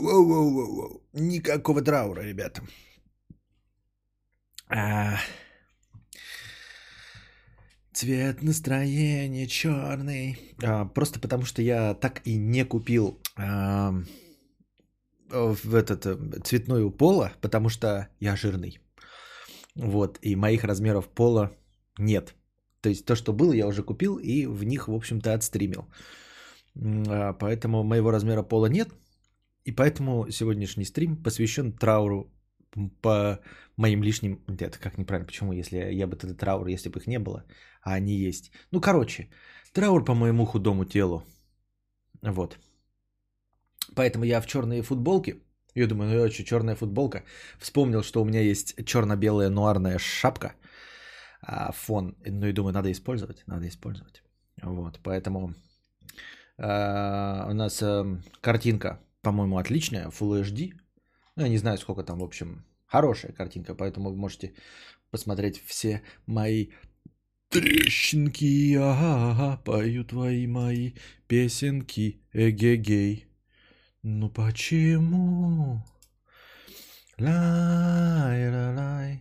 Воу-воу-воу-воу. Никакого траура, ребята. Цвет настроения черный. Просто потому, что я так и не купил в этот цветную поло, потому что я жирный. Вот, и моих размеров пола нет. То есть то, что было, я уже купил и в них, в общем-то, отстримил. Поэтому моего размера пола нет. И поэтому сегодняшний стрим посвящен трауру по моим лишним... Это как неправильно, почему? Если я бы тогда траур, если бы их не было, а они есть. Ну, короче, траур по моему худому телу. Вот. Поэтому я в черной футболке. Я думаю, ну, что, черная футболка. Вспомнил, что у меня есть черно-белая нуарная шапка. Фон. Ну, и думаю, надо использовать. Надо использовать. Вот, поэтому у нас картинка, по-моему, отличная. Full HD. Ну, я не знаю, сколько там, в общем, хорошая картинка. Поэтому вы можете посмотреть все мои трещинки. Ага, пою твои мои песенки. Эге-гей. Ну почему? Лай-ра-лай.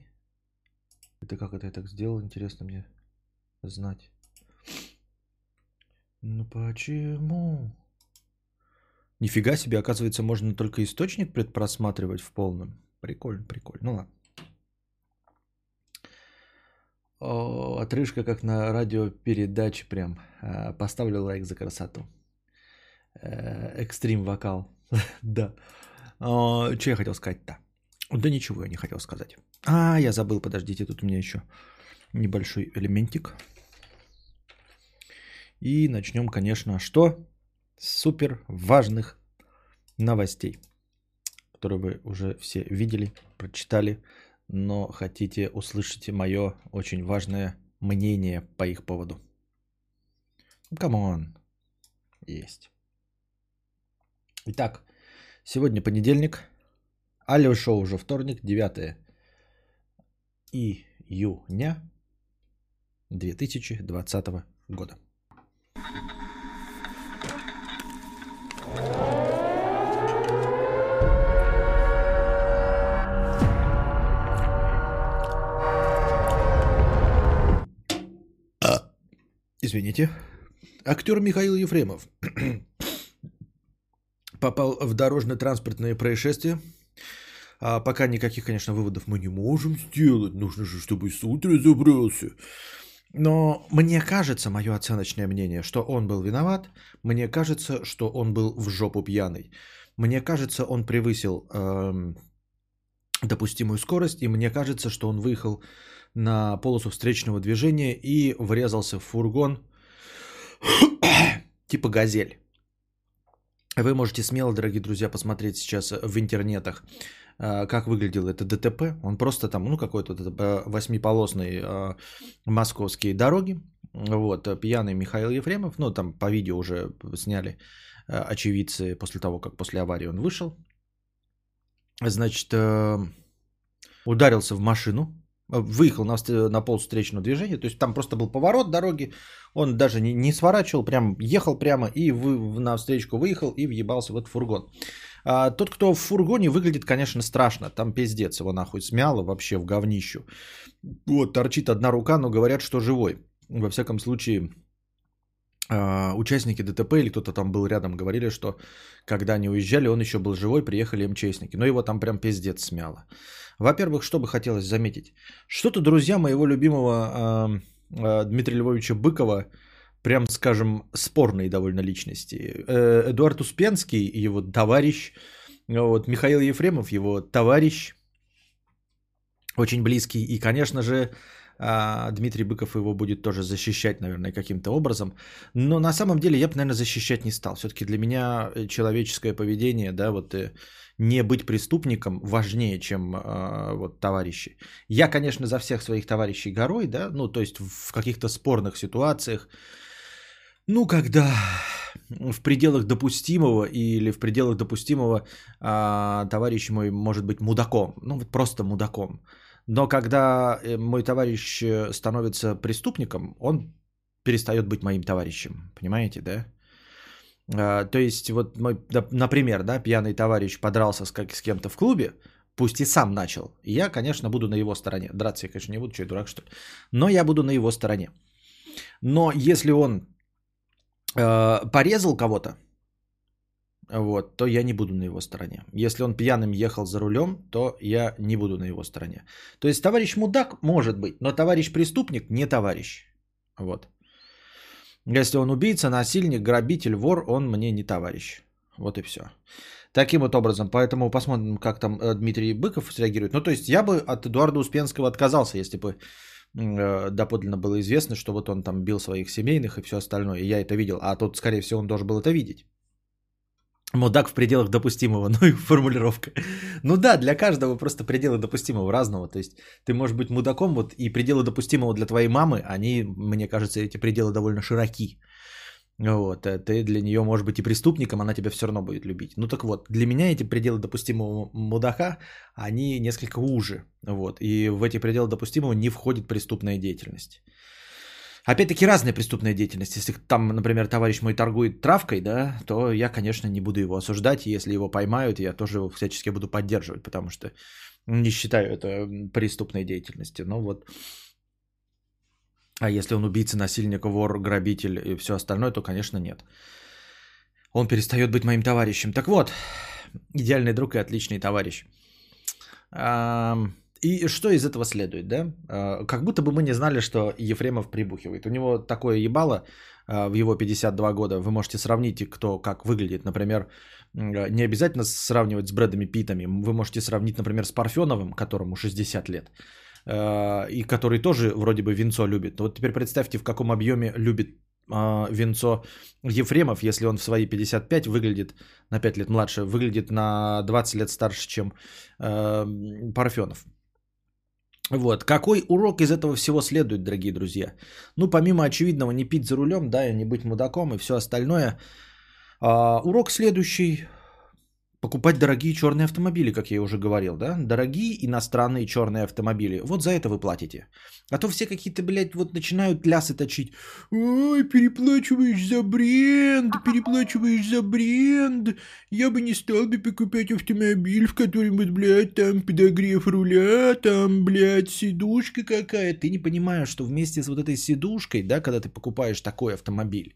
Это как это я так сделал? Интересно мне знать. Ну почему? Нифига себе, оказывается, можно только источник предпросматривать в полном. Прикольно, прикольно. Ну ладно. О, отрыжка как на радиопередаче прям. Поставлю лайк за красоту. Экстрим вокал. Да. Что я хотел сказать-то? Да ничего я не хотел сказать. А, я забыл, подождите, тут у меня еще небольшой элементик. И начнем, конечно, что? Супер важных новостей, которые вы уже все видели, прочитали, но хотите услышать мое очень важное мнение по их поводу. Камон. Есть. Итак, сегодня понедельник, алё-шоу уже вторник, 9 июня 2020 года. Извините. Актер Михаил Ефремов попал в дорожно-транспортное происшествие. А пока никаких, конечно, выводов мы не можем сделать. Нужно же, чтобы суд разобрался. Но мне кажется, мое оценочное мнение, что он был виноват. Мне кажется, что он был в жопу пьяный. Мне кажется, он превысил допустимую скорость. И мне кажется, что он выехал на полосу встречного движения и врезался в фургон типа «Газель». Вы можете смело, дорогие друзья, посмотреть сейчас в интернетах, как выглядело это ДТП. Он просто там, ну, какой-то восьмиполосный московские дороги. Вот, пьяный Михаил Ефремов. Ну, там по видео уже сняли очевидцы после того, как после аварии он вышел. Значит, ударился в машину. Выехал на полосу встречного движения. То есть там просто был поворот дороги. Он даже не сворачивал, прям ехал прямо и навстречку выехал и въебался в этот фургон. А тот, кто в фургоне, выглядит, конечно, страшно. Там пиздец, его нахуй смяло вообще в говнищу. Вот, торчит одна рука, но говорят, что живой. Во всяком случае, участники ДТП или кто-то там был рядом, говорили, что когда они уезжали, он еще был живой, приехали МЧСники. Но его там прям пиздец смяло. Во-первых, что бы хотелось заметить. Что-то, друзья, моего любимого Дмитрия Львовича Быкова, прям, скажем, спорной довольно личности. Эдуард Успенский, его товарищ, вот, Михаил Ефремов, его товарищ, очень близкий. И, конечно же, Дмитрий Быков его будет тоже защищать, наверное, каким-то образом. Но на самом деле я бы, наверное, защищать не стал. Все-таки для меня человеческое поведение, да, вот... Не быть преступником важнее, чем вот, товарищи. Я, конечно, за всех своих товарищей горой, да, ну, то есть в каких-то спорных ситуациях, ну, когда в пределах допустимого или в пределах допустимого товарищ мой может быть мудаком, ну, вот просто мудаком. Но когда мой товарищ становится преступником, он перестает быть моим товарищем, понимаете, да? То есть, вот мой, например, да, пьяный товарищ подрался с кем-то в клубе, пусть и сам начал. Я, конечно, буду на его стороне. Драться я, конечно, не буду, что я дурак, что ли. Но я буду на его стороне. Но если он порезал кого-то, вот, то я не буду на его стороне. Если он пьяным ехал за рулем, то я не буду на его стороне. То есть товарищ мудак может быть, но товарищ преступник не товарищ. Вот. Если он убийца, насильник, грабитель, вор, он мне не товарищ. Вот и все. Таким вот образом. Поэтому посмотрим, как там Дмитрий Быков среагирует. Ну, то есть я бы от Эдуарда Успенского отказался, если бы доподлинно было известно, что вот он там бил своих семейных и все остальное. И я это видел. А тут, скорее всего, он должен был это видеть. Мудак в пределах допустимого. Ну и формулировка. Ну да, для каждого просто пределы допустимого разного. То есть ты можешь быть мудаком, вот и пределы допустимого для твоей мамы, они, мне кажется, эти пределы довольно широки. Вот, ты для нее можешь быть и преступником, она тебя все равно будет любить. Ну так вот, для меня эти пределы допустимого мудака, они несколько уже. Вот, и в эти пределы допустимого не входит преступная деятельность. Опять-таки разная преступная деятельность. Если там, например, товарищ мой торгует травкой, да, то я, конечно, не буду его осуждать. Если его поймают, я тоже его всячески буду поддерживать, потому что не считаю это преступной деятельностью. Но вот... А если он убийца, насильник, вор, грабитель и все остальное, то, конечно, нет. Он перестает быть моим товарищем. Так вот, идеальный друг и отличный товарищ. И что из этого следует, да? Как будто бы мы не знали, что Ефремов прибухивает. У него такое ебало в его 52 года. Вы можете сравнить, кто как выглядит. Например, не обязательно сравнивать с Брэдами Питтами. Вы можете сравнить, например, с Парфеновым, которому 60 лет. И который тоже вроде бы винцо любит. Вот теперь представьте, в каком объеме любит винцо Ефремов, если он в свои 55 выглядит на 5 лет младше, выглядит на 20 лет старше, чем Парфенов. Вот. Какой урок из этого всего следует, дорогие друзья? Ну, помимо очевидного, не пить за рулем, да, и не быть мудаком и все остальное. Урок следующий. Покупать дорогие черные автомобили, как я уже говорил, да? Дорогие иностранные черные автомобили. Вот за это вы платите. А то все какие-то, блядь, вот начинают лясы точить. Ой, переплачиваешь за бренд, переплачиваешь за бренд. Я бы не стал бы покупать автомобиль, в котором, вот, блядь, там подогрев руля, там, блядь, сидушка какая. Ты не понимаешь, что вместе с вот этой сидушкой, да, когда ты покупаешь такой автомобиль,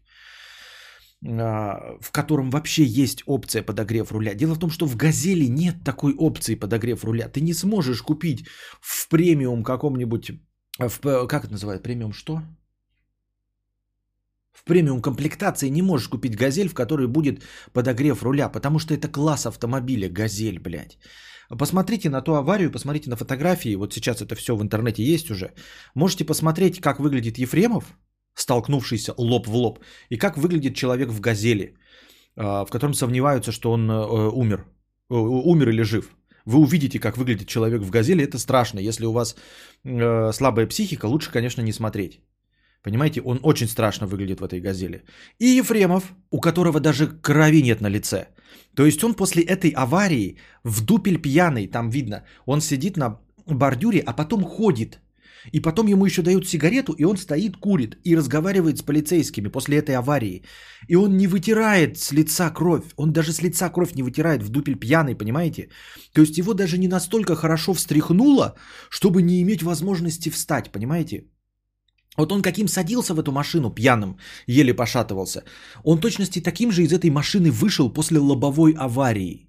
в котором вообще есть опция подогрев руля. Дело в том, что в «Газели» нет такой опции подогрев руля. Ты не сможешь купить в премиум каком-нибудь... как это называют? Премиум что? В премиум комплектации не можешь купить «Газель», в которой будет подогрев руля, потому что это класс автомобиля «Газель», блядь. Посмотрите на ту аварию, посмотрите на фотографии. Вот сейчас это все в интернете есть уже. Можете посмотреть, как выглядит Ефремов, столкнувшийся лоб в лоб, и как выглядит человек в «Газели», в котором сомневаются, что он умер, умер или жив. Вы увидите, как выглядит человек в «Газели», это страшно. Если у вас слабая психика, лучше, конечно, не смотреть. Понимаете, он очень страшно выглядит в этой «Газели». И Ефремов, у которого даже крови нет на лице. То есть он после этой аварии в дупель пьяный, там видно, он сидит на бордюре, а потом ходит. И потом ему еще дают сигарету, и он стоит, курит и разговаривает с полицейскими после этой аварии. И он не вытирает с лица кровь. Он даже с лица кровь не вытирает, в дупель пьяный, понимаете? То есть его даже не настолько хорошо встряхнуло, чтобы не иметь возможности встать, понимаете? Вот он каким садился в эту машину пьяным, еле пошатывался. Он точности таким же из этой машины вышел после лобовой аварии.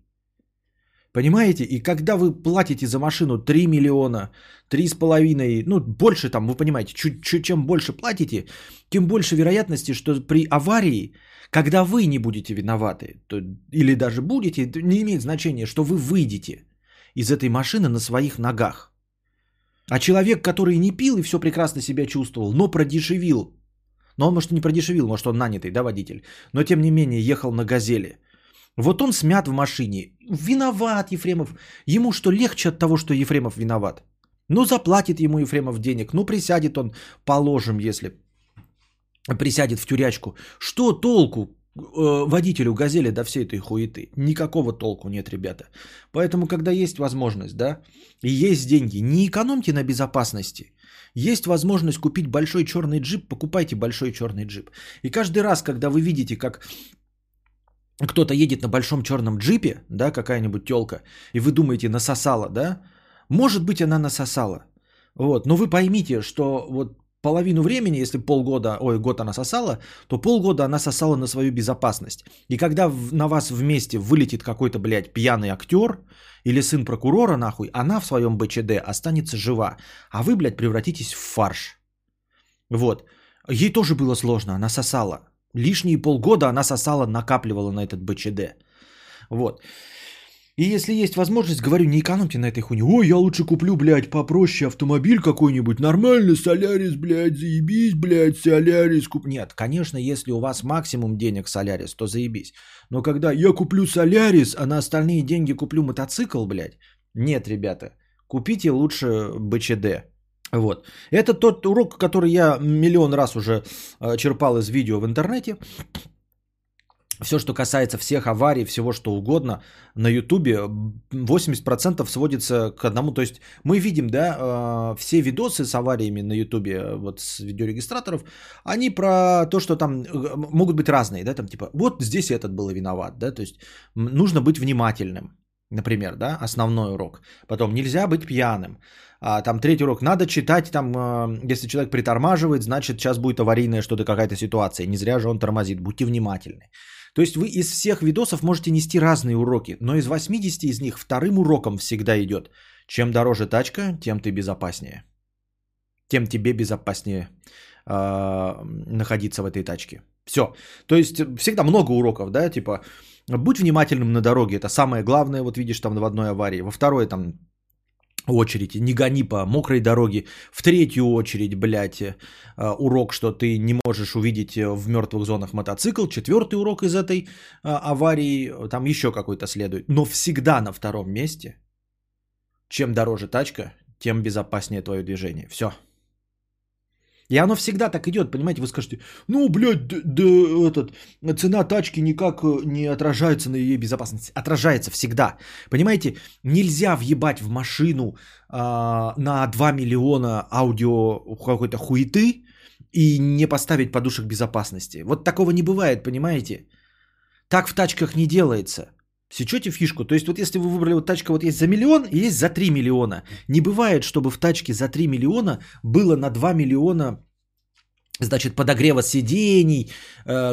Понимаете? И когда вы платите за машину 3 миллиона, 3,5, ну, больше там, вы понимаете, чем больше платите, тем больше вероятности, что при аварии, когда вы не будете виноваты, то, или даже будете, не имеет значения, что вы выйдете из этой машины на своих ногах. А человек, который не пил и все прекрасно себя чувствовал, но продешевил, но он, может, и не продешевил, может, он нанятый, да, водитель, но, тем не менее, ехал на «Газели». Вот он смят в машине. Виноват Ефремов. Ему что, легче от того, что Ефремов виноват? Ну, заплатит ему Ефремов денег. Ну, присядет он, положим, если присядет в тюрячку. Что толку водителю «Газели» до всей этой хуеты? Никакого толку нет, ребята. Поэтому, когда есть возможность, да, и есть деньги, не экономьте на безопасности. Есть возможность купить большой черный джип, покупайте большой черный джип. И каждый раз, когда вы видите, как... кто-то едет на большом черном джипе, да, какая-нибудь телка, и вы думаете, насосала, да? Может быть, она насосала. Вот. Но вы поймите, что вот половину времени, если год она сосала, то полгода она сосала на свою безопасность. И когда на вас вместе вылетит какой-то, блядь, пьяный актер или сын прокурора, нахуй, она в своем БЧД останется жива, а вы, блядь, превратитесь в фарш. Вот. Ей тоже было сложно, она сосала. Лишние полгода она сосала, накапливала на этот БЧД. Вот. И если есть возможность, говорю, не экономьте на этой хуйне. Ой, я лучше куплю, блядь, попроще автомобиль какой-нибудь. Нормально, Солярис, блядь, заебись, блядь, Солярис. Нет, конечно, если у вас максимум денег Солярис, то заебись. Но когда я куплю Солярис, а на остальные деньги куплю мотоцикл, блядь. Нет, ребята, купите лучше БЧД. Вот. Это тот урок, который я миллион раз уже черпал из видео в интернете. Все, что касается всех аварий, всего что угодно, на Ютубе 80% сводится к одному. То есть мы видим, да, все видосы с авариями на Ютубе, вот с видеорегистраторов, они про то, что там могут быть разные, да, там типа вот здесь этот был виноват, да, то есть нужно быть внимательным, например, да, основной урок. Потом нельзя быть пьяным. А там третий урок, надо читать, там, если человек притормаживает, значит, сейчас будет аварийная что-то, какая-то ситуация, не зря же он тормозит, будьте внимательны. То есть вы из всех видосов можете нести разные уроки, но из 80 из них вторым уроком всегда идет. Чем дороже тачка, тем ты безопаснее. Тем тебе безопаснее находиться в этой тачке. Все. То есть всегда много уроков, да, типа, будь внимательным на дороге, это самое главное, вот видишь там в одной аварии, во второй там... очередь, не гони по мокрой дороге. В третью очередь, блядь, урок, что ты не можешь увидеть в мертвых зонах мотоцикл. Четвертый урок из этой аварии, там еще какой-то следует. Но всегда на втором месте, чем дороже тачка, тем безопаснее твое движение. Все. И оно всегда так идет, понимаете, вы скажете, ну, блядь, цена тачки никак не отражается на ее безопасности. Отражается всегда. Понимаете, нельзя въебать в машину на 2 миллиона аудио какой-то хуеты и не поставить подушек безопасности. Вот такого не бывает, понимаете? Так в тачках не делается. Сечете фишку? То есть вот если вы выбрали, вот тачка вот есть за миллион и есть за 3 миллиона. Не бывает, чтобы в тачке за 3 миллиона было на 2 миллиона, значит, подогрева сидений,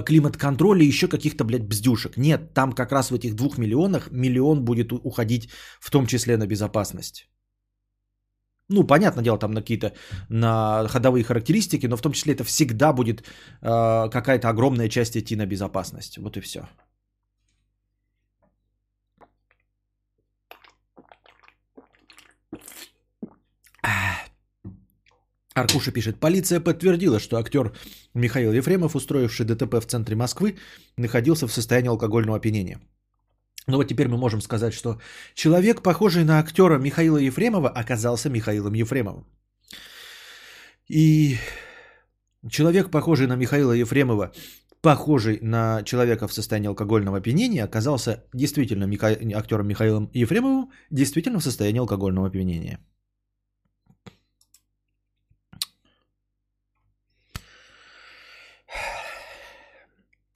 климат-контроля и еще каких-то, блядь, бздюшек. Нет, там как раз в этих 2 миллионах миллион будет уходить в том числе на безопасность. Ну, понятное дело, там на какие-то на ходовые характеристики, но в том числе это всегда будет какая-то огромная часть идти на безопасность. Вот и все. Аркуша пишет, полиция подтвердила, что актер Михаил Ефремов, устроивший ДТП в центре Москвы, находился в состоянии алкогольного опьянения. Ну вот теперь мы можем сказать, что человек, похожий на актера Михаила Ефремова, оказался Михаилом Ефремовым. И человек, похожий на Михаила Ефремова, похожий на человека в состоянии алкогольного опьянения, оказался действительно актером Михаилом Ефремовым, действительно в состоянии алкогольного опьянения.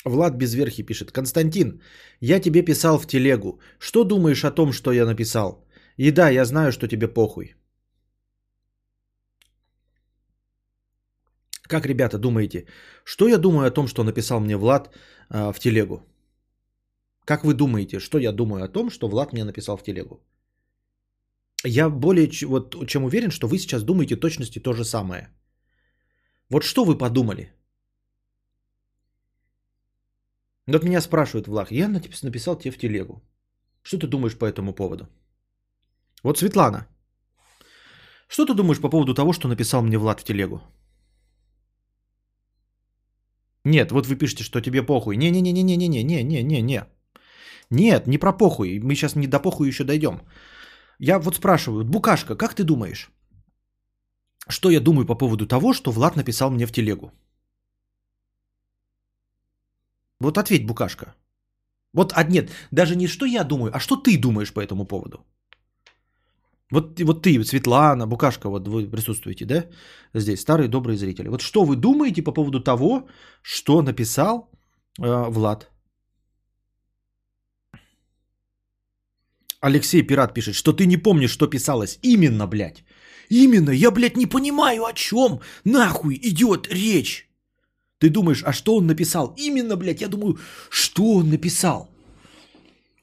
Влад Безверхий пишет. Константин, я тебе писал в телегу. Что думаешь о том, что я написал? И да, я знаю, что тебе похуй. Как, ребята, думаете, что я думаю о том, что написал мне Влад в телегу? Как вы думаете, что я думаю о том, что Влад мне написал в телегу? Я более чем уверен, что вы сейчас думаете в точности то же самое. Вот что вы подумали? Вот меня спрашивают, Влад, я написал тебе в телегу. Что ты думаешь по этому поводу? Вот Светлана. Что ты думаешь по поводу того, что написал мне Влад в телегу? Нет, вот вы пишете, что тебе похуй. Не-не-не-не-не-не-не-не-не-не. Нет, не про похуй. Мы сейчас не до похуй еще дойдем. Я вот спрашиваю, Букашка, как ты думаешь? Что я думаю по поводу того, что Влад написал мне в телегу? Вот ответь, Букашка. Вот, нет, даже не что я думаю, а что ты думаешь по этому поводу. Вот ты, Светлана, Букашка, вот вы присутствуете, да? Здесь старые добрые зрители. Вот что вы думаете по поводу того, что написал Влад? Алексей Пират пишет, что ты не помнишь, что писалось. Именно, блядь. Именно. Я, блядь, не понимаю, о чем нахуй идет речь. Ты думаешь, а что он написал? Именно, блядь, я думаю, что он написал?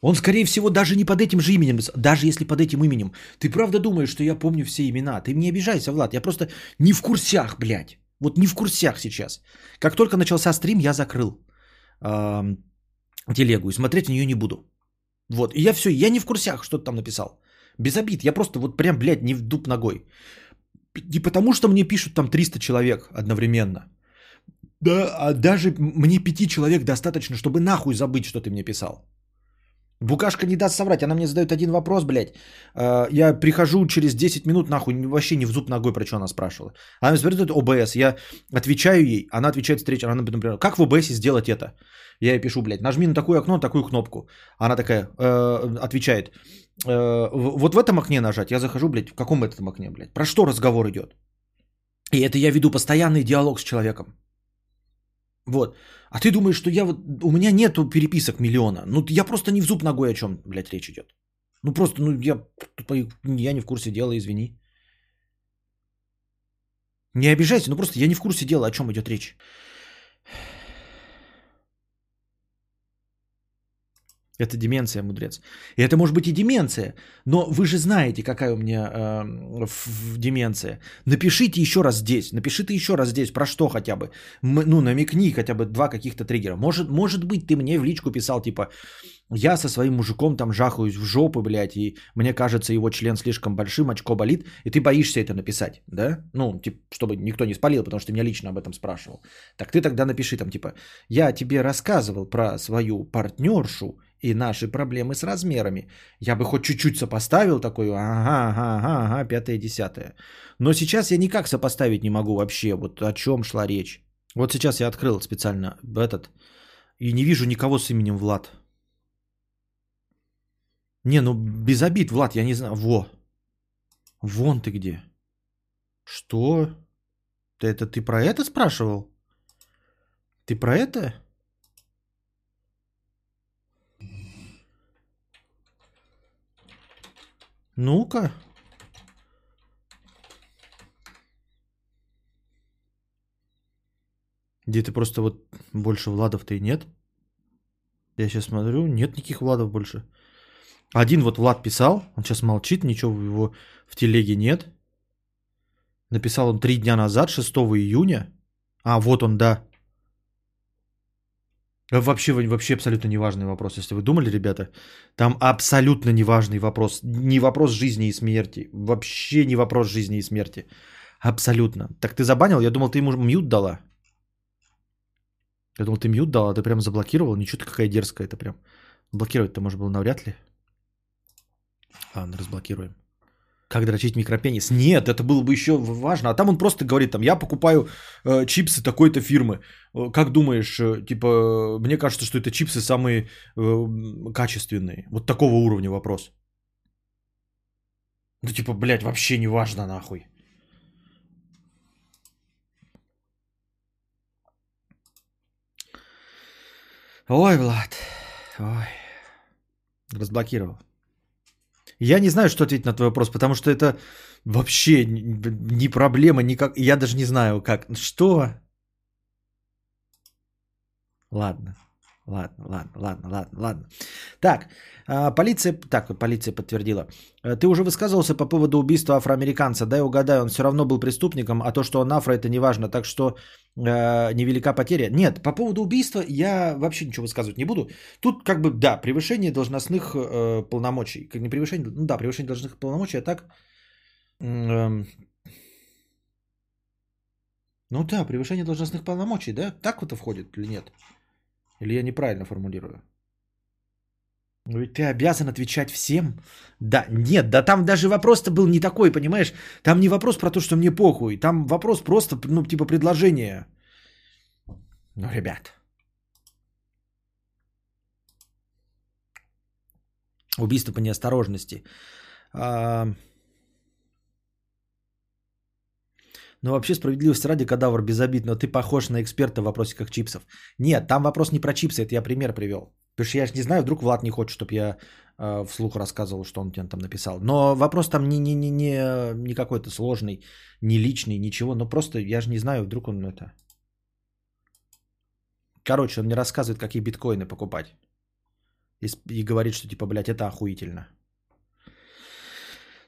Он, скорее всего, даже не под этим же именем. Даже если под этим именем. Ты правда думаешь, что я помню все имена? Ты мне обижайся, Влад. Я просто не в курсях, блядь. Вот не в курсях сейчас. Как только начался стрим, я закрыл телегу. И смотреть в нее не буду. Вот. И я все. Я не в курсях, что ты там написал. Без обид. Я просто вот прям, блядь, не в дуб ногой. Не потому, что мне пишут там 300 человек одновременно. Да, а даже мне 5 человек достаточно, чтобы нахуй забыть, что ты мне писал. Букашка не даст соврать, она мне задает один вопрос, блядь. Я прихожу через 10 минут, нахуй, вообще не в зуб ногой, про что она спрашивала. Она мне смотрит, ОБС, я отвечаю ей, она отвечает встреча, она, например, как в ОБС сделать это? Я ей пишу, блядь, нажми на такое окно, на такую кнопку. Она такая, отвечает, вот в этом окне нажать, я захожу, блядь, в каком этом окне, блядь, про что разговор идет? И это я веду постоянный диалог с человеком. Вот. А ты думаешь, что я вот... У меня нету переписок миллиона. Ну, я просто не в зуб ногой, о чем, блядь, речь идет. Ну, просто, ну, я не в курсе дела, извини. Не обижайся, ну, просто я не в курсе дела, о чем идет речь. Это деменция, мудрец. И это может быть и деменция, но вы же знаете, какая у меня деменция. Напишите еще раз здесь, напишите еще раз здесь, про что хотя бы. Ну, намекни хотя бы два каких-то триггера. Может быть, ты мне в личку писал, типа, я со своим мужиком там жахаюсь в жопу, блядь, и мне кажется, его член слишком большим, очко болит, и ты боишься это написать, да? Ну, типа, чтобы никто не спалил, потому что ты меня лично об этом спрашивал. Так ты тогда напиши там, типа, я тебе рассказывал про свою партнершу, и наши проблемы с размерами. Я бы хоть чуть-чуть сопоставил такой, ага, 5-10. Но сейчас я никак сопоставить не могу вообще, вот о чем шла речь. Вот сейчас я открыл специально этот, и не вижу никого с именем Влад. Не, ну без обид, Влад, я не знаю. Во. Вон ты где. Что? Это ты про это спрашивал? Ты про это? Ну-ка. Где-то просто вот больше Владов-то и нет. Я сейчас смотрю, нет никаких Владов больше. Один вот Влад писал, он сейчас молчит, ничего его в телеге нет. Написал он 3 дня назад, 6 июня. А, вот он, да. Вообще абсолютно неважный вопрос, если вы думали, ребята. Там абсолютно неважный вопрос. Не вопрос жизни и смерти. Вообще не вопрос жизни и смерти. Абсолютно. Так ты забанил? Я думал, ты ему мьют дала. Я думал, ты мьют дала, ты прям заблокировал. Ничего ты какая дерзкая, это прям. Блокировать-то можно было навряд ли. Ладно, разблокируем. Как дрочить микропенис? Нет, это было бы еще важно. А там он просто говорит, там, я покупаю чипсы такой-то фирмы. Как думаешь, типа, мне кажется, что это чипсы самые качественные. Вот такого уровня вопрос. Ну, типа, блядь, вообще не важно, нахуй. Ой, Влад. Ой. Разблокировал. Я не знаю, что ответить на твой вопрос, потому что это вообще не проблема никак. Я даже не знаю, как. Что? Ладно. Так, полиция... Так, полиция подтвердила. Ты уже высказывался по поводу убийства афроамериканца. Дай угадаю, он все равно был преступником, а то, что он афро, это не важно. Так что невелика потеря. Нет, по поводу убийства я вообще ничего высказывать не буду. Тут как бы, да, превышение должностных полномочий. Как не превышение, ну да, превышение должностных полномочий, а так... Ну да, превышение должностных полномочий, да? Так вот входит или нет? Или я неправильно формулирую? Но ведь ты обязан отвечать всем. Да, нет, да там даже вопрос-то был не такой, понимаешь? Там не вопрос про то, что мне похуй. Там вопрос просто, ну, типа предложение. Ну, ребят. Убийство по неосторожности. Но вообще справедливость ради, кадавр, без обид, но ты похож на эксперта в вопросиках чипсов. Нет, там вопрос не про чипсы, это я пример привел. Потому что я же не знаю, вдруг Влад не хочет, чтобы я вслух рассказывал, что он тебе там написал. Но вопрос там не какой-то сложный, не личный, ничего. Но просто я же не знаю, вдруг он это... Короче, он мне рассказывает, какие биткоины покупать. И говорит, что типа, блядь, это охуительно.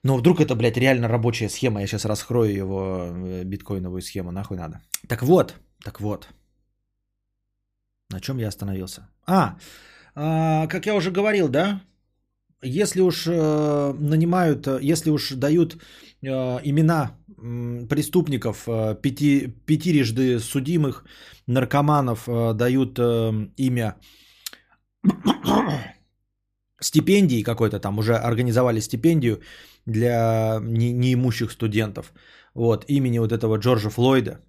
Но вдруг это, блядь, реально рабочая схема. Я сейчас раскрою его биткоиновую схему. Нахуй надо. Так вот. На чем я остановился? Как я уже говорил, да? Если уж нанимают, если уж дают имена преступников, пятирежды судимых, наркоманов, дают имя... стипендии какой-то там, уже организовали стипендию для неимущих студентов. Вот, имени вот этого Джорджа Флойда,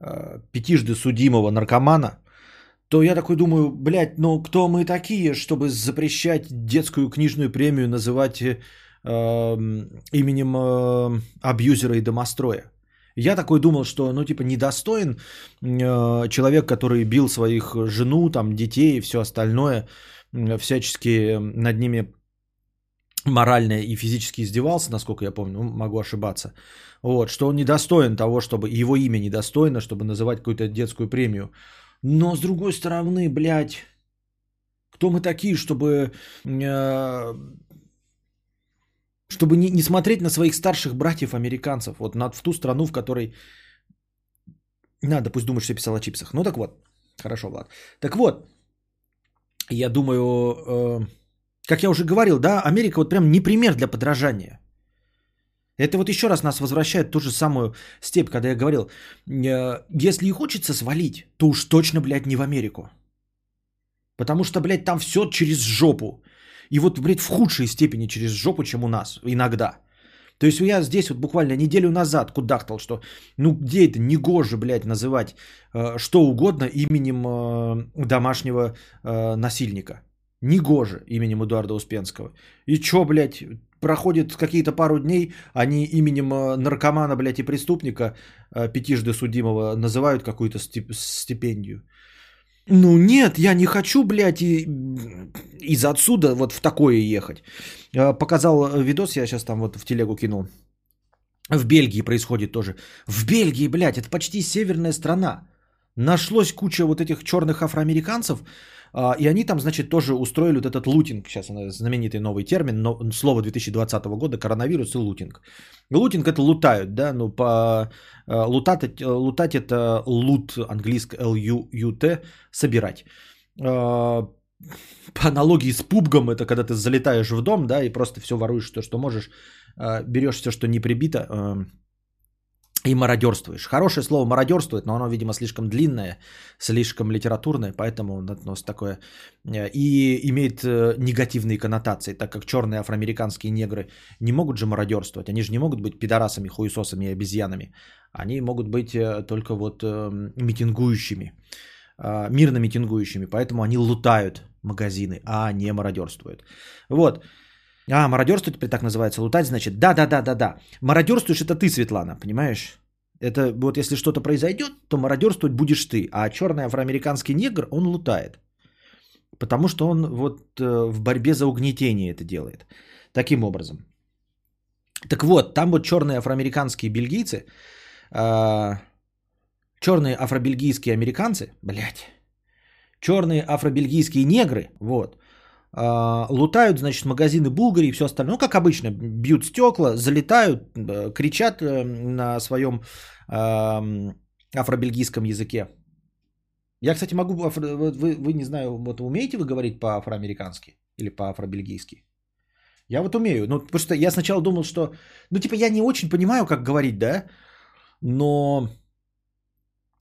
пятижды судимого наркомана, то я такой думаю, блядь, ну кто мы такие, чтобы запрещать детскую книжную премию называть именем абьюзера и домостроя? Я такой думал, что, ну, типа, недостоин человек, который бил своих жену, там, детей и все остальное, всячески над ними морально и физически издевался, насколько я помню, могу ошибаться, вот, что он недостоин того, чтобы, его имя недостойно, чтобы называть какую-то детскую премию. Но, с другой стороны, блядь, кто мы такие, чтобы не смотреть на своих старших братьев-американцев, вот в ту страну, в которой... Надо, пусть думаешь, что я писал о чипсах. Ну так вот, хорошо, Влад. Так вот, я думаю, как я уже говорил, да, Америка вот прям не пример для подражания. Это вот еще раз нас возвращает в ту же самую степь, когда я говорил, если и хочется свалить, то уж точно, блядь, не в Америку. Потому что, блядь, там все через жопу. И вот, блядь, в худшей степени через жопу, чем у нас иногда. То есть я здесь вот буквально неделю назад кудахтал, что ну где это негоже, блядь, называть что угодно именем домашнего насильника. Негоже именем Эдуарда Успенского. И чё, блядь, проходит какие-то пару дней, они именем наркомана, блядь, и преступника, пятижды судимого, называют какую-то стипендию. Ну нет, я не хочу, блядь, из отсюда вот в такое ехать. Показал видос, я сейчас там вот в телегу кинул. В Бельгии происходит тоже. В Бельгии, блядь, это почти северная страна. Нашлось куча вот этих черных афроамериканцев, и они там, значит, тоже устроили вот этот лутинг. Сейчас знаменитый новый термин, но слово 2020 года, коронавирус и лутинг. Лутинг это лутают, да, ну по лутать это лут, английское L-U-U-T, собирать. По аналогии с пубгом, это когда ты залетаешь в дом, да, и просто все воруешь, то, что можешь, берешь все, что не прибито, и мародерствуешь. Хорошее слово мародерствует, но оно, видимо, слишком длинное, слишком литературное, поэтому нос такое и имеет негативные коннотации, так как черные афроамериканские негры не могут же мародерствовать, они же не могут быть пидорасами, хуесосами и обезьянами, они могут быть только вот митингующими, мирно митингующими, поэтому они лутают магазины, а не мародерствуют. Вот. А, мародерство теперь так называется, лутать, значит, да. Мародерствуешь это ты, Светлана, понимаешь? Это вот если что-то произойдет, то мародерствовать будешь ты, а черный афроамериканский негр, он лутает. Потому что он вот в борьбе за угнетение это делает. Таким образом. Так вот, там вот черные афроамериканские бельгийцы, черные афробельгийские американцы, блядь, черные афробельгийские негры, вот, лутают, значит, магазины Булгари и все остальное. Ну, как обычно, бьют стекла, залетают, кричат на своем афробельгийском языке. Я, кстати, могу... Вы не знаю, вот умеете вы говорить по-афроамерикански или по-афробельгийски? Я вот умею. Ну, потому что я сначала думал, что... Ну, типа, я не очень понимаю, как говорить, да? Но...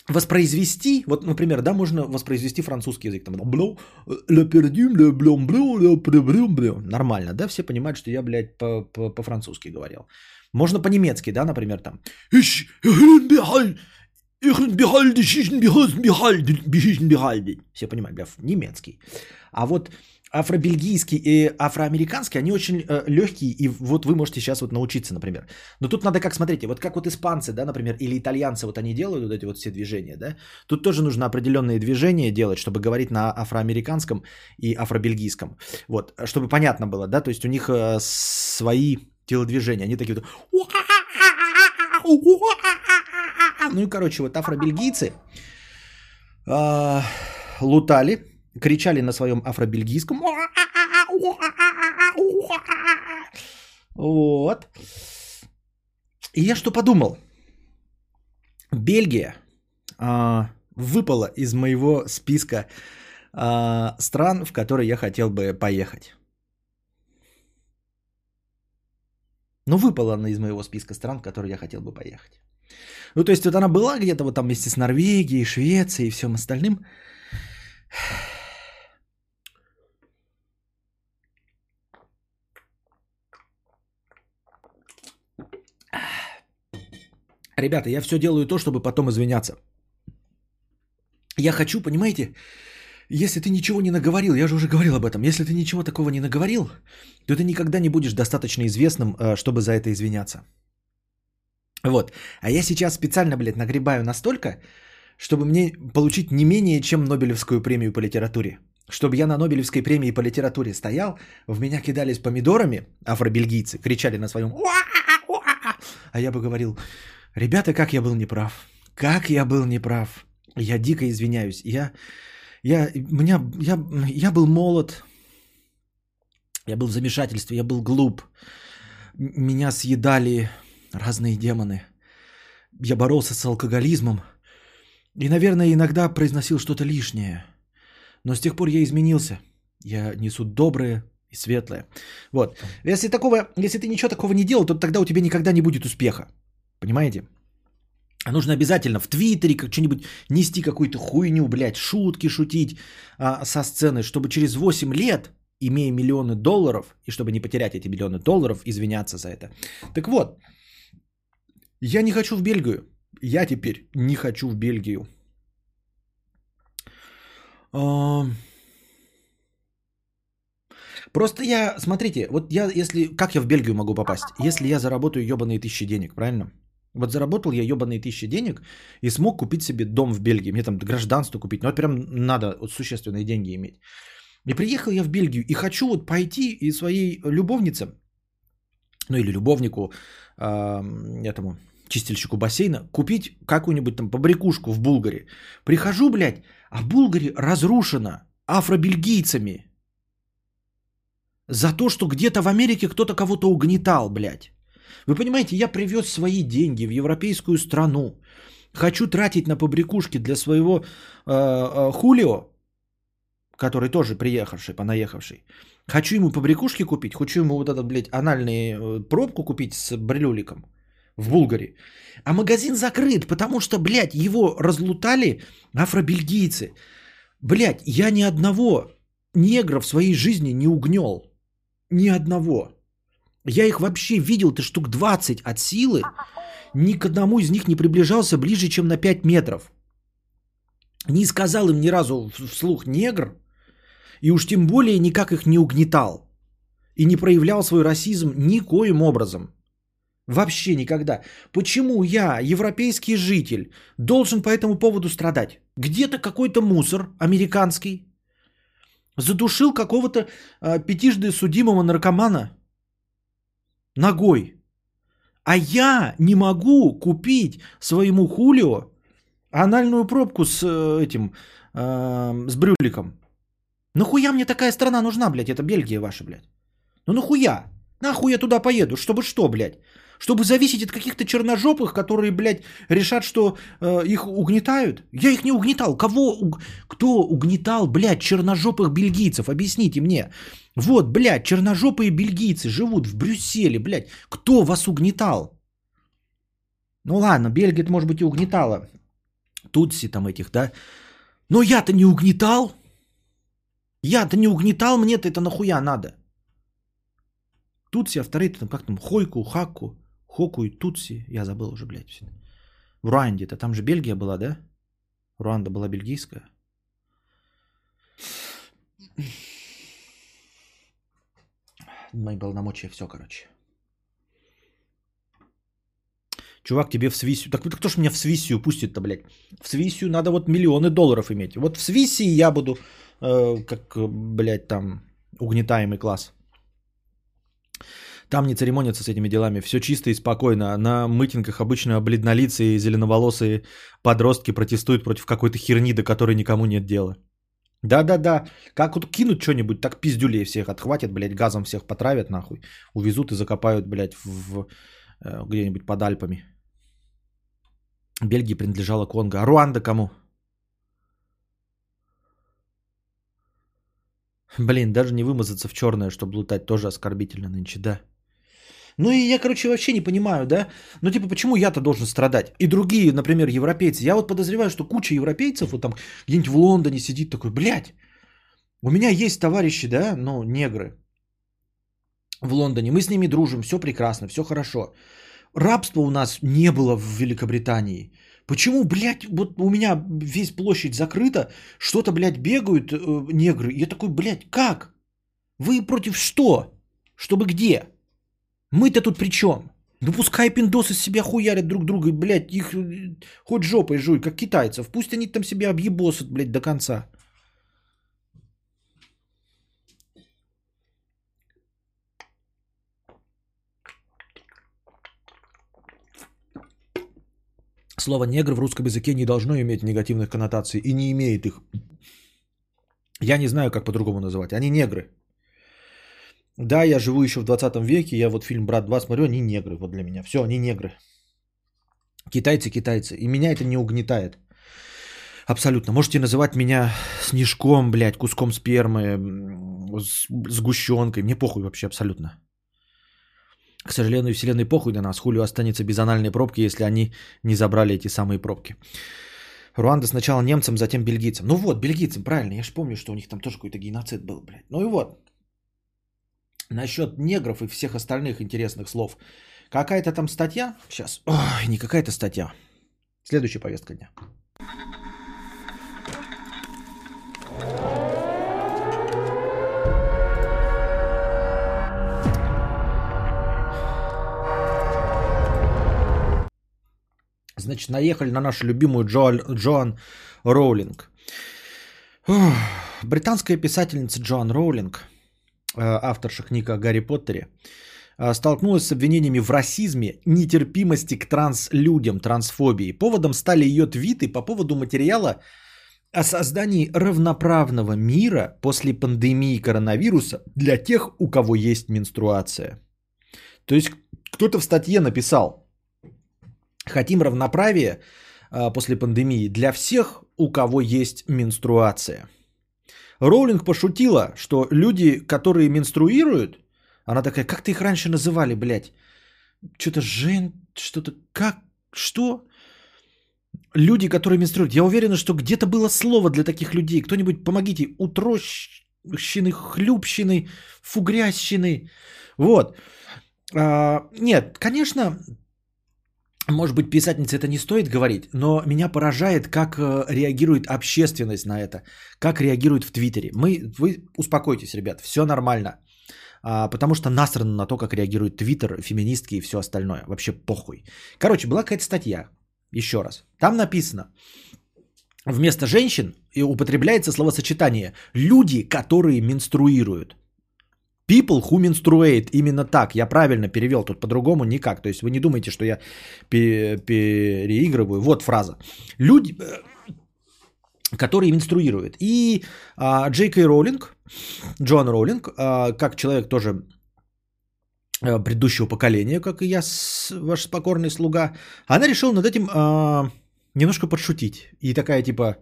Воспроизвести, вот, например, да, можно воспроизвести французский язык. Там, нормально, да, все понимают, что я, блядь, по-французски говорил. Можно по-немецки, да, например, там. Все понимают, бля, немецкий. А вот афробельгийский и афроамериканский, они очень легкие, и вот вы можете сейчас вот научиться, например. Но тут надо как, смотрите, вот как вот испанцы, да, например, или итальянцы, вот они делают вот эти вот все движения, да, тут тоже нужно определенные движения делать, чтобы говорить на афроамериканском и афробельгийском, вот, чтобы понятно было, да, то есть у них свои телодвижения, они такие вот, ну и, короче, вот афробельгийцы лутали, кричали на своем афробельгийском. Вот. И я что подумал? Бельгия выпала из моего списка стран, в которые я хотел бы поехать. Ну, выпала она из моего списка стран, в которые я хотел бы поехать. Ну, то есть, вот она была где-то вот там вместе с Норвегией, Швецией и всем остальным. Ребята, я все делаю то, чтобы потом извиняться. Я хочу, понимаете, если ты ничего не наговорил, я же уже говорил об этом, если ты ничего такого не наговорил, то ты никогда не будешь достаточно известным, чтобы за это извиняться. Вот. А я сейчас специально, блядь, нагребаю настолько, чтобы мне получить не менее, чем Нобелевскую премию по литературе. Чтобы я на Нобелевской премии по литературе стоял, в меня кидались помидорами, афробельгийцы кричали на своем а я бы говорил: ребята, как я был неправ, как я был неправ, я дико извиняюсь, я был молод, я был в замешательстве, я был глуп, меня съедали разные демоны, я боролся с алкоголизмом, и, наверное, иногда произносил что-то лишнее. Но с тех пор я изменился. Я несу доброе и светлое. Вот. Если ты ничего такого не делал, то тогда у тебя никогда не будет успеха. Понимаете? Нужно обязательно в Твиттере что-нибудь нести, какую-то хуйню, блядь, шутки шутить со сцены, чтобы через 8 лет, имея миллионы долларов, и чтобы не потерять эти миллионы долларов, извиняться за это. Так вот, я не хочу в Бельгию. Я теперь не хочу в Бельгию. Просто я, смотрите, вот я, если, как я в Бельгию могу попасть? Если я заработаю ебаные 1000 денег, правильно? Вот заработал я ебаные 1000 денег и смог купить себе дом в Бельгии. Мне там гражданство купить, ну это прям надо вот существенные деньги иметь. И приехал я в Бельгию и хочу вот пойти и своей любовнице, ну или любовнику, этому... чистильщику бассейна, купить какую-нибудь там побрякушку в Булгаре. Прихожу, блядь, а Булгария разрушена афробельгийцами за то, что где-то в Америке кто-то кого-то угнетал, блядь. Вы понимаете, я привез свои деньги в европейскую страну, хочу тратить на побрякушки для своего Хулио, который тоже приехавший, понаехавший. Хочу ему побрякушки купить, хочу ему вот этот, блядь, анальную пробку купить с брелюликом. В Булгарии. А магазин закрыт, потому что, блядь, его разлутали афробельгийцы. Блядь, я ни одного негра в своей жизни не угнёл. Ни одного. Я их вообще видел-то штук 20 от силы. Ни к одному из них не приближался ближе, чем на 5 метров. Не сказал им ни разу вслух негр. И уж тем более никак их не угнетал. И не проявлял свой расизм никоим образом. Вообще никогда. Почему я, европейский житель, должен по этому поводу страдать? Где-то какой-то мусор американский задушил какого-то 5-жды судимого наркомана ногой. А я не могу купить своему Хулио анальную пробку с этим, с брюликом. Нахуя мне такая страна нужна, блядь? Это Бельгия ваша, блядь. Ну нахуя? Нахуй я туда поеду? Чтобы что, блядь? Чтобы зависеть от каких-то черножопых, которые, блядь, решат, что их угнетают? Я их не угнетал. Кто угнетал, блядь, черножопых бельгийцев? Объясните мне. Вот, блядь, черножопые бельгийцы живут в Брюсселе, блядь. Кто вас угнетал? Ну ладно, Бельгия, может быть, и угнетала. Тутси там этих, да? Но я-то не угнетал. Я-то не угнетал, мне-то это нахуя надо? Тутси, а вторые-то там как там, Хойку, Хакку, Хоку и Тутси, я забыл уже, блядь, все. В Руанде-то, там же Бельгия была, да? Руанда была бельгийская. мои полномочия, все, короче. Чувак, тебе в Свиссию... Так кто ж меня в Свиссию пустит-то, блядь? В Свиссию надо вот миллионы долларов иметь. Вот в Свиссии я буду, как, блядь, там, угнетаемый класс. Там не церемонятся с этими делами. Все чисто и спокойно. На митингах обычно бледнолицые и зеленоволосые подростки протестуют против какой-то херни, до которой никому нет дела. Да-да-да. Как вот кинут что-нибудь, так пиздюлей всех отхватят, блядь, газом всех потравят, нахуй. Увезут и закопают, блядь, где-нибудь под Альпами. Бельгии принадлежала Конго. А Руанда кому? Блин, даже не вымазаться в черное, чтобы лутать, тоже оскорбительно нынче, да. Ну и я, короче, вообще не понимаю, да? Ну типа, почему я-то должен страдать? И другие, например, европейцы. Я вот подозреваю, что куча европейцев вот там где-нибудь в Лондоне сидит такой, блядь, у меня есть товарищи, да, ну, негры в Лондоне. Мы с ними дружим, все прекрасно, все хорошо. Рабства у нас не было в Великобритании. Почему, блядь, вот у меня весь площадь закрыта, что-то, блядь, бегают негры. Я такой, блядь, как? Вы против что? Чтобы где? Мы-то тут при чем? Да пускай пиндосы себя хуярят друг друга, блядь, их хоть жопой жуй, как китайцев. Пусть они там себя объебосят, блядь, до конца. Слово «негр» в русском языке не должно иметь негативных коннотаций и не имеет их. Я не знаю, как по-другому называть. Они негры. Да, я живу еще в 20 веке, я вот фильм «Брат 2» смотрю, они негры вот для меня. Все, они негры. Китайцы, китайцы. И меня это не угнетает. Абсолютно. Можете называть меня снежком, блядь, куском спермы, сгущенкой. Мне похуй вообще абсолютно. К сожалению, вселенной похуй на нас. Хулио останется без анальной пробки, если они не забрали эти самые пробки. Руанда сначала немцам, затем бельгийцам. Ну вот, бельгийцам, правильно. Я же помню, что у них там тоже какой-то геноцид был, блядь. Ну и вот. Насчет негров и всех остальных интересных слов. Какая-то там статья. Сейчас. Ой, не какая-то статья. Следующая повестка дня. Значит, наехали на нашу любимую Джоан Роулинг. Британская писательница Джоан Роулинг, авторша книг о Гарри Поттере, столкнулась с обвинениями в расизме, нетерпимости к транслюдям, трансфобии. Поводом стали ее твиты по поводу материала о создании равноправного мира после пандемии коронавируса для тех, у кого есть менструация. То есть, кто-то в статье написал: хотим равноправия после пандемии для всех, у кого есть менструация. Роулинг пошутила, что люди, которые менструируют, она такая, как ты их раньше называли, блядь? Что-то что-то, как, что? Люди, которые менструируют. Я уверена, что где-то было слово для таких людей. Кто-нибудь помогите. Утрощины, хлюпщины, фугрящины. Вот. Нет, конечно... Может быть, писательнице это не стоит говорить, но меня поражает, как реагирует общественность на это, как реагирует в Твиттере. Вы успокойтесь, ребят, все нормально, потому что насрано на то, как реагирует Твиттер, феминистки и все остальное, вообще похуй. Короче, была какая-то статья, еще раз, там написано, вместо женщин употребляется словосочетание «люди, которые менструируют». People who menstruate. Именно так. Я правильно перевел, тут по-другому никак. То есть вы не думайте, что я переигрываю. Вот фраза. Люди, которые менструируют. И Джей Кей Роулинг, Джоан Роулинг, как человек тоже предыдущего поколения, как и я, ваш покорный слуга, она решила над этим немножко подшутить. И такая типа...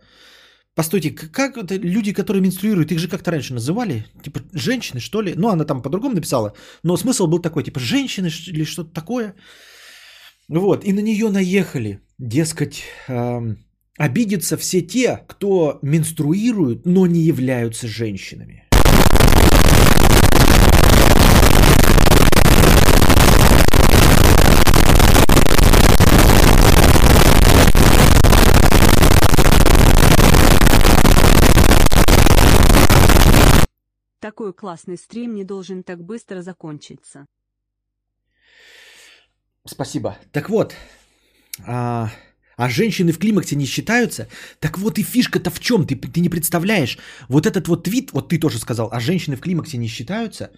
Постойте, как это люди, которые менструируют, их же как-то раньше называли? Типа женщины, что ли? Ну, она там по-другому написала, но смысл был такой, типа женщины или что-то такое. Вот, и на нее наехали, дескать, обидятся все те, кто менструирует, но не являются женщинами. Такой классный стрим не должен так быстро закончиться. Спасибо. Так вот, а женщины в климаксе не считаются? Так вот и фишка-то в чем? Ты не представляешь. Вот этот вот твит, вот ты тоже сказал, а женщины в климаксе не считаются?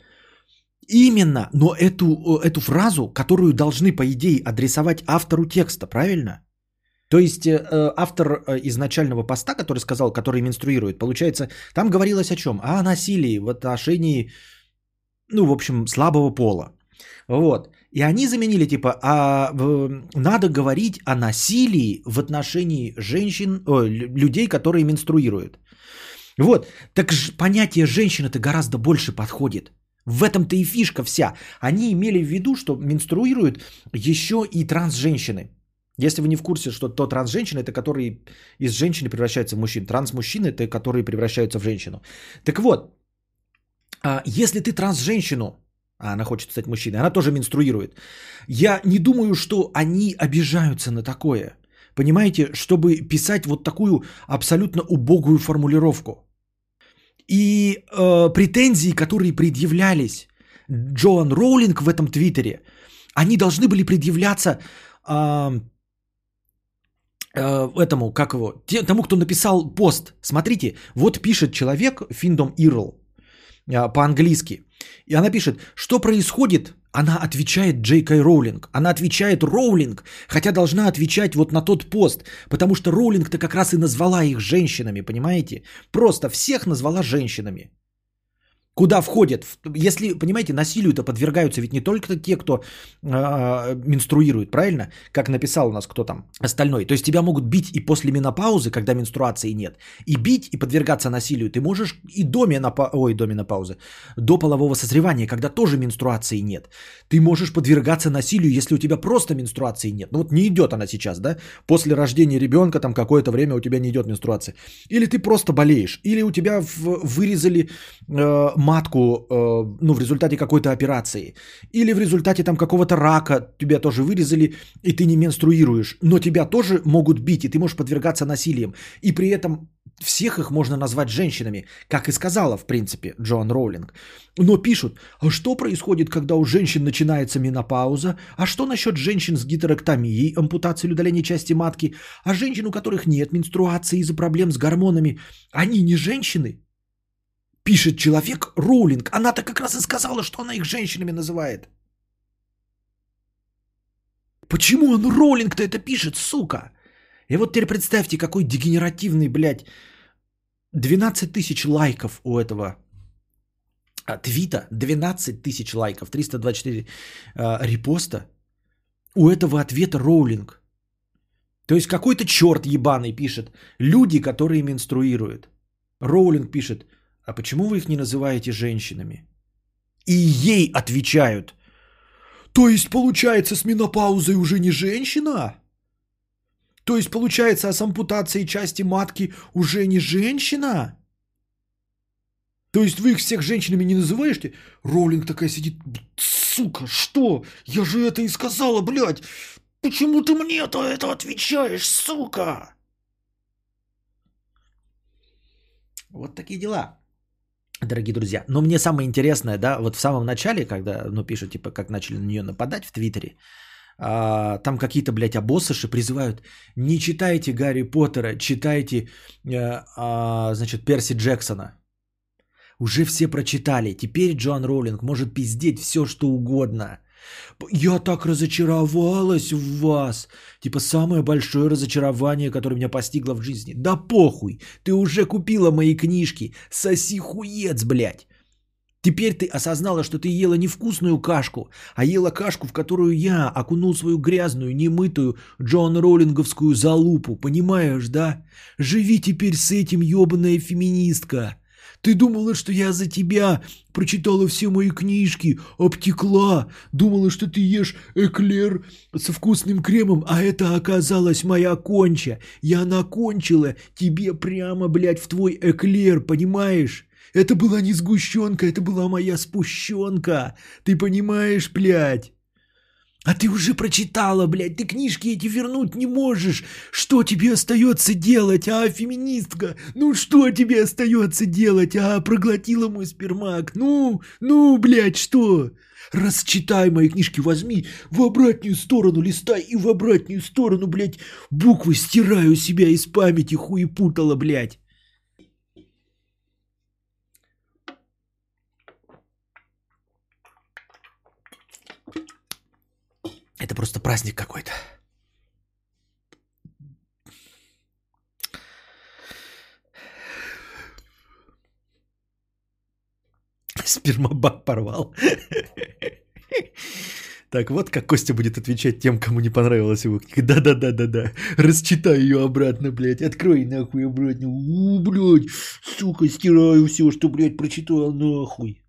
Именно, но эту фразу, которую должны, по идее, адресовать автору текста, правильно? То есть автор изначального поста, который сказал, который менструирует, получается, там говорилось о чем? О насилии в отношении, ну, в общем, слабого пола. Вот. И они заменили, типа, надо говорить о насилии в отношении женщин, людей, которые менструируют. Вот. Так понятие «женщина»-то гораздо больше подходит. В этом-то и фишка вся. Они имели в виду, что менструируют еще и трансженщины. Если вы не в курсе, что то трансженщины – это которые из женщины превращаются в мужчин. Трансмужчины – это которые превращаются в женщину. Так вот, если ты трансженщину, а она хочет стать мужчиной, она тоже менструирует. Я не думаю, что они обижаются на такое. Понимаете, чтобы писать вот такую абсолютно убогую формулировку. И претензии, которые предъявлялись Джоан Роулинг в этом твиттере, они должны были предъявляться... этому, как его, тому, кто написал пост. Смотрите, вот пишет человек Findom Earl по-английски. И она пишет, что происходит, она отвечает Джей Кай Роулинг. Она отвечает Роулинг, хотя должна отвечать вот на тот пост, потому что Роулинг-то как раз и назвала их женщинами, понимаете? Просто всех назвала женщинами. Куда входят? Если, понимаете, насилию-то подвергаются ведь не только те, кто менструирует, правильно? Как написал у нас кто там остальной. То есть тебя могут бить и после менопаузы, когда менструации нет. И бить, и подвергаться насилию ты можешь и до менопаузы, до полового созревания, когда тоже менструации нет. Ты можешь подвергаться насилию, если у тебя просто менструации нет. Ну вот не идет она сейчас, да? После рождения ребенка там какое-то время у тебя не идет менструация. Или ты просто болеешь, или у тебя вырезали... матку, ну, в результате какой-то операции. Или в результате там какого-то рака тебя тоже вырезали, и ты не менструируешь. Но тебя тоже могут бить, и ты можешь подвергаться насилием. И при этом всех их можно назвать женщинами, как и сказала, в принципе, Джоан Роулинг. Но пишут, а что происходит, когда у женщин начинается менопауза? А что насчет женщин с гитерэктомией, ампутацией или удалением части матки? А женщин, у которых нет менструации из-за проблем с гормонами, они не женщины? Пишет человек Роулинг. Она-то как раз и сказала, что она их женщинами называет. Почему он Роулинг-то это пишет, сука? И вот теперь представьте, какой дегенеративный, блядь, 12 тысяч лайков у этого твита. 12 тысяч лайков, 324 репоста у этого ответа Роулинг. То есть какой-то черт ебаный пишет. Люди, которые менструируют. Роулинг пишет. А почему вы их не называете женщинами? И ей отвечают. То есть, получается, с менопаузой уже не женщина? То есть, получается, а с ампутацией части матки уже не женщина? То есть, вы их всех женщинами не называете? Роулинг такая сидит. Сука, что? Я же это и сказала, блядь. Почему ты мне-то это отвечаешь, сука? Вот такие дела. Дорогие друзья, но мне самое интересное, да, вот в самом начале, когда, ну, пишут, типа, как начали на нее нападать в Твиттере, там какие-то, блядь, обоссыши призывают, не читайте Гарри Поттера, читайте, значит, Перси Джексона. Уже все прочитали, теперь Джоан Роулинг может пиздеть все, что угодно. Я так разочаровалась в вас. Типа самое большое разочарование, которое меня постигло в жизни. Да похуй, ты уже купила мои книжки. Соси хуец, блядь. Теперь ты осознала, что ты ела не вкусную кашку, а ела кашку, в которую я окунул свою грязную, немытую Джоан Роулинговскую залупу. Понимаешь, да? Живи теперь с этим, ёбаная феминистка. Ты думала, что я за тебя прочитала все мои книжки, обтекла, думала, что ты ешь эклер со вкусным кремом, а это оказалась моя конча. Я накончила тебе прямо, блядь, в твой эклер, понимаешь? Это была не сгущенка, это была моя спущенка. Ты понимаешь, блядь? А ты уже прочитала, блядь, ты книжки эти вернуть не можешь. Что тебе остается делать, а, феминистка? Ну, что тебе остается делать, а, проглотила мой спермак? Ну, блядь, что? Расчитай мои книжки, возьми в обратную сторону, листай и в обратную сторону, блядь, буквы стираю себя из памяти, хуепутала, блядь. Это просто праздник какой-то. Спермобак порвал. Так вот, как Костя будет отвечать тем, кому не понравилась его книга. Да. Расчитай ее обратно, блядь. Открой нахуй обратно. Блядь, сука, стираю все, что, блядь, прочитал, нахуй.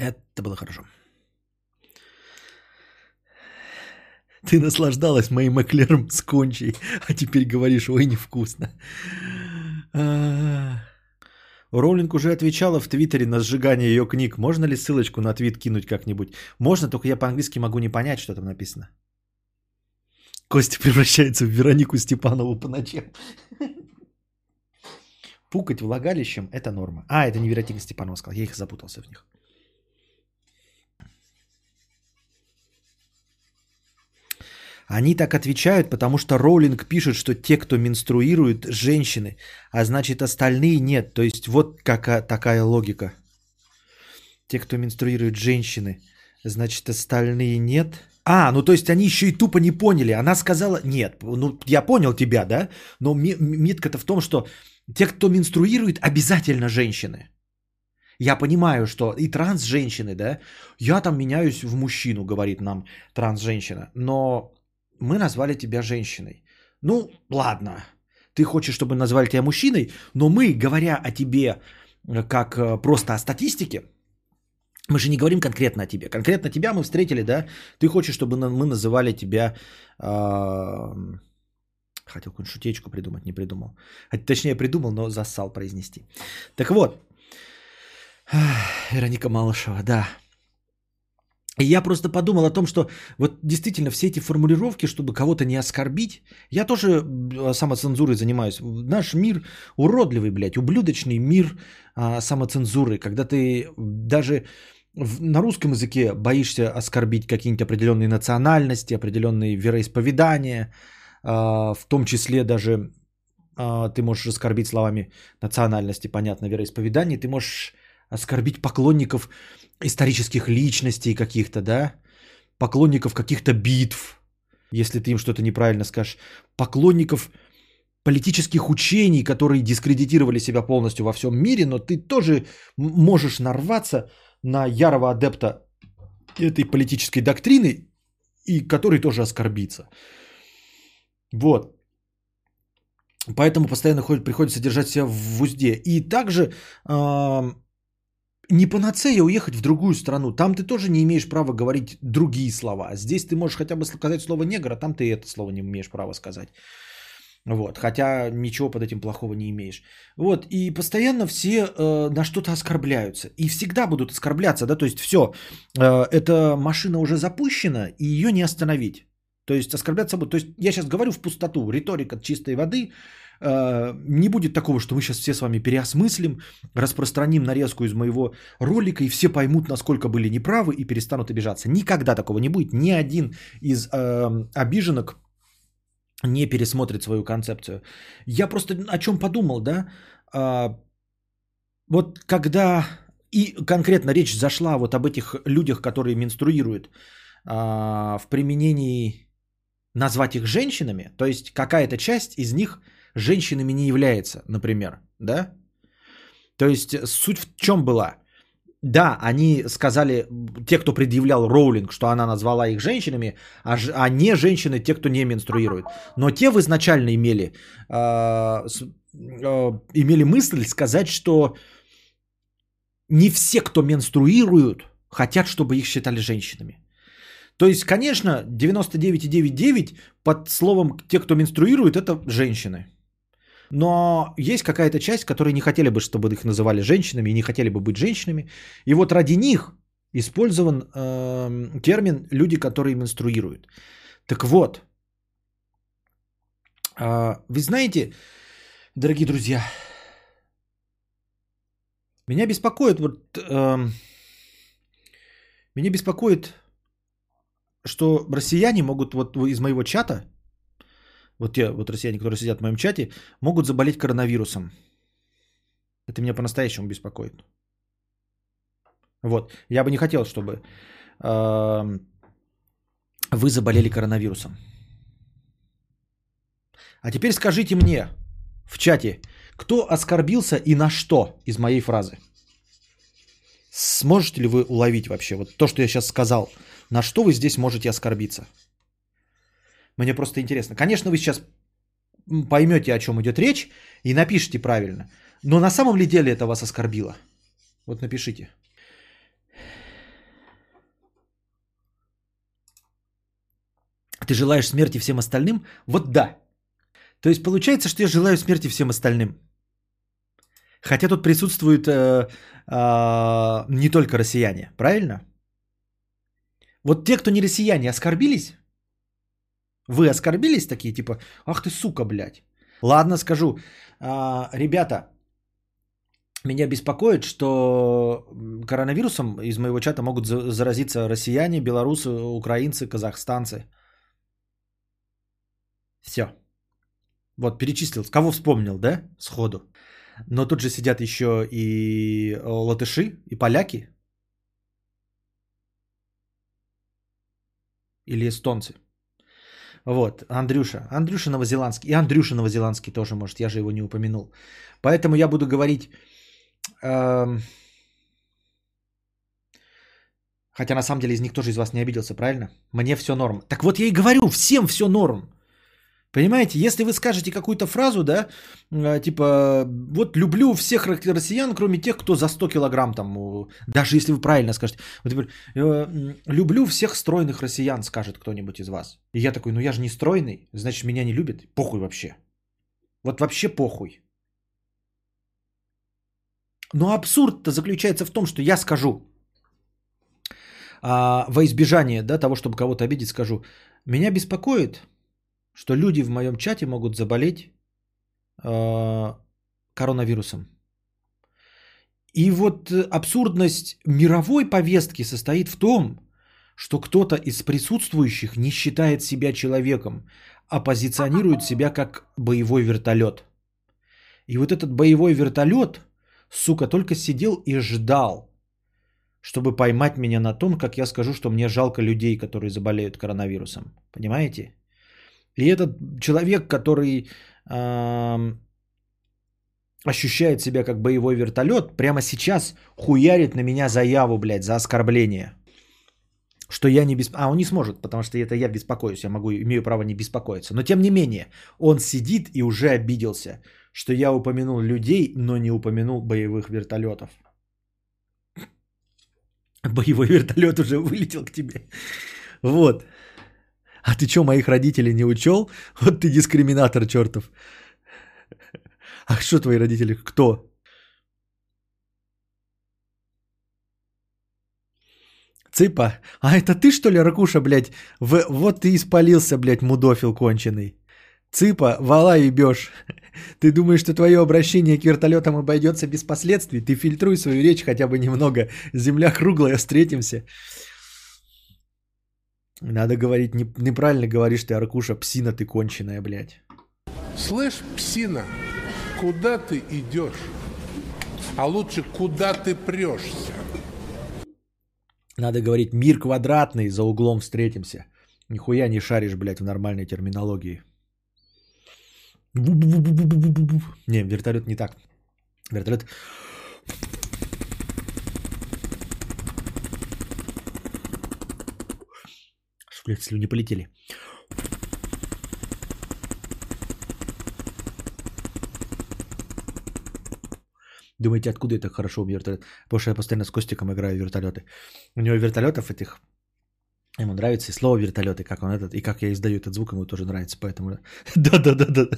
Это было хорошо. Ты наслаждалась моим эклером с кончей, а теперь говоришь, ой, невкусно. Роулинг уже отвечала в Твиттере на сжигание ее книг. Можно ли ссылочку на твит кинуть как-нибудь? Можно, только я по-английски могу не понять, что там написано. Костя превращается в Веронику Степанову по ночам. Пукать влагалищем – это норма. А, это не Вероника Степанова сказала, я их запутался в них. Они так отвечают, потому что Роулинг пишет, что те, кто менструирует, женщины, а значит остальные нет. То есть вот какая такая логика. Те, кто менструирует, женщины, значит остальные нет. А, ну то есть они еще и тупо не поняли. Она сказала, нет, ну я понял тебя, да? Но метка-то в том, что те, кто менструирует, обязательно женщины. Я понимаю, что и транс-женщины, да? Я там меняюсь в мужчину, говорит нам транс-женщина. Но... Мы назвали тебя женщиной. Ну, ладно. Ты хочешь, чтобы назвали тебя мужчиной, но мы, говоря о тебе как просто о статистике, мы же не говорим конкретно о тебе. Конкретно тебя мы встретили, да? Ты хочешь, чтобы мы называли тебя... Хотел какую-нибудь шутечку придумать, не придумал. Точнее, придумал, но зассал произнести. Так вот. Вероника Малышева, да. И я просто подумал о том, что вот действительно все эти формулировки, чтобы кого-то не оскорбить, я тоже самоцензурой занимаюсь. Наш мир уродливый, блядь, ублюдочный мир самоцензуры, когда ты даже на русском языке боишься оскорбить какие-нибудь определенные национальности, определенные вероисповедания, в том числе даже ты можешь оскорбить словами национальности, понятно, вероисповедания, ты можешь оскорбить поклонников исторических личностей каких-то, да, поклонников каких-то битв, если ты им что-то неправильно скажешь, поклонников политических учений, которые дискредитировали себя полностью во всем мире, но ты тоже можешь нарваться на ярого адепта этой политической доктрины, и который тоже оскорбится. Вот. Поэтому постоянно приходится держать себя в узде. И также... Не панацея уехать в другую страну. Там ты тоже не имеешь права говорить другие слова. Здесь ты можешь хотя бы сказать слово негр, а там ты это слово не имеешь права сказать. Вот. Хотя ничего под этим плохого не имеешь. Вот. И постоянно все на что-то оскорбляются. И всегда будут оскорбляться. Да? То есть все. Эта машина уже запущена, и ее не остановить. То есть оскорбляться будут. То есть я сейчас говорю в пустоту. Риторика чистой воды. Не будет такого, что мы сейчас все с вами переосмыслим, распространим нарезку из моего ролика, и все поймут, насколько были неправы, и перестанут обижаться. Никогда такого не будет. Ни один из обиженок не пересмотрит свою концепцию. Я просто о чем подумал, да? Вот когда... И конкретно речь зашла вот об этих людях, которые менструируют в применении назвать их женщинами, то есть какая-то часть из них... женщинами не является, например, да? То есть суть в чем была? Да, они сказали, те, кто предъявлял Роулинг, что она назвала их женщинами, а не женщины, те, кто не менструирует. Но те изначально имели мысль сказать, что не все, кто менструируют, хотят, чтобы их считали женщинами. То есть, конечно, 99,99 под словом «те, кто менструирует», это женщины. Но есть какая-то часть, которые не хотели бы, чтобы их называли женщинами и не хотели бы быть женщинами. И вот ради них использован термин «люди, которые менструируют». Так вот, вы знаете, дорогие друзья, меня беспокоит, что россияне могут вот из моего чата, вот те вот россияне, которые сидят в моем чате, могут заболеть коронавирусом. Это меня по-настоящему беспокоит. Вот, я бы не хотел, чтобы вы заболели коронавирусом. А теперь скажите мне в чате, кто оскорбился и на что из моей фразы? Сможете ли вы уловить вообще вот то, что я сейчас сказал? На что вы здесь можете оскорбиться? Мне просто интересно. Конечно, вы сейчас поймете, о чем идет речь, и напишите правильно. Но на самом ли деле это вас оскорбило? Вот напишите. Ты желаешь смерти всем остальным? Вот да. То есть получается, что я желаю смерти всем остальным. Хотя тут присутствуют не только россияне, правильно? Вот те, кто не россияне, оскорбились? Вы оскорбились такие, типа, ах ты сука, блядь. Ладно, скажу. Ребята, меня беспокоит, что коронавирусом из моего чата могут заразиться россияне, белорусы, украинцы, казахстанцы. Все. Вот, перечислил. Кого вспомнил, да? Сходу. Но тут же сидят еще и латыши, и поляки. Или эстонцы. Вот, Андрюша. Андрюша Новозеландский. И Андрюша Новозеландский тоже, может, я же его не упомянул. Поэтому я буду говорить... Хотя на самом деле из них тоже из вас не обиделся, правильно? Мне все норм. Так вот я и говорю, всем все норм. Понимаете, если вы скажете какую-то фразу, да, типа, вот люблю всех россиян, кроме тех, кто за 100 килограмм там, даже если вы правильно скажете, вот, люблю всех стройных россиян, скажет кто-нибудь из вас. И я такой, ну я же не стройный, значит меня не любят, похуй вообще. Вот вообще похуй. Но абсурд-то заключается в том, что я скажу, во избежание, да, того, чтобы кого-то обидеть, скажу, меня беспокоит, что люди в моем чате могут заболеть коронавирусом. И вот абсурдность мировой повестки состоит в том, что кто-то из присутствующих не считает себя человеком, а позиционирует себя как боевой вертолет. И вот этот боевой вертолет, сука, только сидел и ждал, чтобы поймать меня на том, как я скажу, что мне жалко людей, которые заболеют коронавирусом. Понимаете? И этот человек, который ощущает себя как боевой вертолет, прямо сейчас хуярит на меня заяву, блядь, за оскорбление. Что я не беспокоюсь. А, он не сможет, потому что это я беспокоюсь, я могу, имею право не беспокоиться. Но тем не менее, он сидит и уже обиделся, что я упомянул людей, но не упомянул боевых вертолетов. Боевой вертолет уже вылетел к тебе. Вот. А ты что, моих родителей не учел? Вот ты дискриминатор, чертов. А что твои родители? Кто? Цыпа. А это ты, что ли, Ракуша, блядь? Вот ты испалился, блядь, мудофил конченый. Цыпа, вала ебешь. Ты думаешь, что твое обращение к вертолетам обойдется без последствий? Ты фильтруй свою речь хотя бы немного. Земля круглая, встретимся. Надо говорить, неправильно говоришь ты, Аркуша, псина ты конченая, блядь. Слышь, псина, куда ты идешь? А лучше, куда ты прешься? Надо говорить, мир квадратный, за углом встретимся. Нихуя не шаришь, блядь, в нормальной терминологии. Не, вертолет не так. Вертолет... Блядь, слюни полетели. Думаете, откуда я так хорошо умею вертолет? Потому что я постоянно с Костиком играю в вертолеты. У него вертолетов этих, ему нравится и слово вертолеты, как он этот, и как я издаю этот звук, ему тоже нравится, поэтому... Да-да-да-да.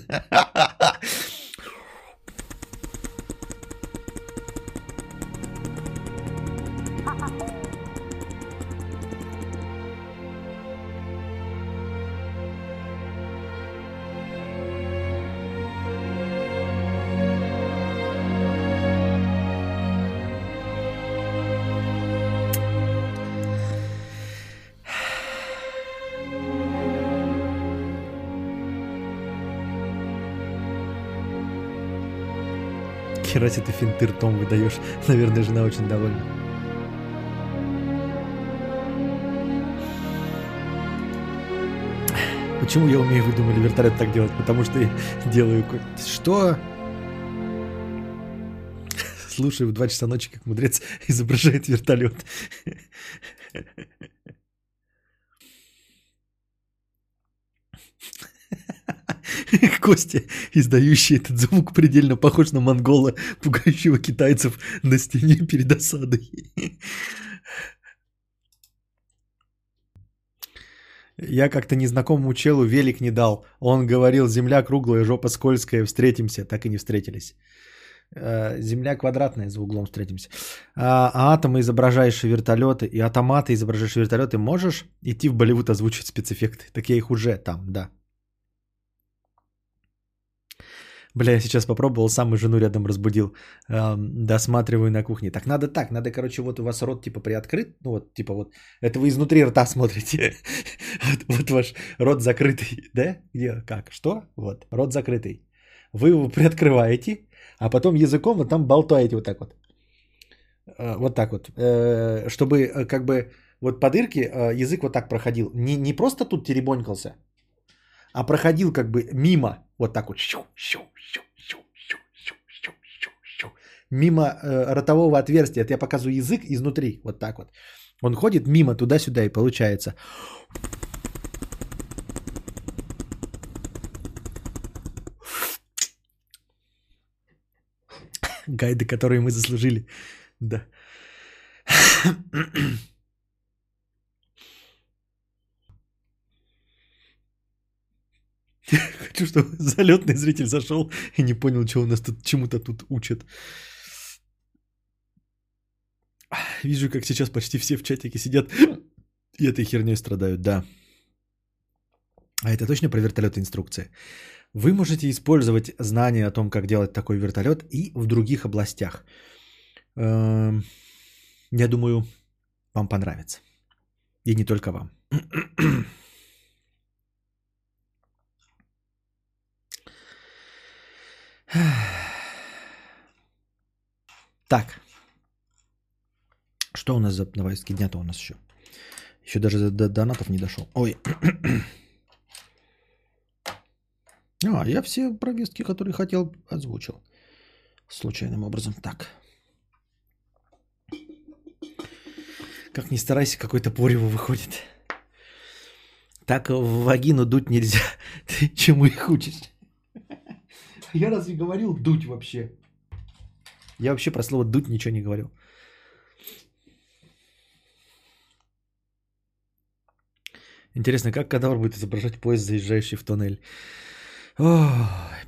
Хера себе ты финты ртом выдаешь. Наверное, жена очень довольна. Почему я умею выдумать вертолет так делать? Потому что я делаю... Что? Слушаю в 2 часа ночи, как мудрец изображает вертолет. Кости, издающий этот звук, предельно похож на монгола, пугающего китайцев на стене перед осадой. Я как-то незнакомому челу велик не дал. Он говорил, земля круглая, жопа скользкая, встретимся. Так и не встретились. Земля квадратная, за углом встретимся. А атомы изображаешь вертолеты, и автоматы изображаешь вертолеты. Можешь идти в Болливуд озвучивать спецэффекты? Так я их уже там, да. Бля, я сейчас попробовал, сам и жену рядом разбудил. Досматриваю на кухне. Так, надо, короче, вот у вас рот типа приоткрыт. Ну вот, типа вот, это вы изнутри рта смотрите. Вот ваш рот закрытый, да? Где, как, что? Вот, рот закрытый. Вы его приоткрываете, а потом языком вот там болтаете вот так вот. Вот так вот. Чтобы как бы вот по дырке язык вот так проходил. Не просто тут теребонькался, а проходил как бы мимо, вот так вот, мимо ротового отверстия. Это я показываю язык изнутри, вот так вот. Он ходит мимо туда-сюда и получается. Гайды, которые мы заслужили. Да. Хочу, чтобы залетный зритель зашел и не понял, чего у нас тут чему-то тут учат. Вижу, как сейчас почти все в чатике сидят и этой херней страдают, да. А это точно про вертолеты инструкция? Вы можете использовать знания о том, как делать такой вертолет и в других областях. Я думаю, вам понравится. И не только вам. Так, что у нас за новостки дня-то у нас еще? Еще даже до донатов не дошел. Ой. Я все повестки, которые хотел, озвучил. Случайным образом. Так. Как ни старайся, какой-то порево выходит. Так в вагину дуть нельзя. Ты чему их учишь? Я разве говорил дуть вообще? Я вообще про слово дуть ничего не говорил. Интересно, как кадавр будет изображать поезд, заезжающий в тоннель? Ой,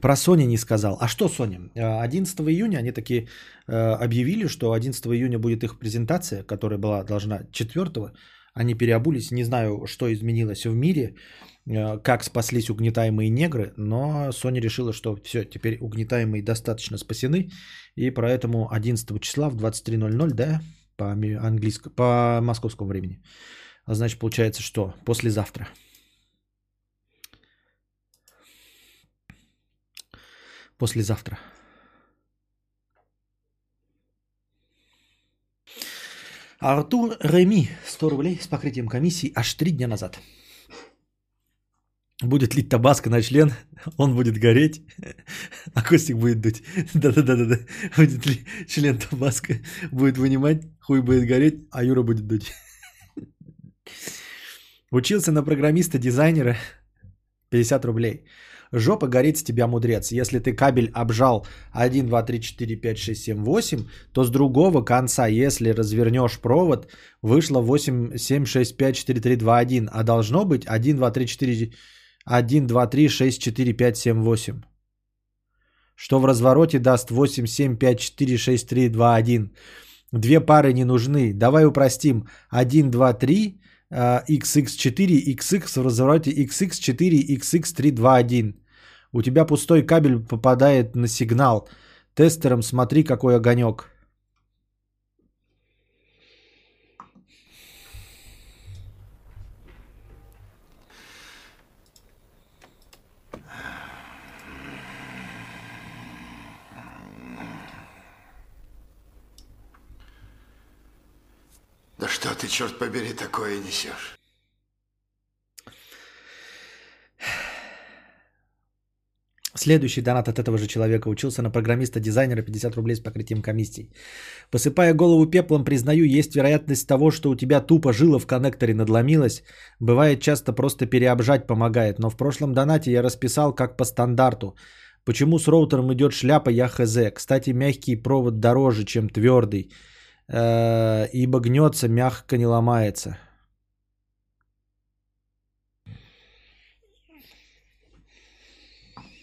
про Sony не сказал. А что Sony? 11 июня они таки объявили, что 11 июня будет их презентация, которая была должна 4-го. Они переобулись. Не знаю, что изменилось в мире, как спаслись угнетаемые негры, но Sony решила, что все, теперь угнетаемые достаточно спасены, и поэтому 11 числа в 23:00, да, по московскому времени. А значит, получается, что послезавтра. Послезавтра. Артур Реми, 100 рублей с покрытием комиссии аж 3 дня назад. Будет лить табаско на член, он будет гореть, а Костик будет дуть. Да-да-да-да, будет ли член табаско, будет вынимать, хуй будет гореть, а Юра будет дуть. Учился на программиста-дизайнера, 50 рублей. Жопа горит с тебя, мудрец. Если ты кабель обжал 1, 2, 3, 4, 5, 6, 7, 8, то с другого конца, если развернешь провод, вышло 8, 7, 6, 5, 4, 3, 2, 1. А должно быть 1, 2, 3, 4, 1, 2, 3, 6, 4, 5, 7, 8. Что в развороте даст 8, 7, 5, 4, 6, 3, 2, 1. Две пары не нужны. Давай упростим. 1, 2, 3, XX4, XX в развороте XX4, XX3, 2, 1. У тебя пустой кабель попадает на сигнал. Тестером смотри, какой огонек. Да что ты, черт побери, такое несешь? Следующий донат от этого же человека. Учился на программиста-дизайнера, 50 рублей с покрытием комиссий. Посыпая голову пеплом, признаю, есть вероятность того, что у тебя тупо жила в коннекторе надломилась. Бывает часто просто переобжать помогает. Но в прошлом донате я расписал как по стандарту. Почему с роутером идет шляпа, я хз. Кстати, мягкий провод дороже, чем твердый. Ибо гнется, мягко не ломается.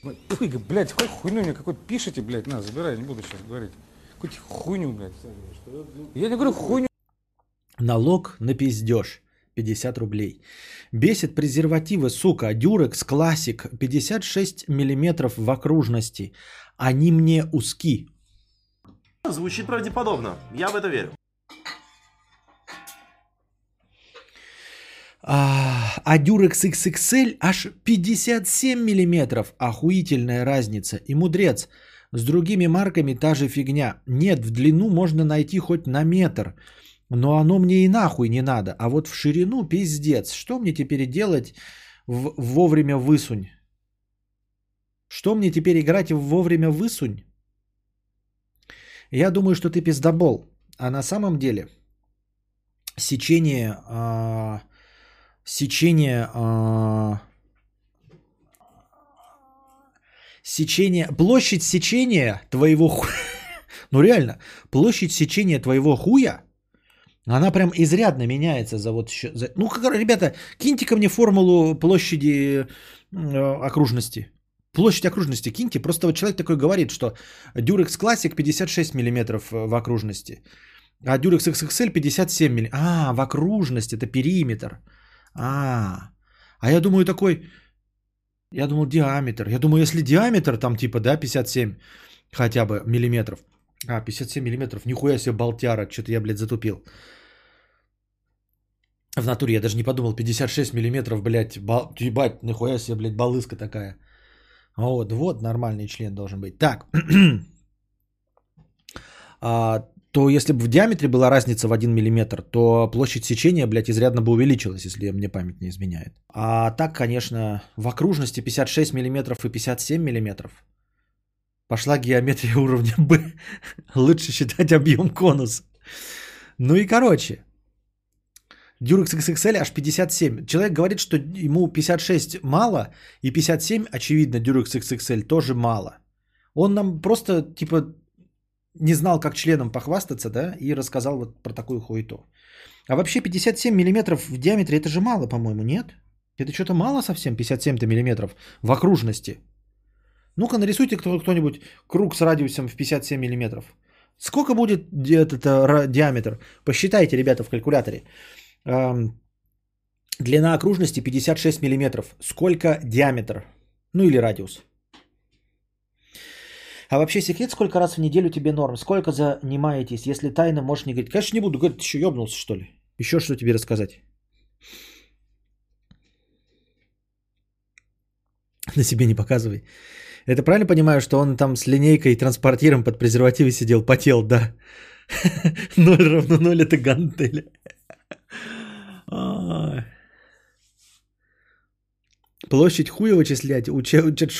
Ой, блядь, какую хуйню мне какой-то пишете, блядь, на, забирай, не буду сейчас говорить. Какую-то хуйню, блядь. Я не говорю хуйню. Налог на пиздеж. 50 рублей. Бесит презервативы, сука, дюрекс, классик, 56 миллиметров в окружности. Они мне узки. Звучит правдеподобно, я в это верю. А дюрекс XXL аж 57 миллиметров. Охуительная разница. И мудрец. С другими марками та же фигня. Нет, в длину можно найти хоть на метр. Но оно мне и нахуй не надо. А вот в ширину пиздец. Что мне теперь делать в вовремя высунь? Что мне теперь играть в вовремя высунь? Я думаю, что ты пиздобол. А на самом деле сечение... Сечение, площадь сечения твоего хуя, ну реально, площадь сечения твоего хуя, она прям изрядно меняется за вот, за, ну, как, ребята, киньте ко мне формулу площади окружности, площадь окружности киньте, просто вот человек такой говорит, что Durex Classic 56 мм в окружности, а Durex XXL 57 мм, а, в окружности, это периметр. А я думаю такой, я думал диаметр, я думаю если диаметр там типа да 57 хотя бы миллиметров, а 57 миллиметров, нихуя себе болтяра, что-то я блядь затупил. В натуре я даже не подумал, 56 миллиметров блядь, ебать, нихуя себе блядь балыска такая. Вот, вот нормальный член должен быть. Так, то если бы в диаметре была разница в 1 мм, то площадь сечения, блядь, изрядно бы увеличилась, если мне память не изменяет. А так, конечно, в окружности 56 мм и 57 мм пошла геометрия уровня B. Лучше считать объем конуса. Ну и короче. Durex XXL аж 57. Человек говорит, что ему 56 мало, и 57, очевидно, Durex XXL тоже мало. Он нам просто, типа... не знал, как членом похвастаться, да, и рассказал вот про такую хуету. А вообще 57 миллиметров в диаметре, это же мало, по-моему, нет? Это что-то мало совсем, 57-то миллиметров в окружности. Ну-ка, нарисуйте кто-нибудь круг с радиусом в 57 миллиметров. Сколько будет этот диаметр? Посчитайте, ребята, в калькуляторе. Длина окружности 56 миллиметров. Сколько диаметр? Ну или радиус. А вообще секрет, сколько раз в неделю тебе норм? Сколько занимаетесь? Если тайно, можешь не говорить. Конечно, не буду говорить, ты еще ебнулся, что ли? Еще что тебе рассказать? На себе не показывай. Это правильно понимаю, что он там с линейкой и транспортиром под презервативы сидел, потел, да? 0 равно 0 – это гантели. Площадь хуя вычислять, учат в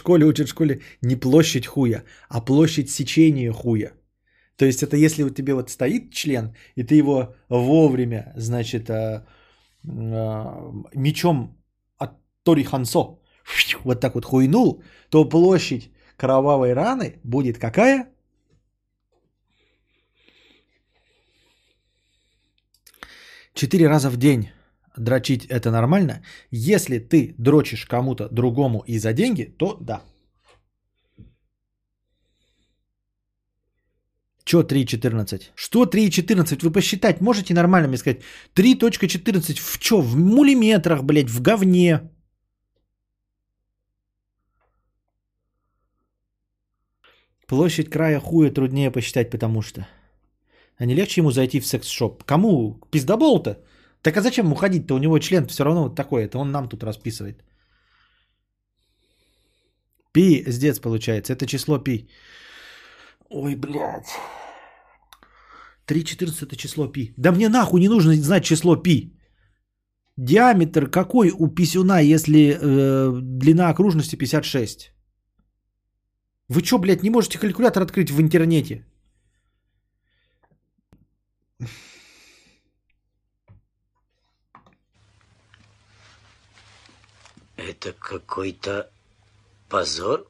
школе, не площадь хуя, а площадь сечения хуя. То есть это если у тебя вот стоит член, и ты его вовремя, значит, мечом от Тори Хансо вот так вот хуйнул, то площадь кровавой раны будет какая? Четыре раза в день. Дрочить это нормально. Если ты дрочишь кому-то другому и за деньги, то да. Чё 3.14? Что 3.14? Вы посчитать можете нормально мне сказать? 3.14 в чё? В миллиметрах, блядь, в говне. Площадь края хуя труднее посчитать, потому что... А не легче ему зайти в секс-шоп? Кому? Пиздобол-то? Так а зачем уходить-то? У него член все равно вот такой. Это он нам тут расписывает. Пиздец получается. Это число пи. Ой, блядь. 3,14 число пи. Да мне нахуй не нужно знать число пи. Диаметр какой у писюна, если длина окружности 56? Вы что, блядь, не можете калькулятор открыть в интернете? Это какой-то позор?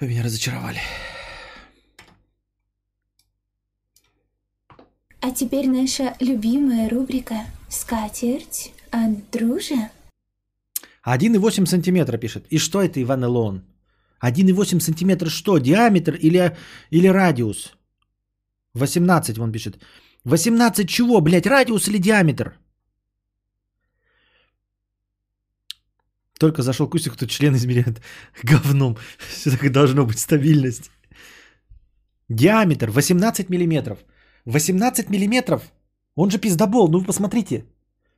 Вы меня разочаровали. А теперь наша любимая рубрика «Скатерть от Дружи». 1,8 сантиметра пишет. И что это, Иван Элон? 1,8 сантиметра что? Диаметр или радиус? 18, он пишет. 18 чего, блядь? Радиус или диаметр? Только зашел Кусик, кто член измеряет говном. Все так должно быть, стабильность. Диаметр 18 миллиметров. 18 миллиметров? Он же пиздобол, ну вы посмотрите.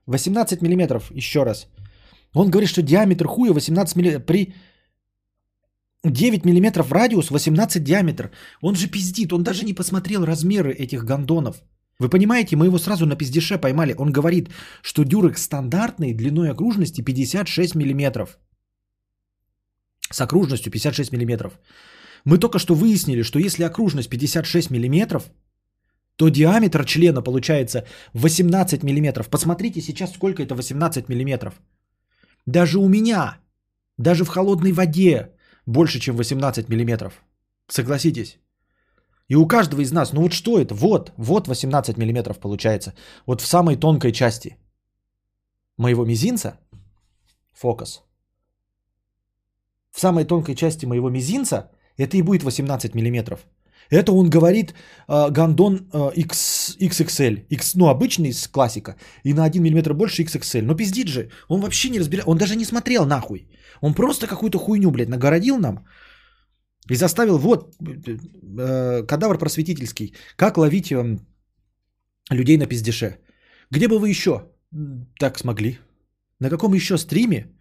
18 миллиметров, еще раз. Он говорит, что диаметр хуя 18 миллиметров. При 9 миллиметров радиус, 18 диаметр. Он же пиздит, он даже не посмотрел размеры этих гондонов. Вы понимаете, мы его сразу на пиздеше поймали. Он говорит, что дюрек стандартный длиной окружности 56 миллиметров. С окружностью 56 миллиметров. Мы только что выяснили, что если окружность 56 миллиметров, то диаметр члена получается 18 миллиметров. Посмотрите сейчас, сколько это 18 миллиметров. Даже у меня, даже в холодной воде больше, чем 18 миллиметров. Согласитесь. И у каждого из нас, ну вот что это? Вот 18 миллиметров получается. Вот в самой тонкой части моего мизинца, фокус, в самой тонкой части моего мизинца это и будет 18 миллиметров. Это он говорит гондон XXL, ну обычный классика, и на 1 миллиметр больше XXL. Но пиздит же, он вообще не разбирает, он даже не смотрел нахуй. Он просто какую-то хуйню, блядь, нагородил нам. И заставил, вот, кадавр просветительский, как ловить людей на пиздеше. Где бы вы еще так смогли? На каком еще стриме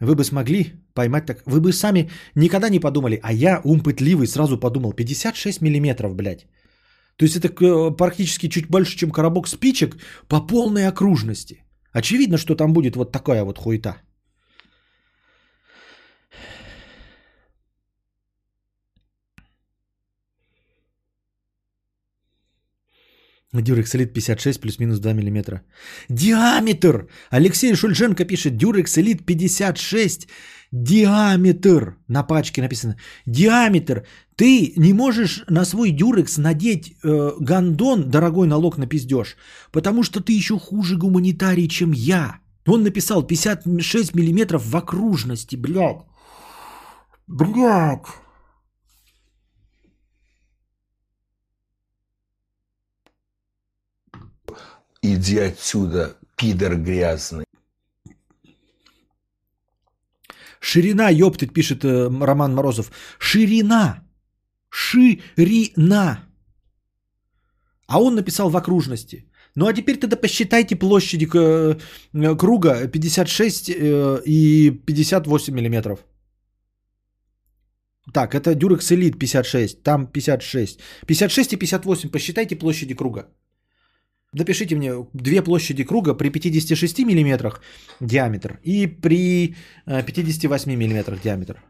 вы бы смогли поймать так? Вы бы сами никогда не подумали, а я, ум пытливый, сразу подумал, 56 миллиметров, блядь. То есть это практически чуть больше, чем коробок спичек по полной окружности. Очевидно, что там будет вот такая вот хуета. Дюрекс-элит 56 плюс-минус 2 мм. Диаметр! Алексей Шульженко пишет, Дюрекс-элит 56. Диаметр! На пачке написано. Диаметр! Ты не можешь на свой дюрекс надеть гондон, дорогой налог на пиздеж, потому что ты еще хуже гуманитарий, чем я. Он написал 56 мм в окружности, блядь. Блядь! Иди отсюда, пидор грязный. Ширина, ёптыть, пишет Роман Морозов. Ширина. Ширина. А он написал в окружности. Ну а теперь тогда посчитайте площади круга 56 и 58 миллиметров. Так, это Durex Elite 56, там 56. 56 и 58, посчитайте площади круга. Напишите мне две площади круга при 56 миллиметрах диаметр и при 58 миллиметрах диаметр.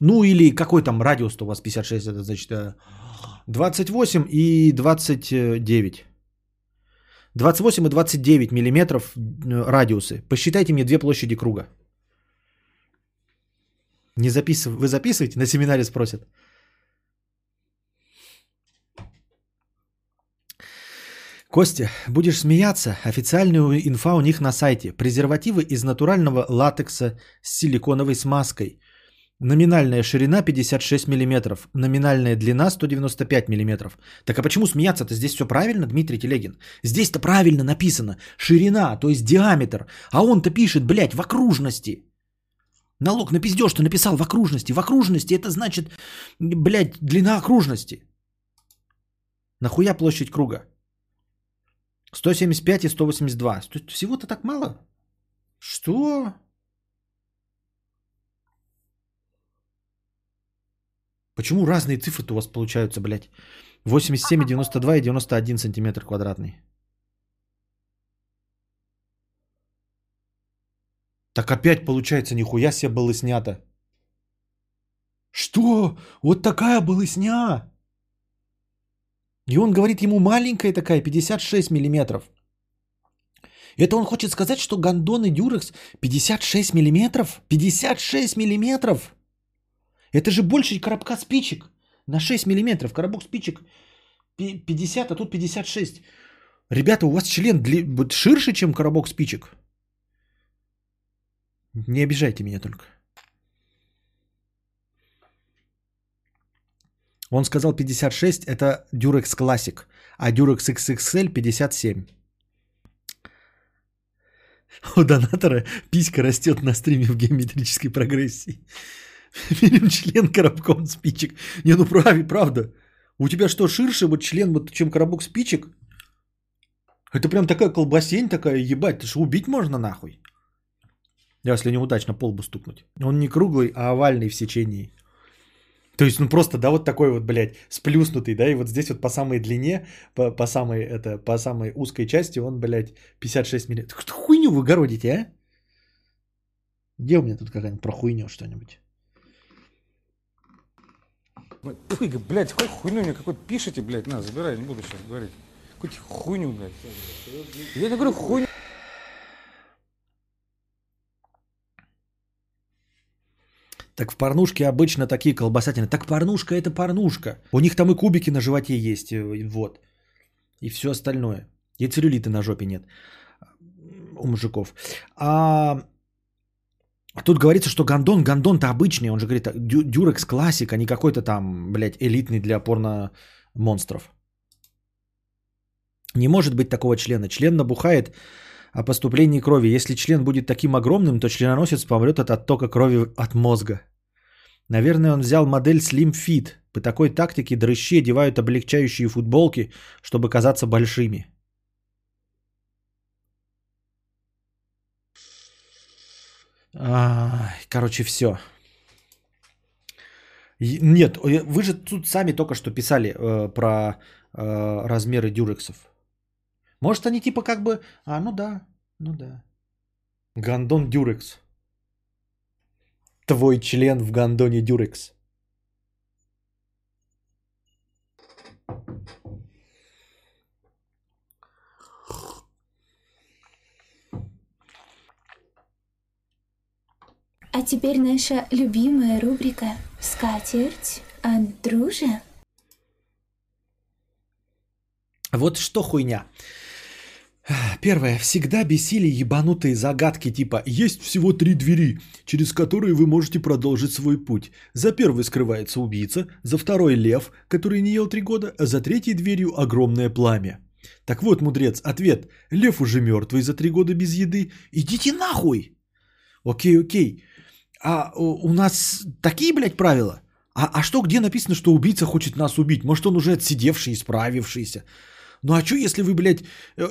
Ну или какой там радиус-то у вас 56, это значит 28 и 29. 28 и 29 миллиметров радиусы. Посчитайте мне две площади круга. Не записыв... Вы записываете? На семинаре спросят. Костя, будешь смеяться, официальная инфа у них на сайте. Презервативы из натурального латекса с силиконовой смазкой. Номинальная ширина 56 мм, номинальная длина 195 мм. Так а почему смеяться-то? Здесь все правильно, Дмитрий Телегин? Здесь-то правильно написано. Ширина, то есть диаметр. А он-то пишет, блядь, в окружности. Налог на пиздеж ты написал в окружности. В окружности это значит, блядь, длина окружности. Нахуя площадь круга? 175 и 182. Всего-то так мало? Что? Почему разные цифры-то у вас получаются, блядь? 87, 92 и 91 сантиметр квадратный. Так опять получается, нихуя себе было снято. Что? Вот такая балысня. И он говорит ему, маленькая такая, 56 миллиметров. Это он хочет сказать, что гондон и дюрекс 56 миллиметров? 56 миллиметров? Это же больше коробка спичек на 6 миллиметров. Коробок спичек 50, а тут 56. Ребята, у вас член ширше, чем коробок спичек? Не обижайте меня только. Он сказал 56, это Durex Classic, а Durex XXL 57. У донатора писька растет на стриме в геометрической прогрессии. Берем член коробком спичек. Не, ну правда. У тебя что, ширше вот член, вот, чем коробок спичек? Это прям такая колбасень такая, ебать, ты же убить можно нахуй. Если неудачно по лбу стукнуть. Он не круглый, а овальный в сечении. То есть, ну просто, да, вот такой вот, блядь, сплюснутый, да, и вот здесь вот по самой длине, по самой узкой части он, блядь, 56 миллиметров. Какую-то хуйню вы городите, а? Где у меня тут какая-нибудь про хуйню что-нибудь? Ой, блядь, какую хуйню мне какой-то пишете, блядь, на, забирай, не буду сейчас говорить. Какую-то хуйню, блядь. Я не говорю хуйню. Так в порнушке обычно такие колбасатины. Так порнушка это порнушка. У них там и кубики на животе есть. Вот. И все остальное. И целлюлита на жопе нет. У мужиков. А тут говорится, что гондон. Гондон-то обычный. Он же говорит, Durex Classic, а не какой-то там, блядь, элитный для порно-монстров. Не может быть такого члена. Член набухает о поступлении крови. Если член будет таким огромным, то членоносец помрет от оттока крови от мозга. Наверное, он взял модель Slim Fit. По такой тактике дрыщи одевают облегчающие футболки, чтобы казаться большими. Короче, все. Нет, вы же тут сами только что писали про размеры дюрексов. Может, они типа как бы... А, ну да, ну да. Гондон Дюрекс. Твой член в гондоне Дюрекс. А теперь наша любимая рубрика «Скатерть от Дружи». Вот что хуйня. Первое. Всегда бесили ебанутые загадки типа «Есть всего 3 двери, через которые вы можете продолжить свой путь. За первой скрывается убийца, за второй лев, который не ел 3 года, а за третьей дверью огромное пламя». Так вот, мудрец, ответ «Лев уже мертвый за 3 года без еды. Идите нахуй!» Окей, окей. А у нас такие, блядь, правила? А что, где написано, что убийца хочет нас убить? Может, он уже отсидевший, исправившийся? Ну а что, если вы, блядь,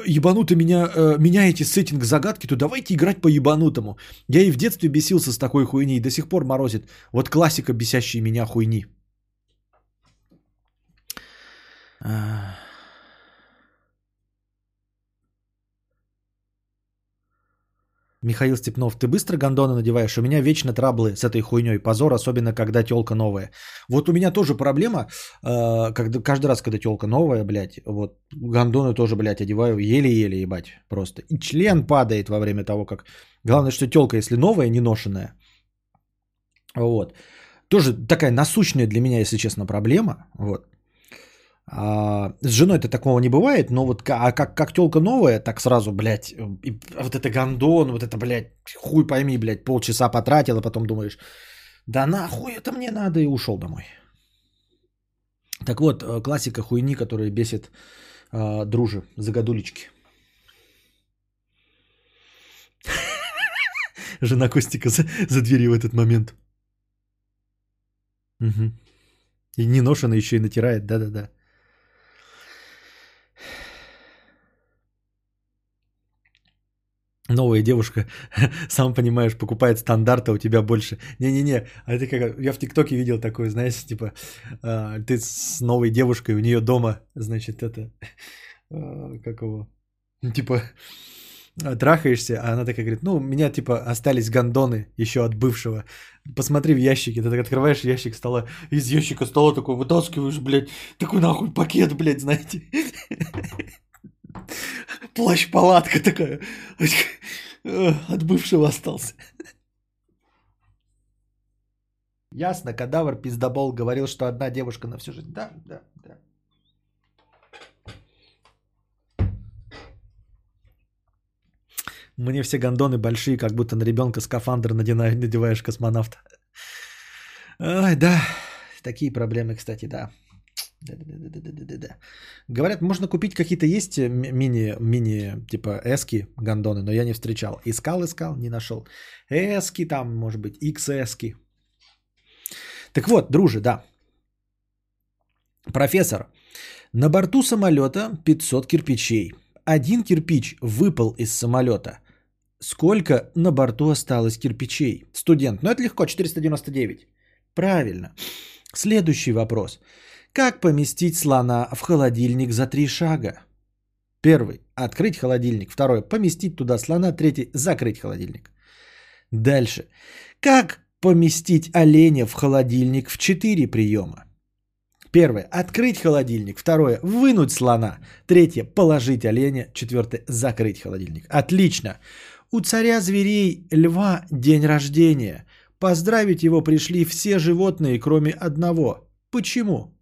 ебануто меняете сеттинг загадки, то давайте играть по-ебанутому. Я и в детстве бесился с такой хуйней, до сих пор морозит. Вот классика бесящей меня хуйни. Михаил Степнов, ты быстро гондоны надеваешь? У меня вечно траблы с этой хуйней. Позор, особенно когда тёлка новая. Вот у меня тоже проблема, когда, каждый раз, когда тёлка новая, блядь, вот гондоны тоже, блядь, одеваю еле-еле, ебать, просто. И член падает во время того, как... Главное, что тёлка, если новая, не ношенная. Вот. Тоже такая насущная для меня, если честно, проблема. Вот. С женой-то такого не бывает, но вот как тёлка новая, так сразу, блядь, вот это гондон, вот это, блядь, хуй пойми, блядь, полчаса потратил, а потом думаешь, да нахуй это мне надо, и ушёл домой. Так вот, классика хуйни, которая бесит дружи, загадулечки. Жена Костика за дверью в этот момент. И не ношена ещё и натирает, да-да-да. Новая девушка, сам понимаешь, покупает стандарты, у тебя больше. Не-не-не, а это как я в ТикТоке видел такое, знаешь, типа ты с новой девушкой, у нее дома, значит, это как его, типа трахаешься, а она такая говорит: ну, у меня типа остались гондоны еще от бывшего. Посмотри в ящике. Ты так открываешь ящик стола, из ящика стола такой вытаскиваешь, блядь, такой нахуй пакет, блядь, знаете. Плащ-палатка такая. От бывшего остался. Ясно, кадавр пиздобол говорил, что одна девушка на всю жизнь. Да. Мне все гондоны большие, как будто на ребенка скафандр надеваешь космонавта. Ой, да. Такие проблемы, кстати, да. Да. Говорят, можно купить какие-то есть мини типа эски гондоны, но я не встречал. Искал, не нашел. Эски там, может быть, XS-ки. Так вот, друже, да. Профессор, на борту самолета 500 кирпичей. Один кирпич выпал из самолета. Сколько на борту осталось кирпичей? Студент, ну это легко, 499. Правильно. Следующий вопрос. Как поместить слона в холодильник за 3 шага? Первый. Открыть холодильник. Второй. Поместить туда слона. Третий. Закрыть холодильник. Дальше. Как поместить оленя в холодильник в 4 приема? Первое. Открыть холодильник. Второе. Вынуть слона. Третье. Положить оленя. Четвертое. Закрыть холодильник. Отлично. У царя зверей льва день рождения. Поздравить его пришли все животные, кроме одного. Почему?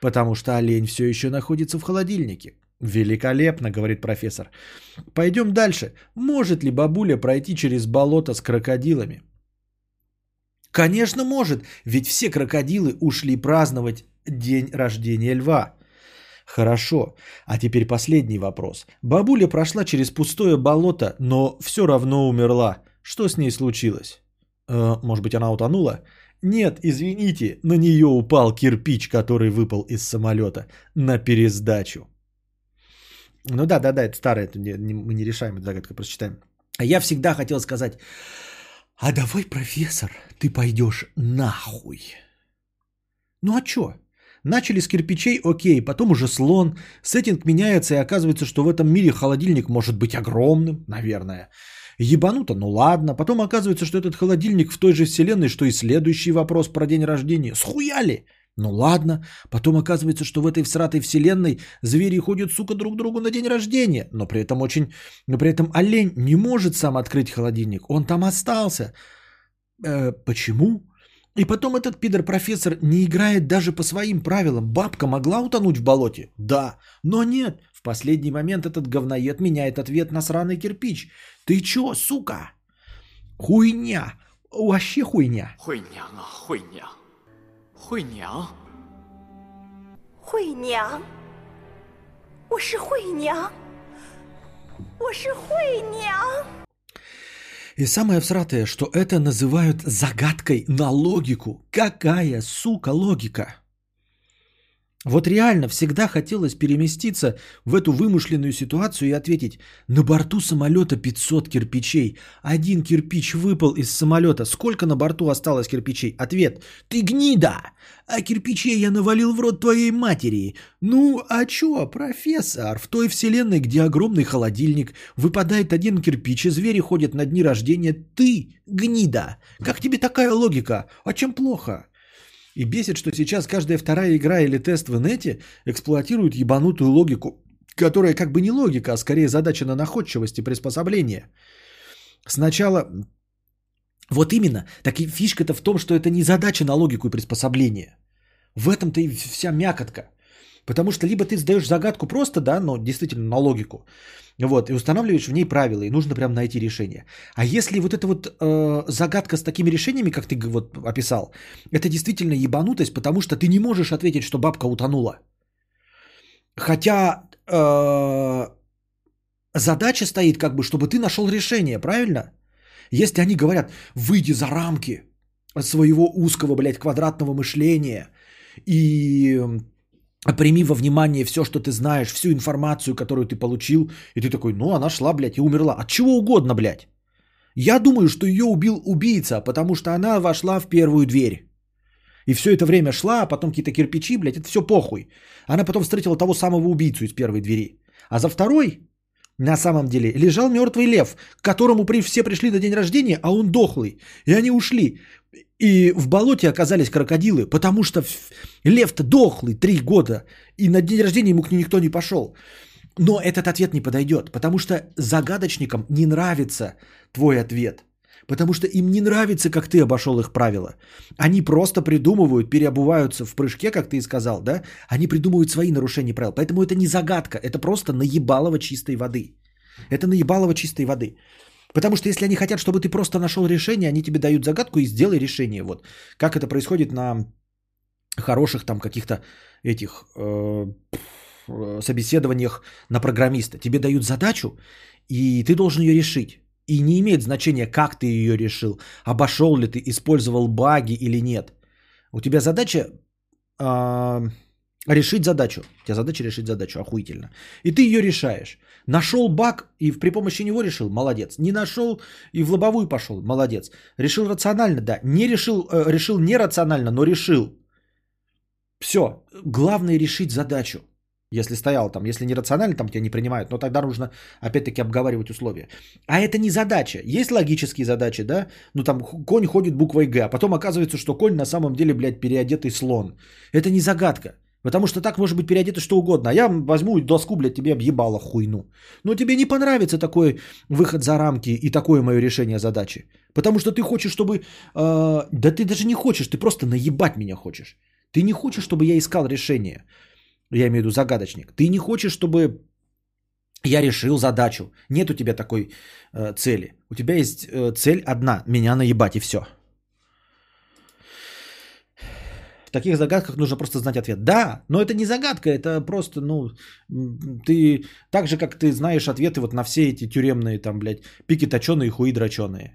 Потому что олень все еще находится в холодильнике. Великолепно, говорит профессор. Пойдем дальше. Может ли бабуля пройти через болото с крокодилами? Конечно, может, ведь все крокодилы ушли праздновать день рождения льва. Хорошо. А теперь последний вопрос. Бабуля прошла через пустое болото, но все равно умерла. Что с ней случилось? Может быть, она утонула? Нет, извините, на нее упал кирпич, который выпал из самолета на пересдачу. Ну да, это старое, это мы не решаем, это загадка, прочитаем. А я всегда хотел сказать: а давай, профессор, ты пойдешь нахуй. Ну а чё? Начали с кирпичей, окей, потом уже слон, сеттинг меняется, и оказывается, что в этом мире холодильник может быть огромным, наверное. Ебануто, ну ладно. Потом оказывается, что этот холодильник в той же вселенной, что и следующий вопрос про день рождения. Схуяли? Ну ладно. Потом оказывается, что в этой всратой вселенной звери ходят, сука, друг другу на день рождения. Но при этом олень не может сам открыть холодильник. Он там остался. Почему? И потом этот пидор-профессор не играет даже по своим правилам. Бабка могла утонуть в болоте? Да. Но нет. В последний момент этот говноед меняет ответ на сраный кирпич. Ты чё, сука? Хуйня. Вообще хуйня. Хуйня. И самое всратое, что это называют загадкой на логику. Какая, сука, логика? Вот реально всегда хотелось переместиться в эту вымышленную ситуацию и ответить: на борту самолета 500 кирпичей, один кирпич выпал из самолета, сколько на борту осталось кирпичей? Ответ: ты гнида, а кирпичей я навалил в рот твоей матери. Ну а чё, профессор, в той вселенной, где огромный холодильник, выпадает один кирпич и звери ходят на дни рождения, ты гнида, как тебе такая логика, а чем плохо? И бесит, что сейчас каждая вторая игра или тест в инете эксплуатирует ебанутую логику, которая как бы не логика, а скорее задача на находчивость и приспособление. Сначала, вот именно, так и фишка-то в том, что это не задача на логику и приспособление. В этом-то и вся мякотка. Потому что либо ты задаешь загадку просто, да, но действительно на логику, вот, и устанавливаешь в ней правила, и нужно прям найти решение. А если вот эта вот загадка с такими решениями, как ты вот описал, это действительно ебанутость, потому что ты не можешь ответить, что бабка утонула. Хотя задача стоит как бы, чтобы ты нашел решение, правильно? Если они говорят: выйди за рамки своего узкого, блядь, квадратного мышления и... прими во внимание все, что ты знаешь, всю информацию, которую ты получил. И ты такой, ну она шла, блядь, и умерла. От чего угодно, блядь. Я думаю, что ее убил убийца, потому что она вошла в первую дверь. И все это время шла, а потом какие-то кирпичи, блядь, это все похуй. Она потом встретила того самого убийцу из первой двери. А за второй, на самом деле, лежал мертвый лев, к которому все пришли на день рождения, а он дохлый. И они ушли. И в болоте оказались крокодилы, потому что лев-то дохлый 3 года. И на день рождения ему к ней никто не пошел. Но этот ответ не подойдет, потому что загадочникам не нравится твой ответ. Потому что им не нравится, как ты обошел их правила. Они просто придумывают, переобуваются в прыжке, как ты и сказал, да? Они придумывают свои нарушения правил. Поэтому это не загадка, это просто наебалово чистой воды. Это наебалово чистой воды. Потому что если они хотят, чтобы ты просто нашел решение, они тебе дают загадку и сделай решение. Вот. Как это происходит на хороших там каких-то этих собеседованиях на программиста. Тебе дают задачу, и ты должен ее решить. И не имеет значения, как ты ее решил, обошел ли ты, использовал баги или нет. У тебя задача решить задачу. У тебя задача решить задачу, охуительно. И ты ее решаешь. Нашел баг и при помощи него решил, молодец. Не нашел и в лобовую пошел, молодец. Решил рационально, да. Не решил, решил нерационально, но решил. Все. Главное решить задачу. Если стоял там, если нерационально, там тебя не принимают, но тогда нужно опять-таки обговаривать условия. А это не задача. Есть логические задачи, да? Ну там конь ходит буквой «Г», а потом оказывается, что конь на самом деле, блядь, переодетый слон. Это не загадка. Потому что так может быть переодето что угодно. А я возьму доску, блядь, тебе объебало хуйну. Но тебе не понравится такой выход за рамки и такое мое решение задачи. Потому что ты хочешь, чтобы... да ты даже не хочешь, ты просто наебать меня хочешь. Ты не хочешь, чтобы я искал решение. Я имею в виду загадочник. Ты не хочешь, чтобы я решил задачу. Нет у тебя такой цели. У тебя есть цель одна. Меня наебать и все. В таких загадках нужно просто знать ответ. Да, но это не загадка. Это просто, ну, ты... Так же, как ты знаешь ответы вот на все эти тюремные там, блядь, пики точеные, хуи дроченые.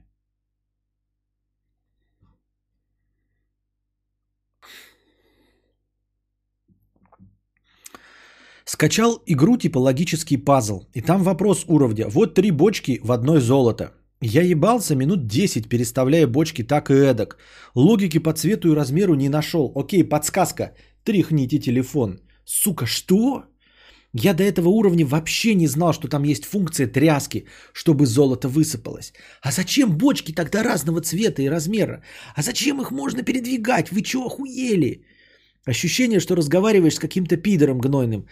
Скачал игру типа логический пазл, и там вопрос уровня. Вот 3 бочки в одной золото. Я ебался минут 10, переставляя бочки так и эдак. Логики по цвету и размеру не нашел. Окей, подсказка. Тряхните телефон. Сука, что? Я до этого уровня вообще не знал, что там есть функция тряски, чтобы золото высыпалось. А зачем бочки тогда разного цвета и размера? А зачем их можно передвигать? Вы чё, охуели? Ощущение, что разговариваешь с каким-то пидором гнойным.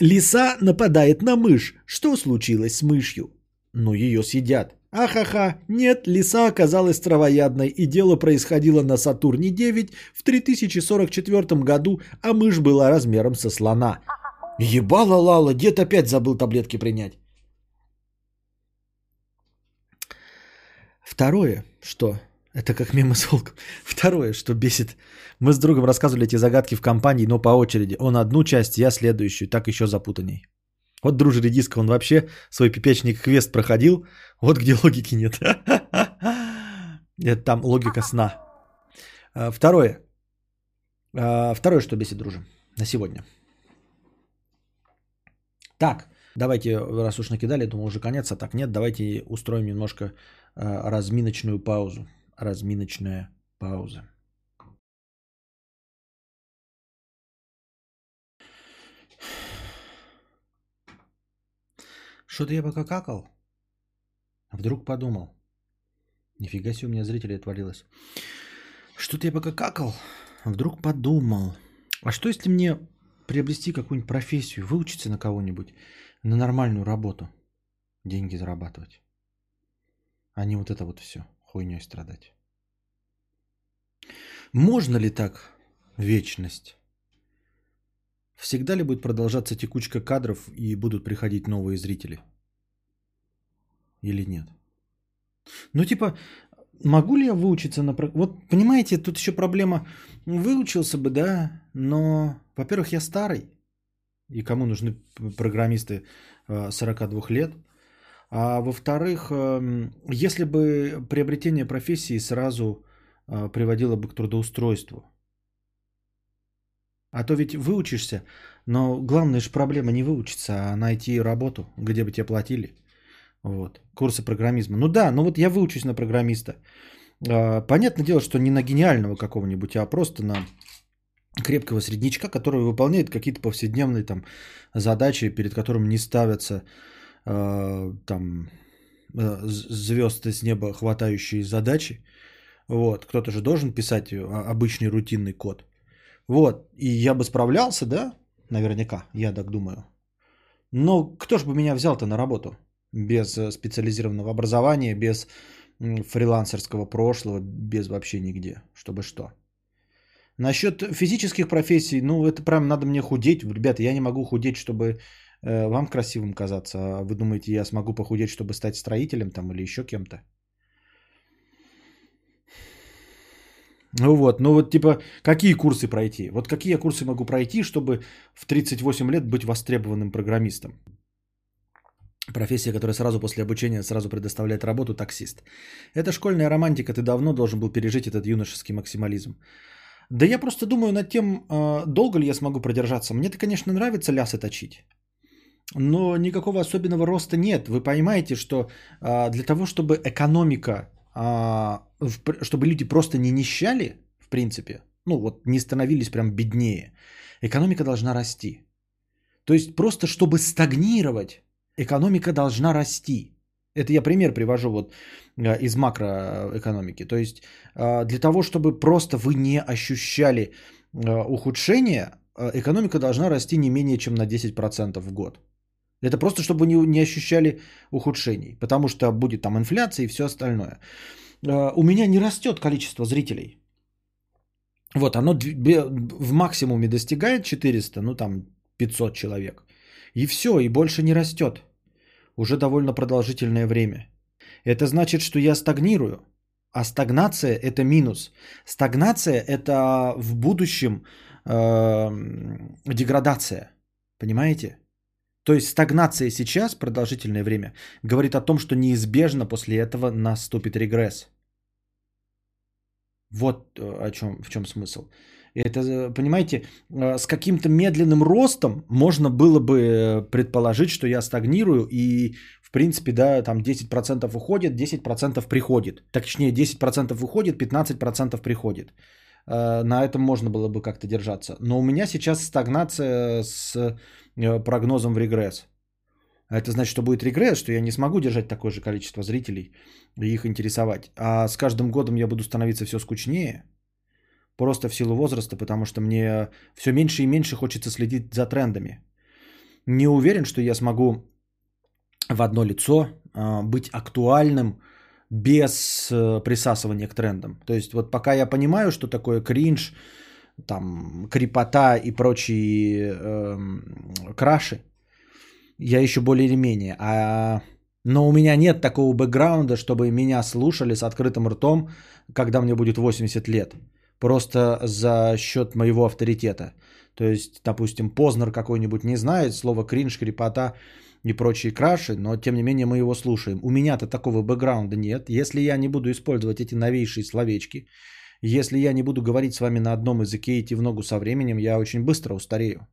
Лиса нападает на мышь. Что случилось с мышью? Ну, ее съедят. Ахаха, нет, лиса оказалась травоядной, и дело происходило на Сатурне 9 в 3044 году, а мышь была размером со слона. Ебала Лала, дед опять забыл таблетки принять. Второе, что... Это как мемы с волком. Второе, что бесит. Мы с другом рассказывали эти загадки в компании, но по очереди. Он одну часть, я следующую. Так еще запутанней. Вот Дружи редиска, он вообще свой пипечник квест проходил. Вот где логики нет. Это там логика сна. Второе. Второе, что бесит, Дружи, на сегодня. Так, давайте, раз уж накидали, думаю, уже конец, а так нет. Давайте устроим немножко разминочную паузу. Разминочная пауза. Что-то я пока какал. А вдруг подумал. Нифига себе, у меня зрители отвалилось. Что-то я пока какал. А вдруг подумал. А что если мне приобрести какую-нибудь профессию, выучиться на кого-нибудь, на нормальную работу, деньги зарабатывать? А не вот это вот все. Хуйней страдать. Можно ли так вечность? Всегда ли будет продолжаться текучка кадров и будут приходить новые зрители? Или нет? Ну типа, могу ли я выучиться на... Вот понимаете, тут еще проблема. Выучился бы, да, но, во-первых, я старый. И кому нужны программисты 42 лет? А во-вторых, если бы приобретение профессии сразу приводило бы к трудоустройству, А то ведь выучишься, но главная же проблема не выучиться, а найти работу, где бы тебе платили. Вот. Курсы программизма. Ну да, ну вот я выучусь на программиста. Понятное дело, что не на гениального какого-нибудь, а просто на крепкого среднячка, который выполняет какие-то повседневные там задачи, перед которыми не ставятся там звезды с неба хватающие задачи. Вот. Кто-то же должен писать обычный рутинный код. Вот. И я бы справлялся, да? Наверняка, я так думаю. Но кто же бы меня взял-то на работу? Без специализированного образования, без фрилансерского прошлого, без вообще нигде. Чтобы что. Насчет физических профессий, ну это прям надо мне худеть. Ребята, я не могу худеть, чтобы вам красивым казаться. А вы думаете, я смогу похудеть, чтобы стать строителем там или еще кем-то? Ну вот типа, какие курсы пройти? Вот какие я курсы могу пройти, чтобы в 38 лет быть востребованным программистом? Профессия, которая сразу после обучения сразу предоставляет работу, таксист. Это школьная романтика, ты давно должен был пережить этот юношеский максимализм. Да я просто думаю над тем, долго ли я смогу продержаться. Мне-то, конечно, нравится лясы точить, но никакого особенного роста нет. Вы понимаете, что для того, чтобы экономика, чтобы люди просто не нищали, в принципе, ну вот не становились прям беднее, экономика должна расти. То есть просто чтобы стагнировать, экономика должна расти. Это я пример привожу вот из макроэкономики. То есть для того, чтобы просто вы не ощущали ухудшения, экономика должна расти не менее чем на 10% в год. Это просто, чтобы вы не ощущали ухудшений, потому что будет там инфляция и все остальное. У меня не растет количество зрителей. Вот, оно в максимуме достигает 400, ну там 500 человек. И все, и больше не растет. Уже довольно продолжительное время. Это значит, что я стагнирую. А стагнация – это минус. Стагнация – это в будущем деградация. Понимаете? То есть стагнация сейчас, продолжительное время, говорит о том, что неизбежно после этого наступит регресс. Вот в чем смысл. Это, понимаете, с каким-то медленным ростом можно было бы предположить, что я стагнирую и, в принципе, да, там 10% уходит, 10% приходит. Точнее, 10% уходит, 15% приходит. На этом можно было бы как-то держаться. Но у меня сейчас стагнация с прогнозом в регресс. Это значит, что будет регресс, что я не смогу держать такое же количество зрителей и их интересовать. А с каждым годом я буду становиться все скучнее. Просто в силу возраста, потому что мне все меньше и меньше хочется следить за трендами. Не уверен, что я смогу в одно лицо быть актуальным без присасывания к трендам. То есть вот пока я понимаю, что такое кринж, там, крепота и прочие краши, я еще более-менее. Но у меня нет такого бэкграунда, чтобы меня слушали с открытым ртом, когда мне будет 80 лет. Просто за счет моего авторитета. То есть, допустим, Познер какой-нибудь не знает слово кринж, крепота и прочие краши, но тем не менее мы его слушаем. У меня-то такого бэкграунда нет. Если я не буду использовать эти новейшие словечки, если я не буду говорить с вами на одном языке и идти в ногу со временем, я очень быстро устарею.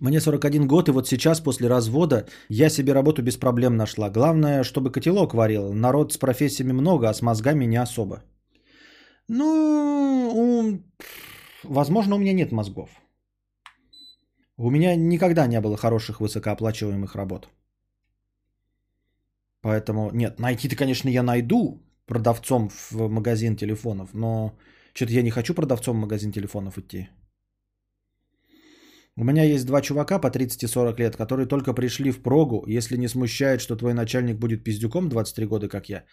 Мне 41 год, и вот сейчас, после развода, я себе работу без проблем нашла. Главное, чтобы котелок варил. Народ с профессиями много, а с мозгами не особо. Ну, возможно, у меня нет мозгов. У меня никогда не было хороших высокооплачиваемых работ. Поэтому, нет, найти-то, конечно, я найду продавцом в магазин телефонов, но что-то я не хочу продавцом в магазин телефонов идти. У меня есть два чувака по 30-40 лет, которые только пришли в прогу. Если не смущает, что твой начальник будет пиздюком 23 года, как я,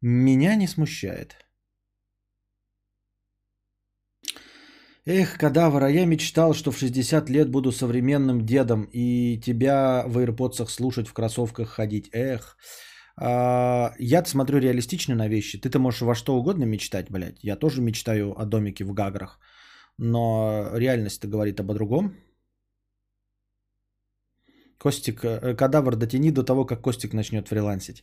меня не смущает. Эх, кадавр, а я мечтал, что в 60 лет буду современным дедом и тебя в аирподсах слушать, в кроссовках ходить. Эх, я-то смотрю реалистично на вещи. Ты-то можешь во что угодно мечтать, блядь. Я тоже мечтаю о домике в Гаграх, но реальность-то говорит обо другом. Костик, кадавр, дотяни до того, как Костик начнет фрилансить.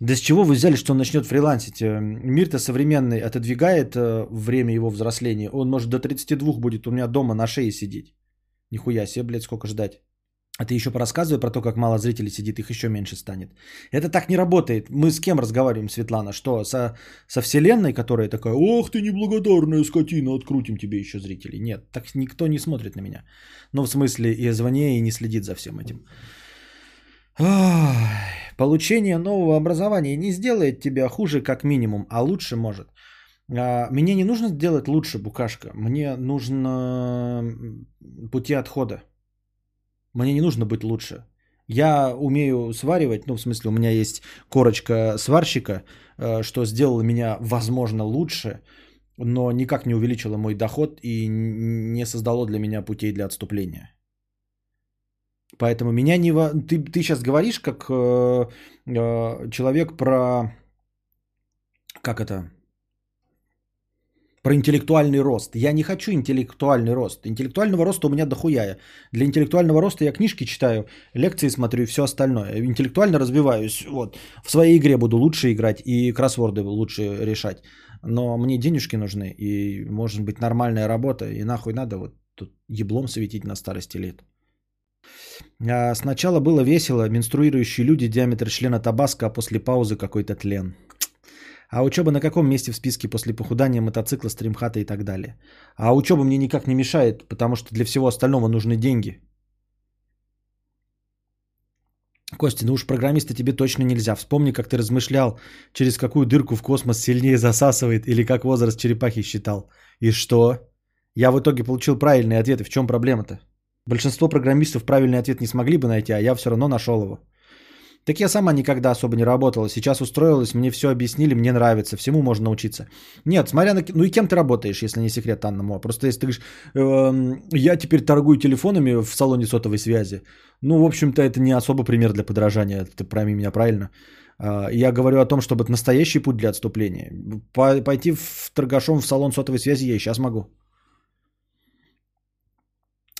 Да с чего вы взяли, что он начнет фрилансить? Мир-то современный отодвигает время его взросления. Он, может, до 32 будет у меня дома на шее сидеть. Нихуя себе, блядь, сколько ждать. А ты еще порассказывай про то, как мало зрителей сидит, их еще меньше станет. Это так не работает. Мы с кем разговариваем, Светлана? Что, со Вселенной, которая такая, ох ты неблагодарная скотина, открутим тебе еще зрителей. Нет, так никто не смотрит на меня. Ну, в смысле, и звоне, и не следит за всем этим. Ой, получение нового образования не сделает тебя хуже, как минимум, а лучше может. Мне не нужно сделать лучше, букашка. Мне нужно пути отхода. Мне не нужно быть лучше. Я умею сваривать, ну, в смысле, у меня есть корочка сварщика, что сделало меня, возможно, лучше, но никак не увеличило мой доход и не создало для меня путей для отступления. Поэтому меня не... Ты сейчас говоришь, как человек про... Как это? Про интеллектуальный рост. Я не хочу интеллектуальный рост. Интеллектуального роста у меня дохуя. Для интеллектуального роста я книжки читаю, лекции смотрю и все остальное. Интеллектуально развиваюсь. Вот. В своей игре буду лучше играть и кроссворды лучше решать. Но мне денежки нужны и, может быть, нормальная работа. И нахуй надо вот тут еблом светить на старости лет. Сначала было весело, менструирующие люди, диаметр члена Табаско, а после паузы какой-то тлен. А учеба на каком месте в списке после похудания, мотоцикла, стримхата и так далее? А учеба мне никак не мешает, потому что для всего остального нужны деньги. Костя, ну уж программиста тебе точно нельзя. Вспомни, как ты размышлял, через какую дырку в космос сильнее засасывает или как возраст черепахи считал. И что? Я в итоге получил правильные ответы. В чем проблема-то? Большинство программистов правильный ответ не смогли бы найти, а я все равно нашел его. Так я сама никогда особо не работала. Сейчас устроилась, мне все объяснили, мне нравится. Всему можно научиться. Нет, смотря на... Ну и кем ты работаешь, если не секрет, Анна Моа? Просто если ты говоришь, я теперь торгую телефонами в салоне сотовой связи. Ну, в общем-то, это не особо пример для подражания. Ты пойми меня правильно. Я говорю о том, чтобы настоящий путь для отступления. Пойти в торгашом в салон сотовой связи я и сейчас могу.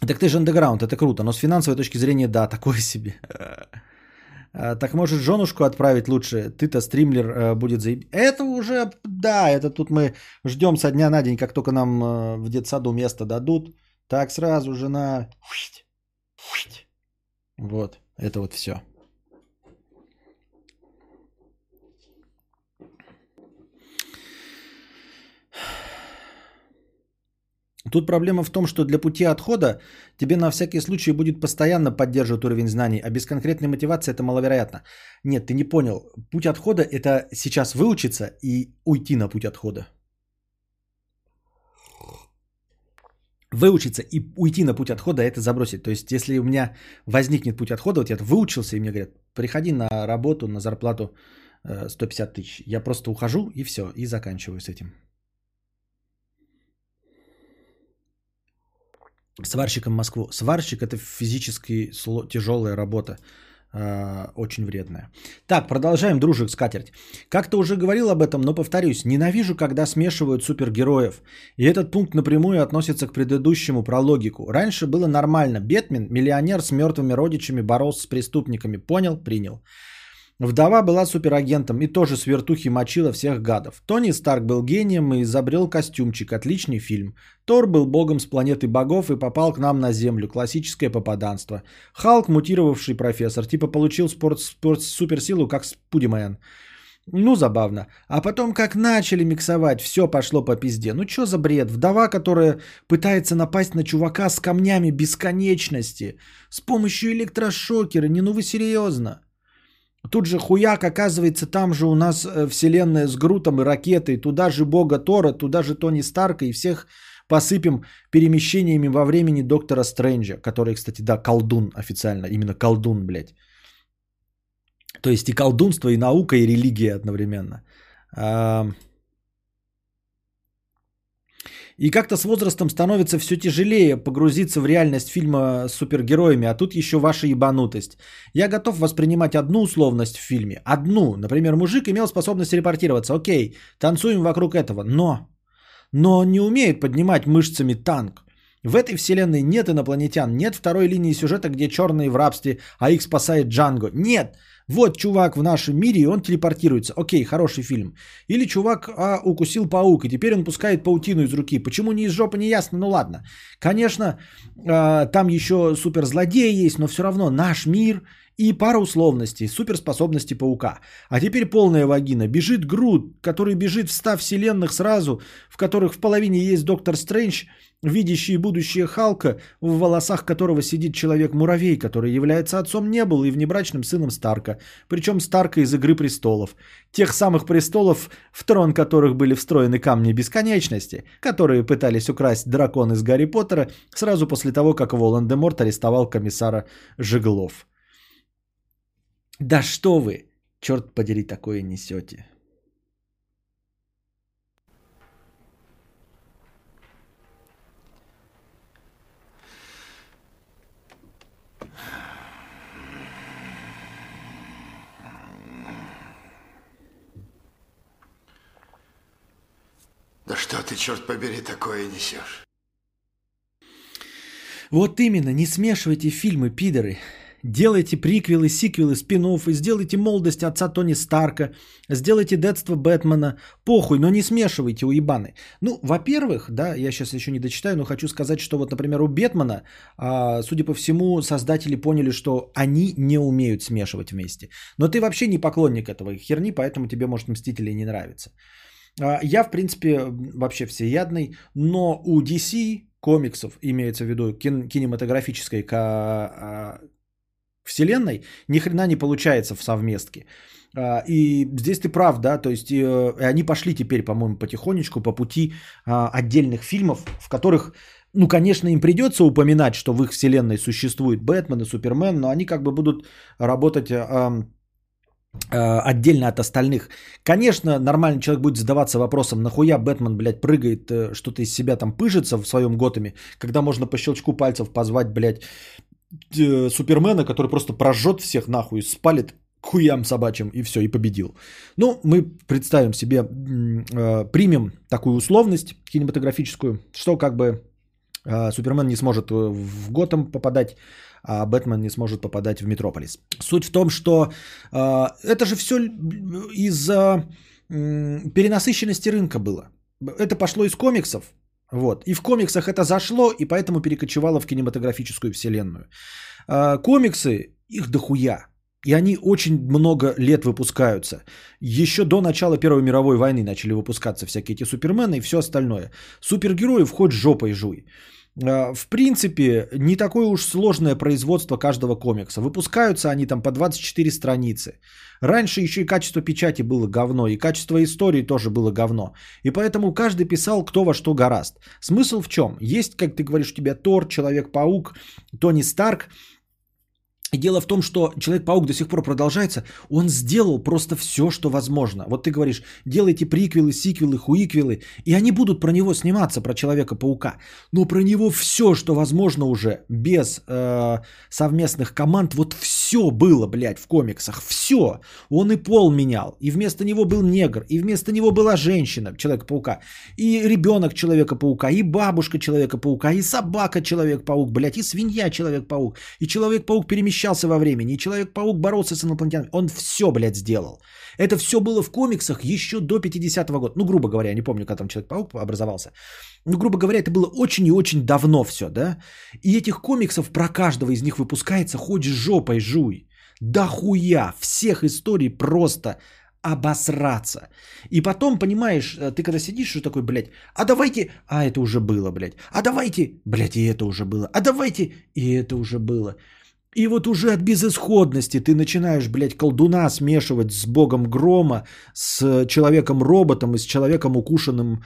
Так ты же андеграунд, это круто, но с финансовой точки зрения, да, такое себе. Так может женушку отправить лучше, ты-то стримлер будет заеб... Это уже, да, это тут мы ждем со дня на день, как только нам в детсаду место дадут, так сразу жена... Вот, это вот все. Тут проблема в том, что для пути отхода тебе на всякий случай будет постоянно поддерживать уровень знаний, а без конкретной мотивации это маловероятно. Нет, ты не понял. Путь отхода – это сейчас выучиться и уйти на путь отхода. Выучиться и уйти на путь отхода – это забросить. То есть, если у меня возникнет путь отхода, вот я выучился, и мне говорят, приходи на работу, на зарплату 150 тысяч. Я просто ухожу, и все, и заканчиваю с этим. Сварщиком Москву. Сварщик – это физически тяжелая работа, очень вредная. Так, продолжаем, дружик, скатерть. Как-то уже говорил об этом, но повторюсь, ненавижу, когда смешивают супергероев. И этот пункт напрямую относится к предыдущему про логику. Раньше было нормально. Бэтмен, миллионер с мертвыми родичами, боролся с преступниками. Понял? Принял. Вдова была суперагентом и тоже с вертухи мочила всех гадов. Тони Старк был гением и изобрел костюмчик. Отличный фильм. Тор был богом с планеты богов и попал к нам на Землю. Классическое попаданство. Халк, мутировавший профессор. Типа получил суперсилу, как Спудимен. Ну, забавно. А потом, как начали миксовать, все пошло по пизде. Ну, что за бред? Вдова, которая пытается напасть на чувака с камнями бесконечности. С помощью электрошокера. Не, ну вы серьезно? Тут же хуяк, оказывается, там же у нас вселенная с Грутом и ракетой, туда же бога Тора, туда же Тони Старка и всех посыпем перемещениями во времени доктора Стрэнджа, который, кстати, да, колдун официально, именно колдун, блядь. То есть и колдунство, и наука, и религия одновременно. И как-то с возрастом становится все тяжелее погрузиться в реальность фильма с супергероями, а тут еще ваша ебанутость. Я готов воспринимать одну условность в фильме, одну. Например, мужик имел способность репортироваться, окей, танцуем вокруг этого, но он не умеет поднимать мышцами танк. В этой вселенной нет инопланетян, нет второй линии сюжета, где черные в рабстве, а их спасает Джанго. Нет! Вот чувак в нашем мире, и он телепортируется. Окей, хороший фильм. Или чувак укусил паук, и теперь он пускает паутину из руки. Почему не из жопы, не ясно, ну ладно. Конечно, там еще суперзлодей есть, но все равно наш мир и пара условностей, суперспособности паука. А теперь полная вагина. Бежит Грут, который бежит в 100 вселенных сразу, в которых в половине есть Доктор Стрэндж, видящий будущее Халка, в волосах которого сидит человек-муравей, который является отцом Небула и внебрачным сыном Старка. Причем Старка из «Игры престолов». Тех самых престолов, в трон которых были встроены камни бесконечности, которые пытались украсть дракон из «Гарри Поттера» сразу после того, как Волан-де-Морт арестовал комиссара Жеглов. Да что вы, черт подери, такое несете. Да что ты, черт побери, такое несешь? Вот именно, не смешивайте фильмы, пидоры. Делайте приквелы, сиквелы, спин-оффы, сделайте молодость отца Тони Старка, сделайте детство Бэтмена, похуй, но не смешивайте, уебаны. Ну, во-первых, да, я сейчас еще не дочитаю, но хочу сказать, что вот, например, у Бэтмена, судя по всему, создатели поняли, что они не умеют смешивать вместе. Но ты вообще не поклонник этого херни, поэтому тебе, может, Мстители не нравится. Я, в принципе, вообще всеядный, но у DC комиксов, имеется в виду кинематографической вселенной, ни хрена не получается в совместке. И здесь ты прав, да, то есть они пошли теперь, по-моему, потихонечку по пути отдельных фильмов, в которых, ну, конечно, им придется упоминать, что в их вселенной существует Бэтмен и Супермен, но они как бы будут работать отдельно от остальных. Конечно, нормальный человек будет задаваться вопросом, нахуя Бэтмен, блядь, прыгает, что-то из себя там пыжится в своем Готэме, когда можно по щелчку пальцев позвать, блядь, Супермена, который просто прожжет всех нахуй, спалит к хуям собачьим и все, и победил. Ну, мы представим себе, примем такую условность кинематографическую, что как бы Супермен не сможет в Готэм попадать, а Бэтмен не сможет попадать в Метрополис. Суть в том, что это же все из-за перенасыщенности рынка было. Это пошло из комиксов. Вот. И в комиксах это зашло, и поэтому перекочевало в кинематографическую вселенную. Комиксы, их дохуя. И они очень много лет выпускаются. Еще до начала Первой мировой войны начали выпускаться всякие эти Супермены и все остальное. Супергероев хоть жопой жуй. В принципе, не такое уж сложное производство каждого комикса. Выпускаются они там по 24 страницы. Раньше еще и качество печати было говно, и качество истории тоже было говно. И поэтому каждый писал кто во что горазд. Смысл в чем? Есть, как ты говоришь, у тебя Тор, Человек-паук, Тони Старк. И дело в том, что Человек-паук до сих пор продолжается. Он сделал просто все, что возможно. Вот ты говоришь, делайте приквелы, сиквелы, хуиквелы. И они будут про него сниматься, про Человека-паука. Но про него все, что возможно уже, без совместных команд. Вот все было, блядь, в комиксах. Все. Он и пол менял. И вместо него был негр. И вместо него была женщина Человека-паука. И ребенок Человека-паука. И бабушка Человека-паука. И собака Человек-паук, блядь. И свинья Человек-паук. И Человек-паук перемещался во времени, и Человек-паук боролся с инопланетянами. Он все, блядь, сделал. Это все было в комиксах еще до 50-го года. Ну, грубо говоря, я не помню, когда там Человек-паук образовался. Ну, грубо говоря, это было очень и очень давно все, да? И этих комиксов про каждого из них выпускается хоть жопой жуй. Да хуя! Всех историй просто обосраться. И потом, понимаешь, ты когда сидишь, что такой, блядь, а давайте, а это уже было, блядь. А давайте, блядь, и это уже было. А давайте, и это уже было. И вот уже от безысходности ты начинаешь, блядь, колдуна смешивать с богом грома, с человеком-роботом и с человеком-укушенным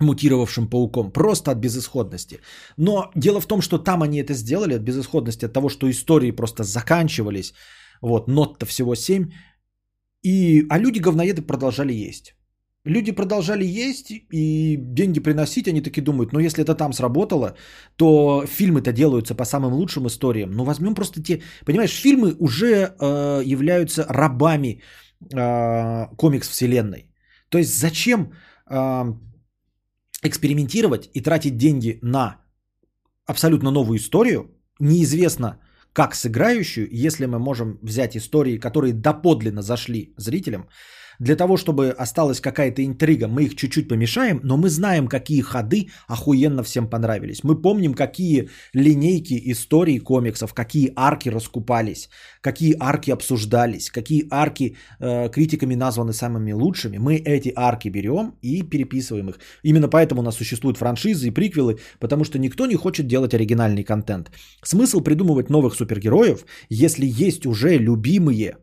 мутировавшим пауком. Просто от безысходности. Но дело в том, что там они это сделали от безысходности, от того, что истории просто заканчивались. Вот, нот-то всего 7. А люди говноеды продолжали есть. Люди продолжали есть и деньги приносить, они таки думают, ну если это там сработало, то фильмы-то делаются по самым лучшим историям. Ну возьмем просто те, понимаешь, фильмы уже являются рабами комикс-вселенной. То есть зачем экспериментировать и тратить деньги на абсолютно новую историю, неизвестно как сыграющую, если мы можем взять истории, которые доподлинно зашли зрителям, для того, чтобы осталась какая-то интрига, мы их чуть-чуть помешаем, но мы знаем, какие ходы охуенно всем понравились. Мы помним, какие линейки историй комиксов, какие арки раскупались, какие арки обсуждались, какие арки критиками названы самыми лучшими. Мы эти арки берем и переписываем их. Именно поэтому у нас существуют франшизы и приквелы, потому что никто не хочет делать оригинальный контент. Смысл придумывать новых супергероев, если есть уже любимые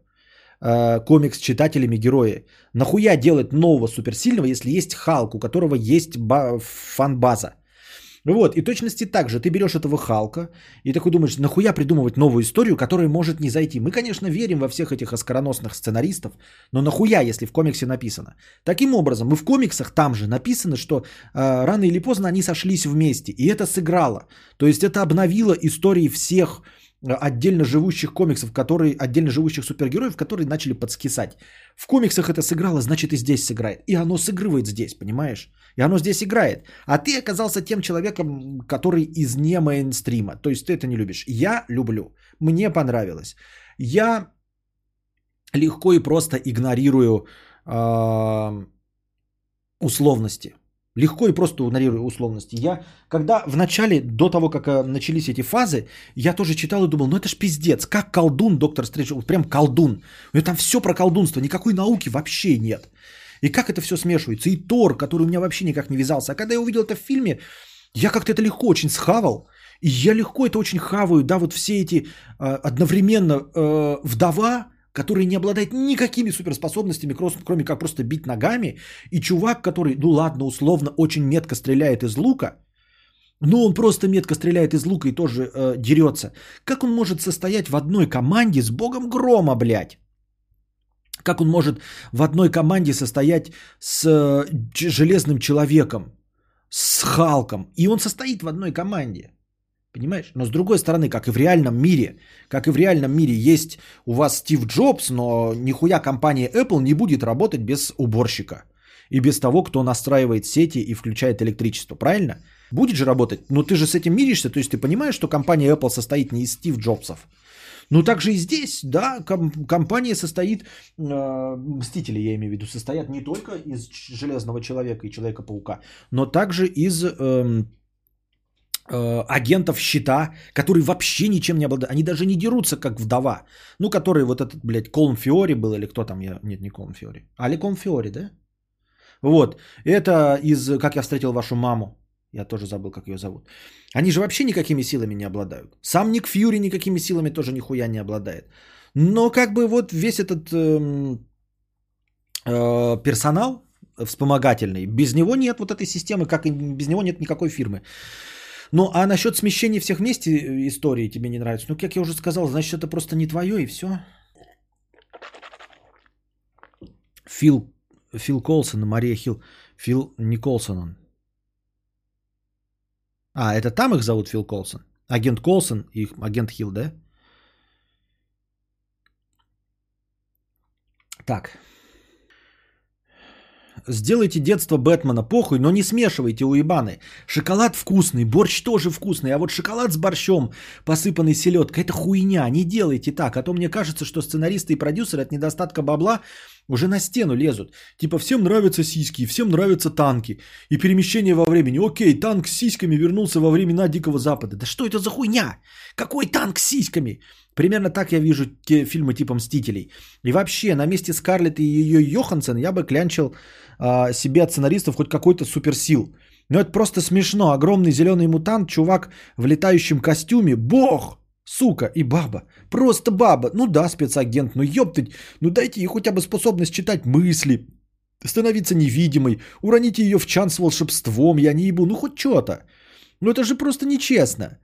комикс читателями герои. Нахуя делать нового суперсильного, если есть Халк, у которого есть фан-база? Вот, и точности так же. Ты берешь этого Халка и такой думаешь, нахуя придумывать новую историю, которая может не зайти? Мы, конечно, верим во всех этих оскароносных сценаристов, но нахуя, если в комиксе написано? Таким образом, и в комиксах там же написано, что рано или поздно они сошлись вместе, и это сыграло. То есть это обновило истории всех отдельно живущих комиксов, которые, отдельно живущих супергероев, которые начали подскисать. В комиксах это сыграло, значит и здесь сыграет. И оно сыгрывает здесь, понимаешь? И оно здесь играет. А ты оказался тем человеком, который из не мейнстрима. То есть ты это не любишь. Я люблю. Мне понравилось. Я легко и просто игнорирую условности. Легко и просто игнорирую условности. Я, когда в начале, до того, как начались эти фазы, я тоже читал и думал, ну это ж пиздец, как колдун Доктор Стрэндж, прям колдун. У него там все про колдунство, никакой науки вообще нет. И как это все смешивается. И Тор, который у меня вообще никак не вязался. А когда я увидел это в фильме, я как-то это легко очень схавал. И я легко это очень хаваю, да, вот все эти одновременно вдова, который не обладает никакими суперспособностями, кроме как просто бить ногами, и чувак, который, ну ладно, условно, очень метко стреляет из лука, но он просто метко стреляет из лука и тоже дерется. Как он может состоять в одной команде с богом грома, блядь? Как он может в одной команде состоять с Железным Человеком, с Халком? И он состоит в одной команде. Понимаешь? Но с другой стороны, как и в реальном мире есть у вас Стив Джобс, но нихуя компания Apple не будет работать без уборщика и без того, кто настраивает сети и включает электричество, правильно? Будет же работать, но ты же с этим миришься, то есть ты понимаешь, что компания Apple состоит не из Стив Джобсов. Ну так же и здесь, да, компания состоит, Мстители я имею в виду, состоят не только из Железного Человека и Человека-паука, но также из... агентов щита, которые вообще ничем не обладают. Они даже не дерутся, как вдова. Ну, который вот этот, блядь, Колм Фьюри был, или кто там? Нет, не Колм Фьюри. Али Колм Фьюри, да? Вот. Это из «Как я встретил вашу маму». Я тоже забыл, как ее зовут. Они же вообще никакими силами не обладают. Сам Ник Фьюри никакими силами тоже нихуя не обладает. Но как бы вот весь этот персонал вспомогательный, без него нет вот этой системы, как и без него нет никакой фирмы. Ну, а насчет смещения всех вместе истории тебе не нравится? Ну, как я уже сказал, значит, это просто не твое, и все. Фил Колсон и Мария Хил. Фил не Колсон он. А, это там их зовут Фил Колсон? Агент Колсон и агент Хил, да? Так. Сделайте детство Бэтмена похуй, но не смешивайте уебаны. Шоколад вкусный, борщ тоже вкусный, а вот шоколад с борщом, посыпанный селедкой, это хуйня, не делайте так. А то мне кажется, что сценаристы и продюсеры от недостатка бабла уже на стену лезут. Типа всем нравятся сиськи, всем нравятся танки и перемещение во времени. Окей, танк с сиськами вернулся во времена Дикого Запада. Да что это за хуйня? Какой танк с сиськами? Примерно так я вижу те фильмы типа «Мстителей». И вообще, на месте Скарлетт и ее Йоханссон я бы клянчил себе от сценаристов хоть какой-то суперсил. Но это просто смешно. Огромный зеленый мутант, чувак в летающем костюме, бог, сука и баба. Просто баба. Ну да, спецагент, ну ёптыть, ну дайте ей хотя бы способность читать мысли, становиться невидимой, уроните ее в чан с волшебством, я не ебу, ну хоть что-то. Ну это же просто нечестно.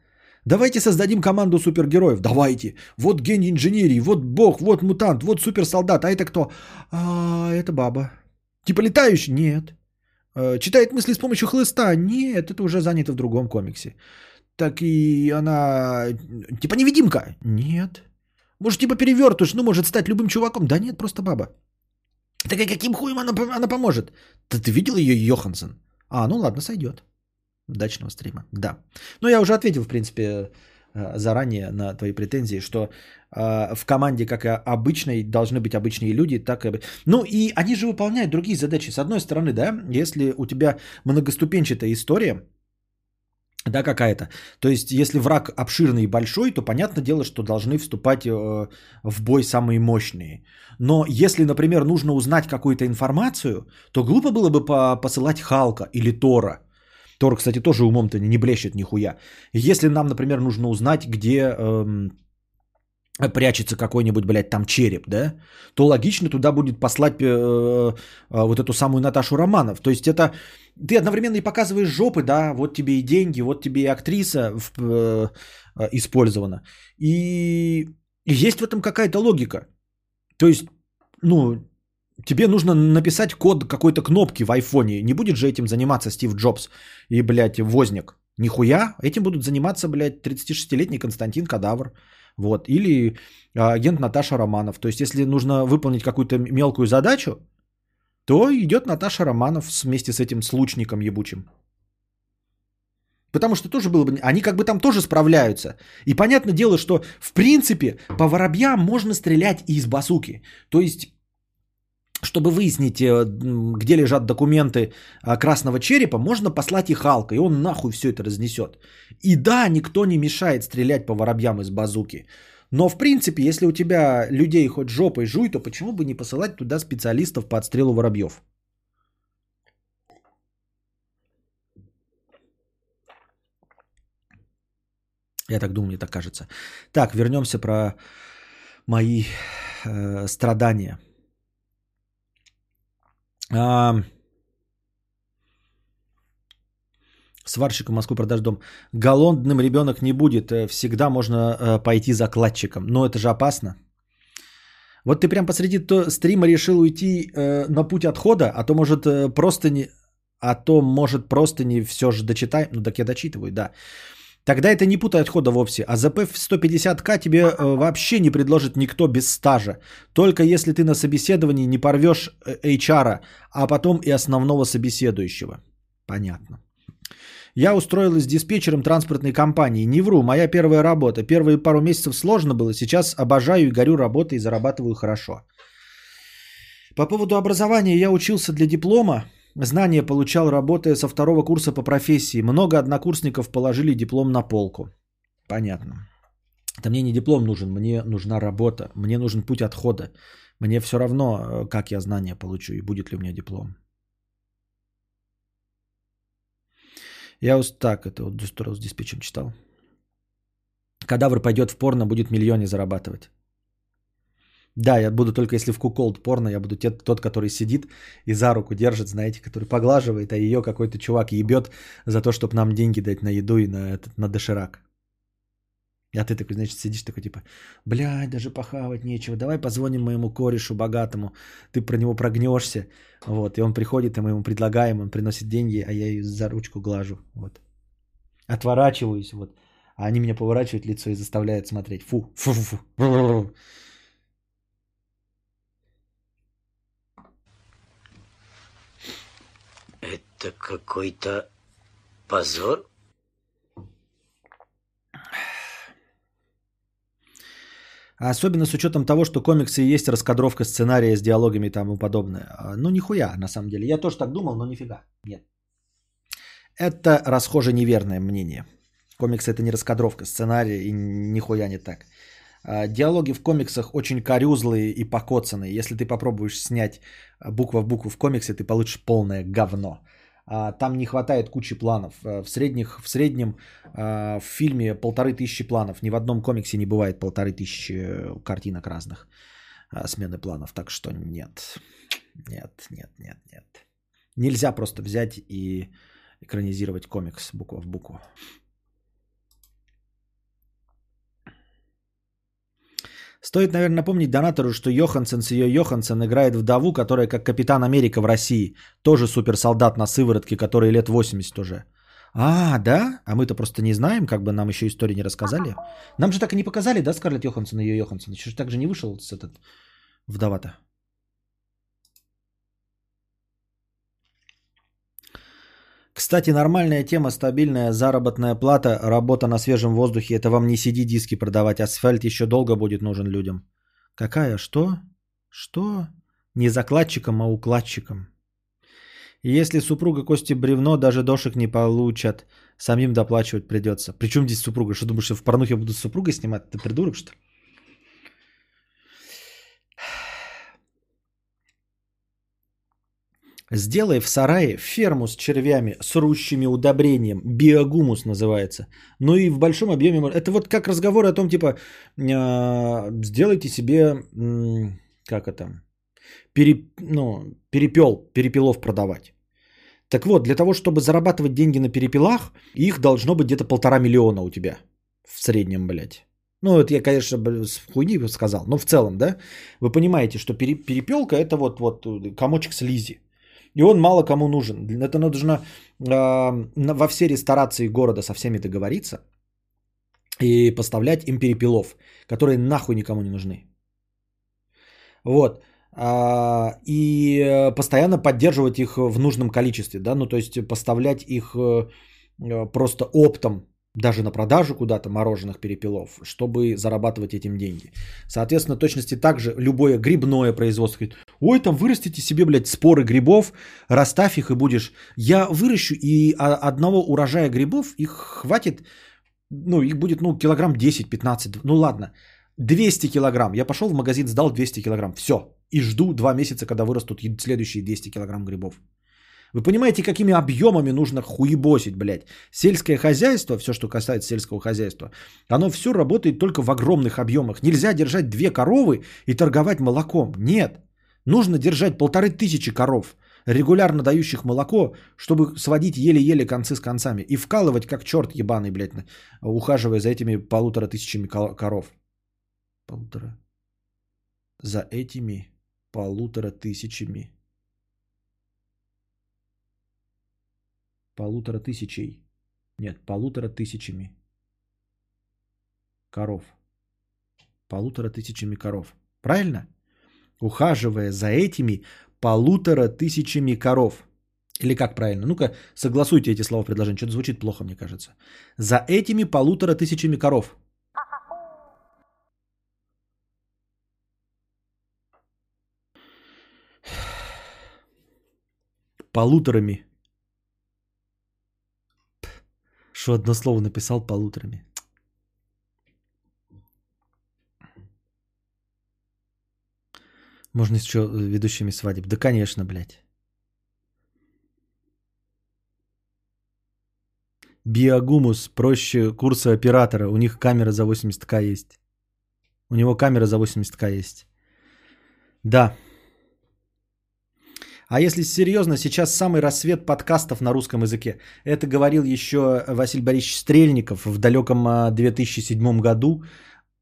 Давайте создадим команду супергероев. Давайте. Вот гений инженерии, вот бог, вот мутант, вот суперсолдат. А это кто? А, это баба. Типа летающий? Нет. Читает мысли с помощью хлыста? Нет, это уже занято в другом комиксе. Так и она... Типа невидимка? Нет. Может, типа перевертыш, ну, может стать любым чуваком? Да нет, просто баба. Так и каким хуем она поможет? Да ты видел ее, Йоханссон? А, ну ладно, сойдет. Удачного стрима. Да. Но я уже ответил, в принципе, заранее на твои претензии, что в команде, как и обычной, должны быть обычные люди, так и... Ну и они же выполняют другие задачи. С одной стороны, да, если у тебя многоступенчатая история, да, какая-то, то есть если враг обширный и большой, то понятное дело, что должны вступать в бой самые мощные. Но если, например, нужно узнать какую-то информацию, то глупо было бы посылать Халка или Тора. Тор, кстати, тоже умом-то не блещет нихуя. Если нам, например, нужно узнать, где прячется какой-нибудь, блядь, там череп, да, то логично туда будет послать вот эту самую Наташу Романов. То есть это ты одновременно и показываешь жопы, да, вот тебе и деньги, вот тебе и актриса использована. И есть в этом какая-то логика. То есть, ну... Тебе нужно написать код какой-то кнопки в айфоне. Не будет же этим заниматься Стив Джобс и, блядь, Возняк. Нихуя. Этим будут заниматься, блядь, 36-летний Константин Кадавр. Вот. Или агент Наташа Романов. То есть, если нужно выполнить какую-то мелкую задачу, то идет Наташа Романов вместе с этим с лучником ебучим. Потому что тоже было бы... Они как бы там тоже справляются. И понятное дело, что, в принципе, по воробьям можно стрелять и из базуки. То есть... Чтобы выяснить, где лежат документы красного черепа, можно послать и Халка, и он нахуй все это разнесет. И да, никто не мешает стрелять по воробьям из базуки. Но в принципе, если у тебя людей хоть жопой жуй, то почему бы не посылать туда специалистов по отстрелу воробьев? Я так думаю, мне так кажется. Так, вернемся про мои страдания. Сварщику в Москву продашь дом. Голодным ребенок не будет. Всегда можно пойти закладчиком. Но это же опасно. Вот ты прям посреди стрима решил уйти на путь отхода, а то может просто не... А то может просто не все же дочитай. Ну так я дочитываю, да. Тогда это не путь отхода вовсе. А ЗП в 150к тебе вообще не предложит никто без стажа. Только если ты на собеседовании не порвешь HR, а потом и основного собеседующего. Понятно. Я устроилась диспетчером транспортной компании. Не вру, моя первая работа. Первые пару месяцев сложно было. Сейчас обожаю и горю работой и зарабатываю хорошо. По поводу образования я учился для диплома. Знания получал, работая со второго курса по профессии. Много однокурсников положили диплом на полку. Понятно. Да мне не диплом нужен, мне нужна работа. Мне нужен путь отхода. Мне все равно, как я знания получу и будет ли у меня диплом. Я вот так это вот с диспетчем читал. Кадавр пойдет в порно, будет миллионы зарабатывать. Да, я буду только если в куколд порно, я буду тот, который сидит и за руку держит, знаете, который поглаживает, а ее какой-то чувак ебет за то, чтобы нам деньги дать на еду и на доширак. А ты такой, значит, сидишь такой типа, блядь, даже похавать нечего, давай позвоним моему корешу богатому, ты про него прогнешься, вот, и он приходит, и мы ему предлагаем, он приносит деньги, а я ее за ручку глажу, вот, отворачиваюсь, вот, а они меня поворачивают лицо и заставляют смотреть, фу, фу, фу, фу. Это какой-то позор? Особенно с учетом того, что комиксы есть раскадровка сценария с диалогами и тому подобное. Ну, нихуя, на самом деле. Я тоже так думал, но нифига. Нет. Это расхоже неверное мнение. Комиксы – это не раскадровка сценария и нихуя не так. Диалоги в комиксах очень корюзлые и покоцанные. Если ты попробуешь снять буква в букву в комиксе, ты получишь полное говно. Там не хватает кучи планов. В среднем в фильме 1500 планов. Ни в одном комиксе не бывает 1500 картинок разных. Смены планов. Так что нет. Нет. Нельзя просто взять и экранизировать комикс буква в букву. Стоит, наверное, напомнить донатору, что Йоханссон с ее Йоханссон играет вдову, которая как Капитан Америка в России. Тоже суперсолдат на сыворотке, который лет 80 уже. А, да? А мы-то просто не знаем, как бы нам еще историю не рассказали. Нам же так и не показали, да, Скарлетт Йоханссон и ее Йоханссон? Еще так же не вышел с этот вдова-то. Кстати, нормальная тема, стабильная заработная плата, работа на свежем воздухе. Это вам не CD-диски продавать. Асфальт еще долго будет нужен людям. Какая? Что? Что? Не закладчиком, а укладчиком. Если супруга Кости бревно, даже дошек не получат. Самим доплачивать придется. Причем здесь супруга? Что думаешь, в порнухе буду с супругой снимать? Ты придурок, что ли? Сделай в сарае ферму с червями, с рущими удобрением. Биогумус называется. Ну и в большом объеме. Это вот как разговоры о том, типа, сделайте себе, как это, перепелов продавать. Так вот, для того, чтобы зарабатывать деньги на перепелах, их должно быть где-то 1,5 миллиона у тебя в среднем, блядь. Ну, это я, конечно, хуйни сказал, но в целом, да? Вы понимаете, что перепелка – это вот комочек слизи. И он мало кому нужен. Это нужно во все ресторации города со всеми договориться и поставлять им перепелов, которые нахуй никому не нужны. Вот. И постоянно поддерживать их в нужном количестве. Да? Ну, то есть поставлять их просто оптом, даже на продажу куда-то мороженых перепелов, чтобы зарабатывать этим деньги. Соответственно, точности также любое грибное производство говорит: ой, там вырастите себе, блядь, споры грибов, расставь их и будешь. Я выращу, и одного урожая грибов их хватит, ну, их будет, ну, килограмм 10-15, ну, ладно, 200 килограмм. Я пошел в магазин, сдал 200 килограмм, все, и жду 2 месяца, когда вырастут следующие 200 килограмм грибов. Вы понимаете, какими объемами нужно хуебосить, блядь? Сельское хозяйство, все, что касается сельского хозяйства, оно все работает только в огромных объемах. Нельзя держать 2 коровы и торговать молоком. Нет. Нужно держать 1500 коров, регулярно дающих молоко, чтобы сводить еле-еле концы с концами. И вкалывать, как черт ебаный, блядь, ухаживая за этими 1500 коров. За этими 1500. 1500. Нет, 1500 коров. 1500 коров. Правильно? Ухаживая за этими 1500 коров. Или как правильно? Ну-ка, согласуйте эти слова в предложении. Что-то звучит плохо, мне кажется. За этими 1500 коров. Полуторами. Что одно слово написал полуторами. Можно еще ведущими свадеб. Да, конечно, блядь. Биогумус проще курса оператора. У них камера за 80к есть. У него камера за 80к есть. Да. А если серьезно, сейчас самый рассвет подкастов на русском языке. Это говорил еще Василий Борисович Стрельников в далеком 2007 году,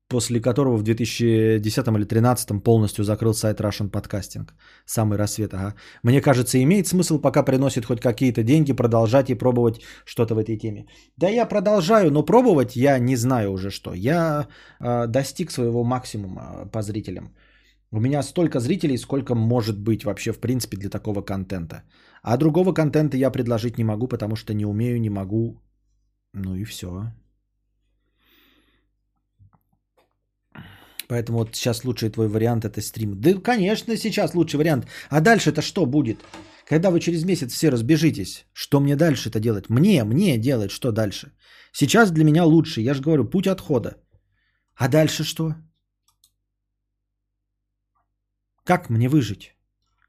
после которого в 2010 или 2013 полностью закрыл сайт Russian Podcasting. Самый рассвет, ага. Мне кажется, имеет смысл, пока приносит хоть какие-то деньги, продолжать и пробовать что-то в этой теме. Да, я продолжаю, но пробовать я не знаю уже что. Я достиг своего максимума по зрителям. У меня столько зрителей, сколько может быть вообще в принципе для такого контента. А другого контента я предложить не могу, потому что не умею, не могу. Ну и все. Поэтому вот сейчас лучший твой вариант это стрим. Да, конечно, сейчас лучший вариант. А дальше-то что будет? Когда вы через месяц все разбежитесь, что мне дальше-то делать? Мне делать что дальше? Сейчас для меня лучше. Я же говорю, путь отхода. А дальше что? Как мне выжить?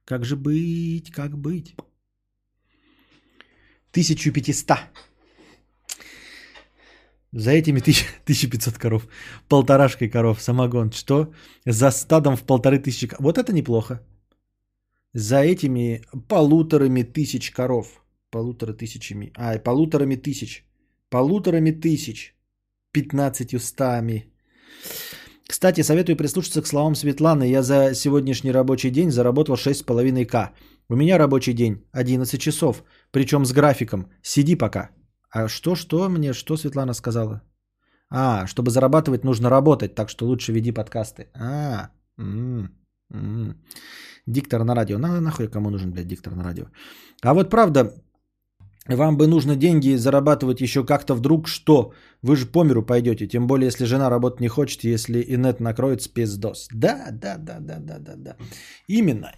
Как же быть? Как быть? 1500. За этими 1500 коров. 1,5 коров. Самогон. Что? За стадом в 1500 коров. Вот это неплохо. За этими 1500 коров. 1500. 1500. 1500. 1500. Кстати, советую прислушаться к словам Светланы. Я за сегодняшний рабочий день заработал 6,5к. У меня рабочий день 11 часов, причем с графиком. Сиди пока. А что мне, что Светлана сказала? А, чтобы зарабатывать, нужно работать, так что лучше веди подкасты. Диктор на радио. Нахуй кому нужен, блядь, диктор на радио? А вот правда, Вам бы нужно деньги зарабатывать еще как-то вдруг что? Вы же по миру пойдете, тем более, если жена работать не хочет, если инет накроет спиздос. Да. Именно.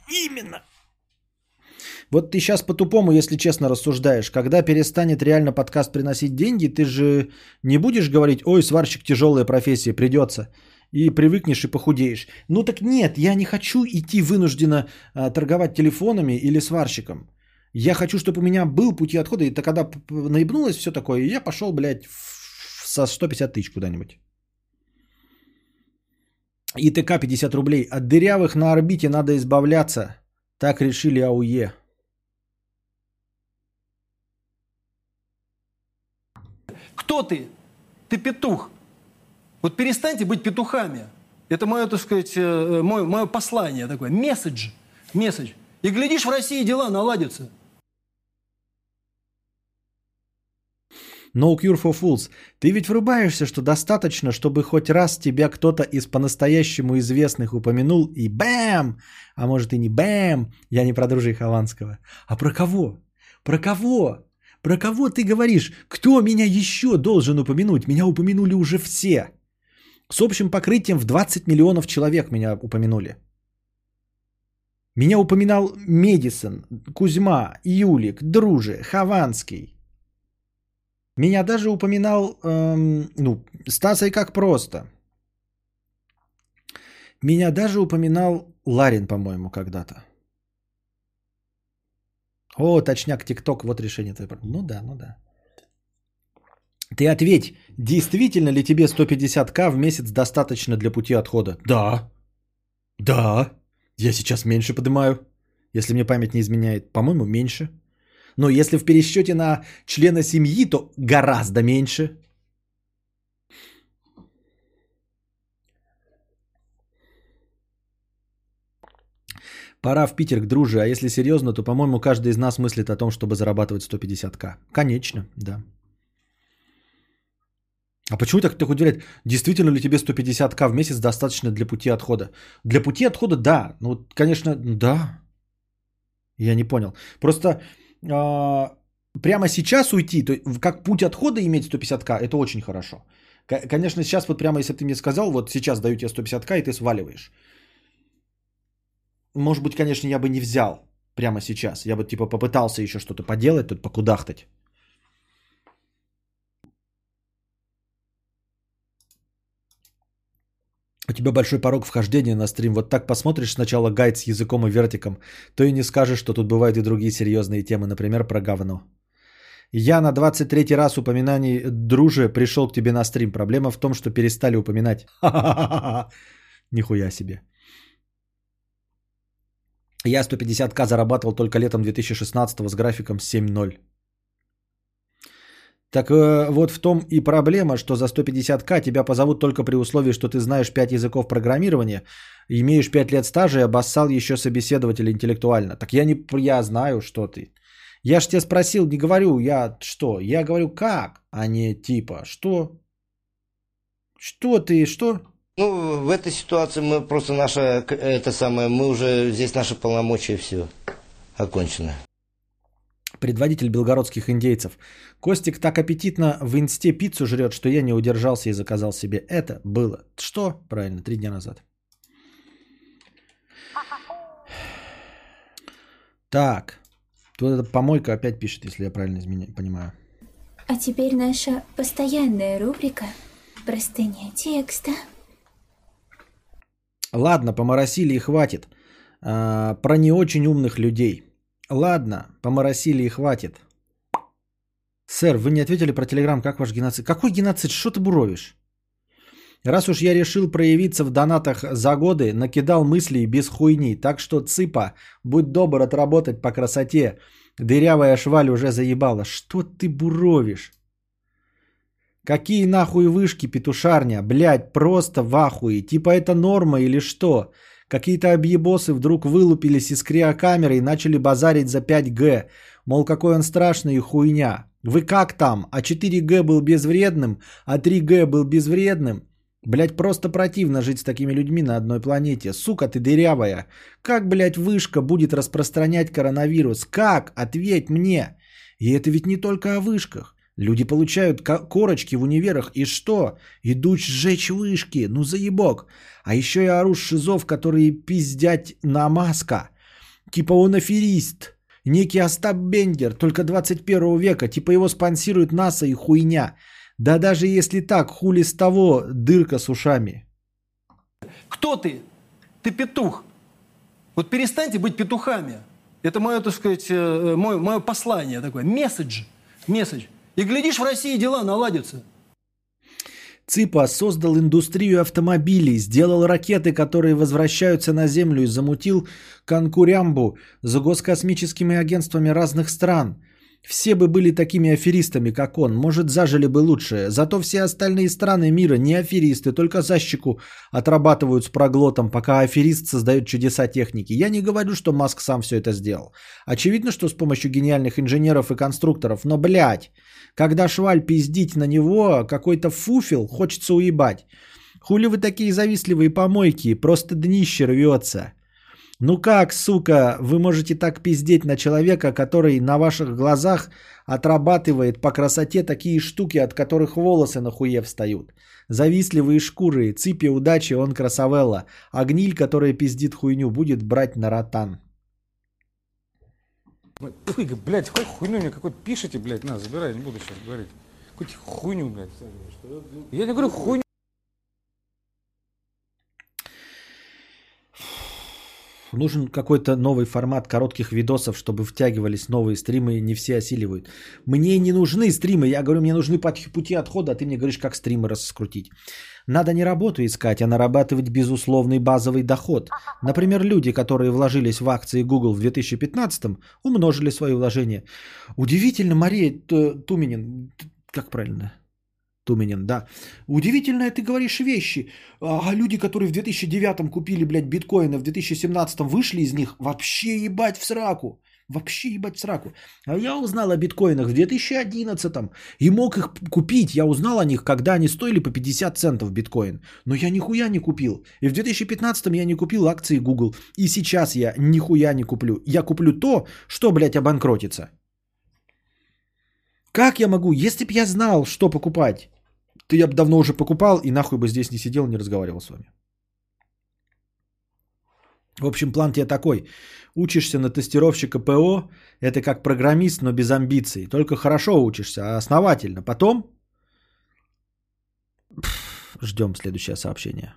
Вот ты сейчас по-тупому, если честно, рассуждаешь. Когда перестанет реально подкаст приносить деньги, ты же не будешь говорить: ой, сварщик, тяжелая профессия, придется. И привыкнешь, и похудеешь. Ну так нет, я не хочу идти вынужденно торговать телефонами или сварщиком. Я хочу, чтобы у меня был пути отхода. И то, когда наебнулось все такое, я пошел, блядь, со 150 тысяч куда-нибудь. ИТК 50 рублей. От дырявых на орбите надо избавляться. Так решили АУЕ. Кто ты? Ты петух. Вот перестаньте быть петухами. Это мое, так сказать, мое послание такое. Месседж. И глядишь, в России дела наладятся. No cure for fools. Ты ведь врубаешься, что достаточно, чтобы хоть раз тебя кто-то из по-настоящему известных упомянул, и бэм! А может и не бэм, я не про Дружи Хованского. А про кого? Про кого ты говоришь? Кто меня еще должен упомянуть? Меня упомянули уже все. С общим покрытием в 20 миллионов человек меня упомянули. Меня упоминал Медисон, Кузьма, Юлик, Дружи, Хованский. Меня даже упоминал Стаса и как просто. Меня даже упоминал Ларин, по-моему, когда-то. О, точняк, ТикТок, вот решение твое. Ну да. Ты ответь, действительно ли тебе 150к в месяц достаточно для пути отхода? Да. Я сейчас меньше поднимаю, если мне память не изменяет. По-моему, меньше. Но если в пересчете на члена семьи, то гораздо меньше. Пора в Питер к Друже. А если серьезно, то, по-моему, каждый из нас мыслит о том, чтобы зарабатывать 150к. Конечно, да. А почему так кто-то удивляет? Действительно ли тебе 150к в месяц достаточно для пути отхода? Для пути отхода, да. Ну, конечно, да. Я не понял. Просто прямо сейчас уйти, то, как путь отхода иметь 150к, это очень хорошо. Конечно, сейчас вот прямо, если бы ты мне сказал, вот сейчас даю тебе 150к, и ты сваливаешь. Может быть, конечно, я бы не взял прямо сейчас. Я бы типа попытался еще что-то поделать, тут покудахтать. У тебя большой порог вхождения на стрим. Вот так посмотришь сначала гайд с языком и вертиком, то и не скажешь, что тут бывают и другие серьезные темы, например, про говно. Я на 23-й раз упоминаний Друже пришел к тебе на стрим. Проблема в том, что перестали упоминать. Ха-ха-ха-ха. Нихуя себе. Я 150к зарабатывал только летом 2016 с графиком 7.0. Так вот в том и проблема, что за 150к тебя позовут только при условии, что ты знаешь 5 языков программирования, имеешь 5 лет стажа и обоссал еще собеседователя интеллектуально. Так я знаю, что ты. Я ж тебя спросил, не говорю я что, я говорю как, а не типа что. Что ты, что? Ну, в этой ситуации мы просто мы уже здесь наши полномочия все окончено. Предводитель белгородских индейцев. Костик так аппетитно в инсте пиццу жрет, что я не удержался и заказал себе. Это было. Что? Правильно, 3 дня назад. Так. Тут эта помойка опять пишет, если я правильно понимаю. А теперь наша постоянная рубрика «Простыня текста». Ладно, поморосили и хватит. Про не очень умных людей. Ладно, поморосили и хватит. Сэр, вы не ответили про Телеграм, как ваш геноцид? Какой геноцид? Что ты буровишь? Раз уж я решил проявиться в донатах за годы, накидал мыслей без хуйни. Так что, цыпа, будь добр отработать по красоте. Дырявая шваль уже заебала. Что ты буровишь? Какие нахуй вышки, петушарня? Блядь, просто в ахуе. Типа это норма или что? Какие-то объебосы вдруг вылупились из криокамеры и начали базарить за 5G. Мол, какой он страшный и хуйня. Вы как там? А 4G был безвредным? А 3G был безвредным? Блядь, просто противно жить с такими людьми на одной планете. Сука ты дырявая. Как, блядь, вышка будет распространять коронавирус? Как? Ответь мне. И это ведь не только о вышках. Люди получают корочки в универах, и что? Идут сжечь вышки, ну заебок. А еще и ору шизов, которые пиздят на Маска. Типа он аферист, некий Остап Бендер, только 21 века, типа его спонсирует НАСА и хуйня. Да даже если так, хули с того, дырка с ушами. Кто ты? Ты петух. Вот перестаньте быть петухами. Это мое, так сказать, мое послание такое, месседж, месседж. И глядишь, в России дела наладятся. Ципа создал индустрию автомобилей, сделал ракеты, которые возвращаются на Землю, и замутил конкурямбу с госкосмическими агентствами разных стран. Все бы были такими аферистами, как он. Может, зажили бы лучше. Зато все остальные страны мира не аферисты, только защику отрабатывают с проглотом, пока аферист создает чудеса техники. Я не говорю, что Маск сам все это сделал. Очевидно, что с помощью гениальных инженеров и конструкторов. Но, блядь, когда шваль пиздить на него, какой-то фуфел хочется уебать. Хули вы такие завистливые помойки, просто днище рвется. Ну как, сука, вы можете так пиздеть на человека, который на ваших глазах отрабатывает по красоте такие штуки, от которых волосы на хуе встают. Завистливые шкуры, ципи удачи, он красавелла. А гниль, которая пиздит хуйню, будет брать на ротан. Пыг, блядь, какую хуйню мне какой-то пишете, блядь, на, забирай, не буду сейчас говорить. Какую-то хуйню, блядь. Я не говорю хуйню. Нужен какой-то новый формат коротких видосов, чтобы втягивались новые стримы, не все осиливают. Мне не нужны стримы, я говорю, мне нужны пути отхода, а ты мне говоришь, как стримы раскрутить. Надо не работу искать, а нарабатывать безусловный базовый доход. Например, люди, которые вложились в акции Google в 2015-м, умножили свои вложения. Удивительно, Мария Туменин, как правильно? Туменин, да. Удивительно, ты говоришь вещи. А люди, которые в 2009-м купили, блядь, биткоины, в 2017-м вышли из них, вообще ебать в сраку. Вообще ебать в сраку. А я узнал о биткоинах в 2011-м и мог их купить. Я узнал о них, когда они стоили по 50 центов биткоин. Но я нихуя не купил. И в 2015-м я не купил акции Google. И сейчас я нихуя не куплю. Я куплю то, что, блядь, обанкротится. Как я могу? Если б я знал, что покупать, то я бы давно уже покупал и нахуй бы здесь не сидел, не разговаривал с вами. В общем, план тебе такой. Учишься на тестировщика ПО, это как программист, но без амбиций. Только хорошо учишься, основательно. Потом ждем следующее сообщение.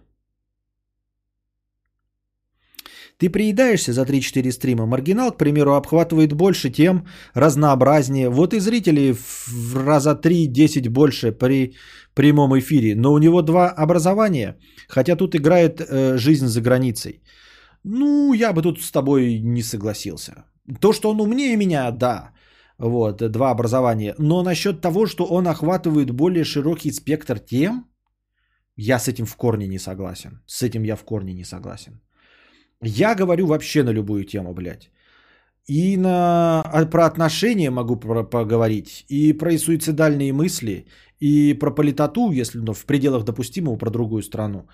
Ты приедаешься за 3-4 стрима. Маргинал, к примеру, обхватывает больше тем, разнообразнее. Вот и зрителей в раза 3-10 больше при прямом эфире. Но у него два образования, хотя тут играет жизнь за границей. Ну, я бы тут с тобой не согласился. То, что он умнее меня, да. Вот, два образования. Но насчет того, что он охватывает более широкий спектр тем, я с этим в корне не согласен. С этим я в корне не согласен. Я говорю вообще на любую тему, блядь. И про отношения могу поговорить, и про суицидальные мысли, и про политоту, если в пределах допустимого, про другую страну,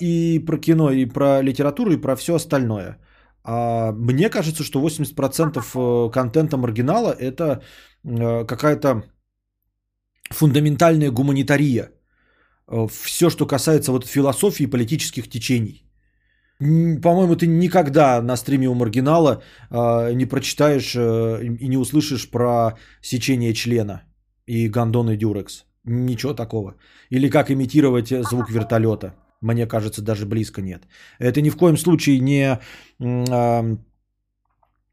и про кино, и про литературу, и про все остальное. Мне кажется, что 80% контента маргинала – это какая-то фундаментальная гуманитария. Все, что касается вот философии и политических течений. По-моему, ты никогда на стриме у Маргинала не прочитаешь и не услышишь про сечение члена и гондон и дюрекс. Ничего такого. Или как имитировать звук вертолета. Мне кажется, даже близко нет. Это ни в коем случае не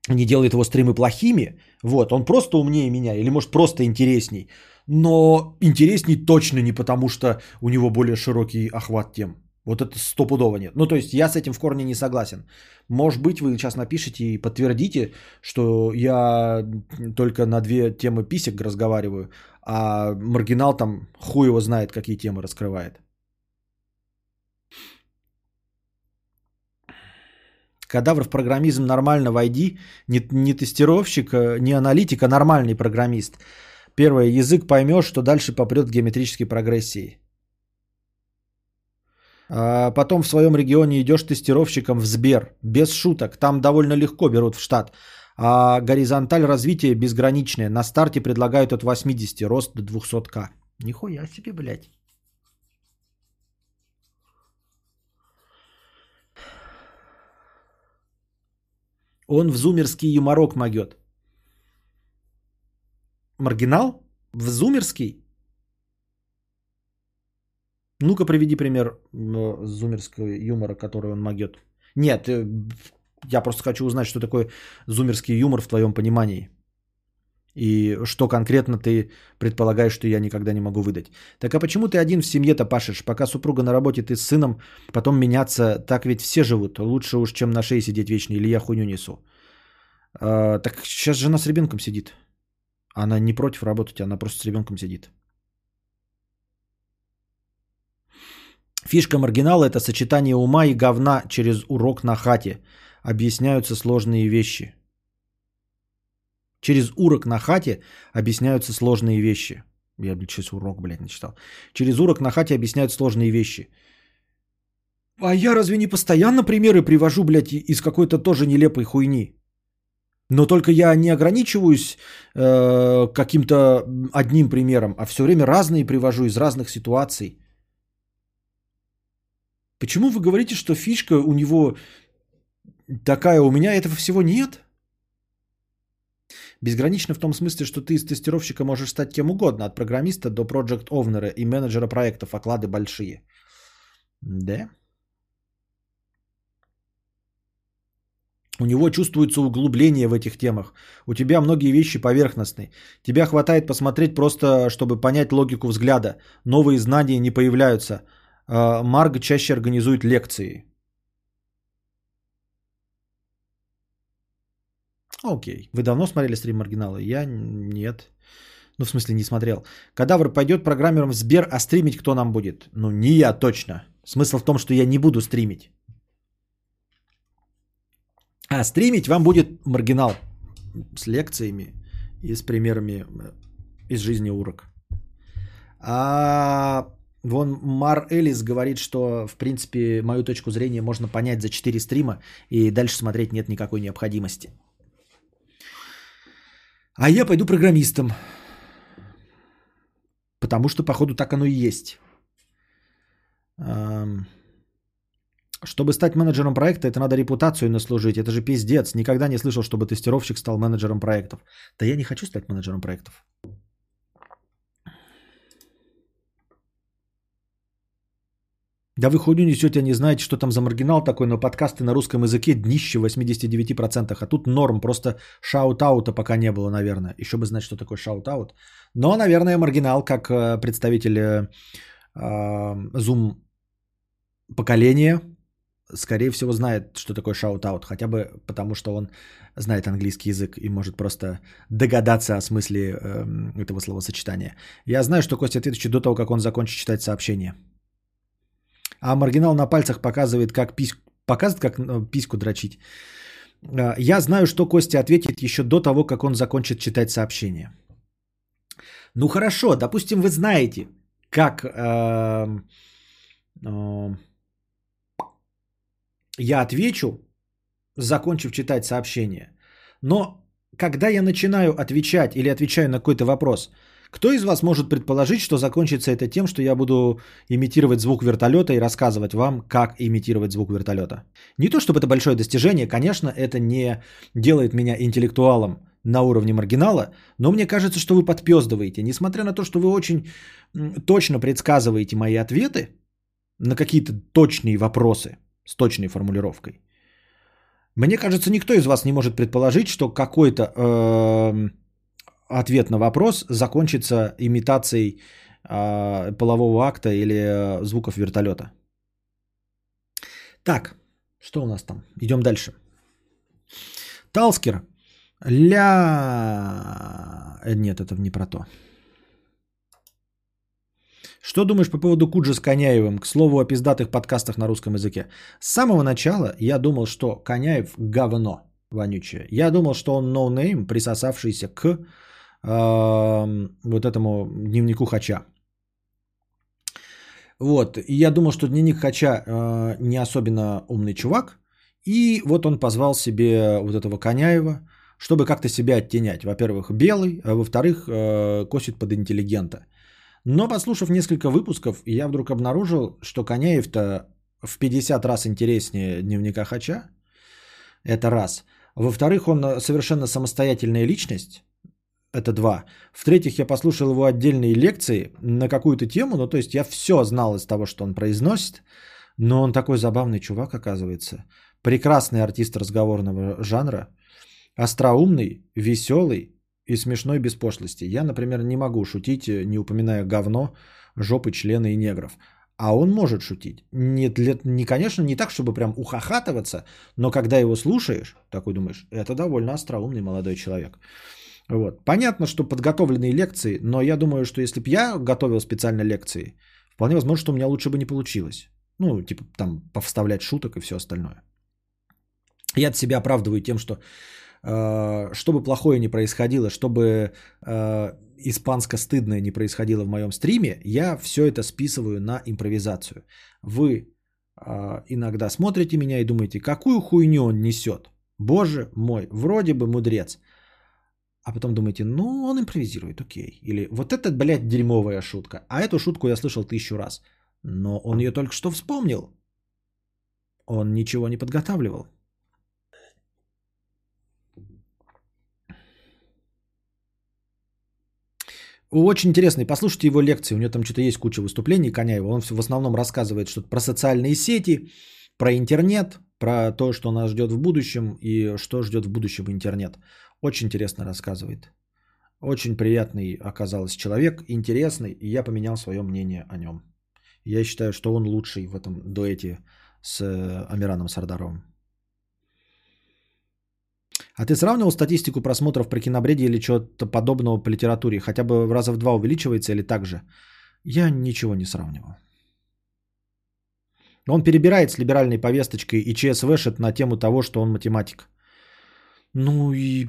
делает его стримы плохими. Вот. Он просто умнее меня или, может, просто интересней. Но интересней точно не потому, что у него более широкий охват тем. Вот это стопудово нет. Ну, то есть, я с этим в корне не согласен. Может быть, вы сейчас напишите и подтвердите, что я только на две темы писек разговариваю, а маргинал там хуй его знает, какие темы раскрывает. Кадавров программизм нормально войди. Не тестировщик, не аналитик, а нормальный программист. Первое, язык поймешь, что дальше попрет в геометрической прогрессии. Потом в своем регионе идешь тестировщиком в Сбер. Без шуток. Там довольно легко берут в штат. А горизонталь развития безграничная. На старте предлагают от 80, рост до 200к. Нихуя себе, блядь. Он в зумерский юморок могет. Маргинал? В зумерский? Ну-ка, приведи пример зумерского юмора, который он могет. Нет, я просто хочу узнать, что такое зумерский юмор в твоем понимании. И что конкретно ты предполагаешь, что я никогда не могу выдать. Так а почему ты один в семье-то пашешь? Пока супруга на работе, ты с сыном, потом меняться. Так ведь все живут. Лучше уж, чем на шее сидеть вечно. Или я хуйню несу. А, так сейчас жена с ребенком сидит. Она не против работать, она просто с ребенком сидит. Фишка маргинала – это сочетание ума и говна через урок на хате. Объясняются сложные вещи. Через урок на хате объясняются сложные вещи. Я, блядь, сейчас урок, блядь, не читал. Через урок на хате объясняют сложные вещи. А я разве не постоянно примеры привожу, блядь, из какой-то тоже нелепой хуйни? Но только я не ограничиваюсь каким-то одним примером, а все время разные привожу из разных ситуаций. Почему вы говорите, что фишка у него такая, у меня этого всего нет? Безгранично в том смысле, что ты из тестировщика можешь стать кем угодно, от программиста до проджект-овнера и менеджера проектов, оклады большие. Да? У него чувствуется углубление в этих темах. У тебя многие вещи поверхностны. Тебя хватает посмотреть просто, чтобы понять логику взгляда. Новые знания не появляются. Марг чаще организует лекции. Окей. Вы давно смотрели стрим Маргинала? Я нет. Ну, в смысле, не смотрел. Кадавр пойдет программером в Сбер, а стримить кто нам будет? Ну, не я точно. Смысл в том, что я не буду стримить. А стримить вам будет Маргинал. С лекциями и с примерами из жизни урок. Вон Мар Элис говорит, что, в принципе, мою точку зрения можно понять за 4 стрима, и дальше смотреть нет никакой необходимости. А я пойду программистом. Потому что, походу, так оно и есть. Чтобы стать менеджером проекта, это надо репутацию наслужить. Это же пиздец. Никогда не слышал, чтобы тестировщик стал менеджером проектов. Да я не хочу стать менеджером проектов. Да вы хуйню несете, не знаете, что там за маргинал такой, но подкасты на русском языке днище в 89%. А тут норм, просто шаут-аута пока не было, наверное. Еще бы знать, что такое шаут-аут. Но, наверное, маргинал, как представитель Zoom поколения, скорее всего, знает, что такое шаут-аут. Хотя бы потому, что он знает английский язык и может просто догадаться о смысле этого словосочетания. Я знаю, что Костя Титович до того, как он закончит читать сообщение. А маргинал на пальцах показывает, как письку дрочить. Я знаю, что Костя ответит еще до того, как он закончит читать сообщение. Ну хорошо, допустим, вы знаете, как я отвечу, закончив читать сообщение. Но когда я начинаю отвечать или отвечаю на какой-то вопрос... Кто из вас может предположить, что закончится это тем, что я буду имитировать звук вертолета и рассказывать вам, как имитировать звук вертолета? Не то, чтобы это большое достижение, конечно, это не делает меня интеллектуалом на уровне маргинала, но мне кажется, что вы подпёздываете. Несмотря на то, что вы очень точно предсказываете мои ответы на какие-то точные вопросы с точной формулировкой, мне кажется, никто из вас не может предположить, что какой-то... ответ на вопрос закончится имитацией полового акта или звуков вертолета. Так, что у нас там? Идем дальше. Талскер. Нет, это не про то. Что думаешь по поводу Куджи с Коняевым? К слову о пиздатых подкастах на русском языке. С самого начала я думал, что Коняев говно вонючее. Я думал, что он ноунейм, присосавшийся к... вот этому дневнику Хача. Вот. И я думал, что дневник Хача не особенно умный чувак. И вот он позвал себе вот этого Коняева, чтобы как-то себя оттенять. Во-первых, белый, а во-вторых, косит под интеллигента. Но послушав несколько выпусков, я вдруг обнаружил, что Коняев-то в 50 раз интереснее Дневника Хача. Это раз. Во-вторых, он совершенно самостоятельная личность. Это два. В-третьих, я послушал его отдельные лекции на какую-то тему. Ну, то есть я все знал из того, что он произносит. Но он такой забавный чувак, оказывается. Прекрасный артист разговорного жанра. Остроумный, веселый и смешной без пошлости. Я, например, не могу шутить, не упоминая говно, жопы, члены и негров. А он может шутить. Не, конечно, не так, чтобы прям ухахатываться, но когда его слушаешь, такой думаешь, это довольно остроумный молодой человек. Вот. Понятно, что подготовленные лекции, но я думаю, что если бы я готовил специально лекции, вполне возможно, что у меня лучше бы не получилось. Ну, типа там повставлять шуток и все остальное. Я от себя оправдываю тем, что чтобы плохое не происходило, чтобы испанско-стыдное не происходило в моем стриме, я все это списываю на импровизацию. Вы иногда смотрите меня и думаете, какую хуйню он несет. Боже мой, вроде бы мудрец. А потом думаете, ну он импровизирует, окей. Или вот это, блядь, дерьмовая шутка. А эту шутку я слышал 1000 раз. Но он ее только что вспомнил. Он ничего не подготавливал. Очень интересный. Послушайте его лекции. У него там что-то есть куча выступлений Коняева. Он в основном рассказывает что-то про социальные сети, про интернет, про то, что нас ждет в будущем и что ждет в будущем интернет. Очень интересно рассказывает. Очень приятный оказался человек, интересный. И я поменял свое мнение о нем. Я считаю, что он лучший в этом дуэте с Амираном Сардаровым. А ты сравнивал статистику просмотров про кинобреде или чего-то подобного по литературе? Хотя бы в раза в 2 увеличивается или так же? Я ничего не сравнивал. Он перебирает с либеральной повесточкой и ЧСВшит на тему того, что он математик. Ну и...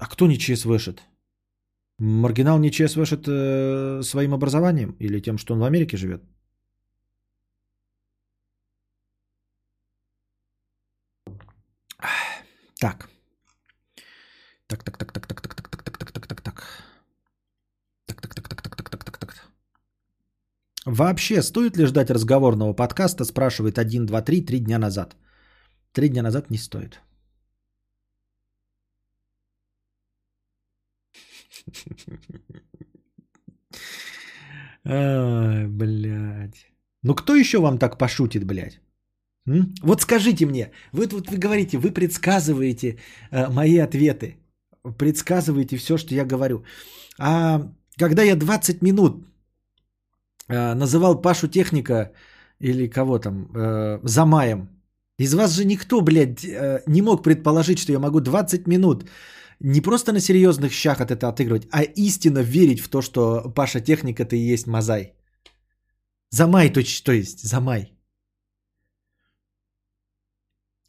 А кто не ЧСВшит? Маргинал не ЧСВшит своим образованием или тем, что он в Америке живет? Так. Вообще, стоит ли ждать разговорного подкаста, спрашивает 123 3 дня назад. 3 дня назад не стоит. Ай, блядь. Ну кто еще вам так пошутит, блядь? Вот скажите мне, вы говорите, вы предсказываете мои ответы. Предсказываете все, что я говорю. А когда я 20 минут называл Пашу Техника или кого там Замаем, из вас же никто, блядь, не мог предположить, что я могу 20 минут не просто на серьезных щах от это отыгрывать, а истинно верить в то, что Паша Техник это и есть Мазай. Замай, то есть, Замай.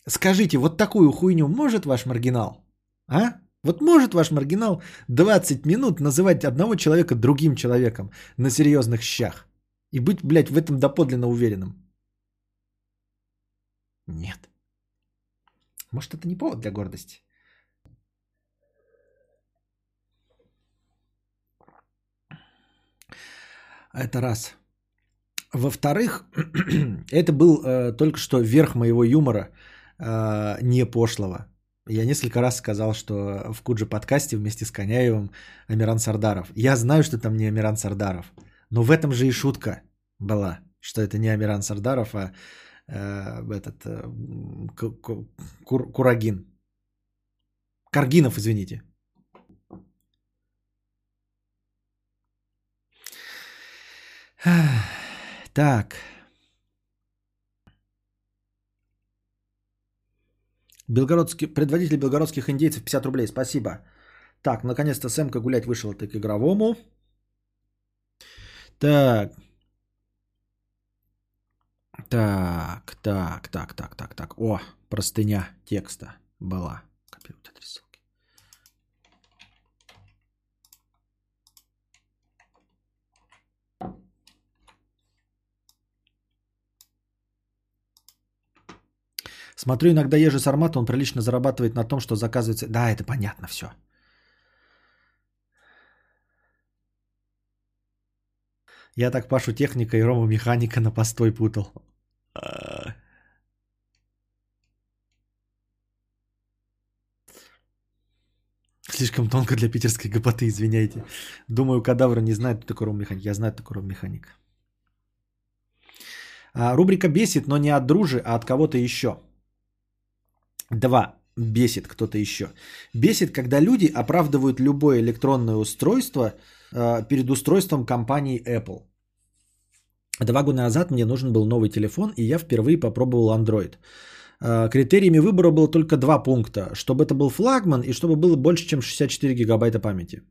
Скажите, вот такую хуйню может ваш маргинал? А? Вот может ваш маргинал 20 минут называть одного человека другим человеком на серьезных щах? И быть, блядь, в этом доподлинно уверенным? Нет. Может, это не повод для гордости? Это раз. Во-вторых, это был только что верх моего юмора, не пошлого. Я несколько раз сказал, что в Куджи подкасте вместе с Коняевым Амиран Сардаров. Я знаю, что там не Амиран Сардаров, но в этом же и шутка была, что это не Амиран Сардаров, а Курагин. Каргинов, извините. Так. Предводитель белгородских индейцев 50 рублей. Спасибо. Так, наконец-то Сэмка гулять вышел ты к игровому. Так. О, простыня текста была. Копируют эти ссылки. Смотрю, иногда езжу с Армата, он прилично зарабатывает на том, что заказывается... Да, это понятно все. Я так Пашу Техника и Рома Механика на постой путал. Слишком тонко для питерской гопоты, извиняйте. Думаю, кадавра не знает, кто такой Рома Механик. Я знаю, кто такой Рома Механик. Рубрика «Бесит», но не от Дружи, а от кого-то еще. Два. Бесит кто-то еще. Бесит, когда люди оправдывают любое электронное устройство перед устройством компании Apple. 2 года назад мне нужен был новый телефон, и я впервые попробовал Android. Критериями выбора было только 2 пункта. Чтобы это был флагман и чтобы было больше, чем 64 гигабайта памяти.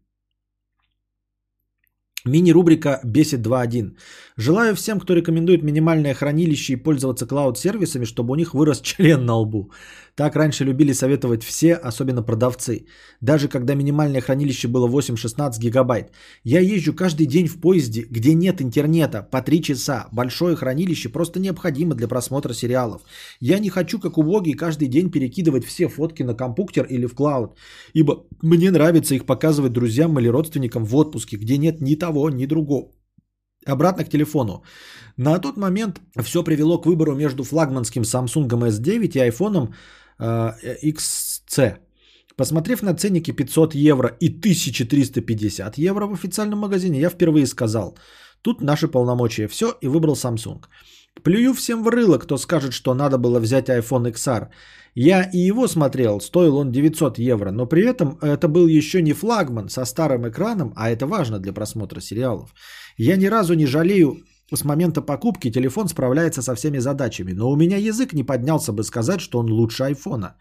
Мини-рубрика «Бесит 2.1». Желаю всем, кто рекомендует минимальное хранилище и пользоваться клауд-сервисами, чтобы у них вырос член на лбу. Так раньше любили советовать все, особенно продавцы. Даже когда минимальное хранилище было 8-16 гигабайт. Я езжу каждый день в поезде, где нет интернета, по 3 часа. Большое хранилище просто необходимо для просмотра сериалов. Я не хочу, как убогий, каждый день перекидывать все фотки на компьютер или в клауд. Ибо мне нравится их показывать друзьям или родственникам в отпуске, где нет ни того, ни другого. Обратно к телефону. На тот момент все привело к выбору между флагманским Samsung S9 и iPhone XC. Посмотрев на ценники 500 евро и 1350 евро в официальном магазине, я впервые сказал: тут наши полномочия, все, и выбрал Samsung. Плюю всем в рыло, кто скажет, что надо было взять iPhone XR. Я и его смотрел, стоил он 900 евро, но при этом это был еще не флагман со старым экраном, а это важно для просмотра сериалов. Я ни разу не жалею, с момента покупки телефон справляется со всеми задачами, но у меня язык не поднялся бы сказать, что он лучше айфона.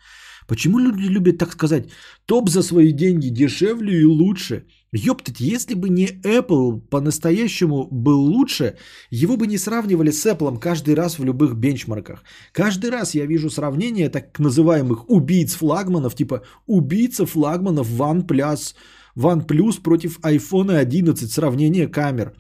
Почему люди любят так сказать? Топ за свои деньги, дешевле и лучше. Ёптать, если бы не Apple по-настоящему был лучше, его бы не сравнивали с Apple каждый раз в любых бенчмарках. Каждый раз я вижу сравнение так называемых убийц флагманов, типа убийца флагманов OnePlus против iPhone 11, сравнение камер.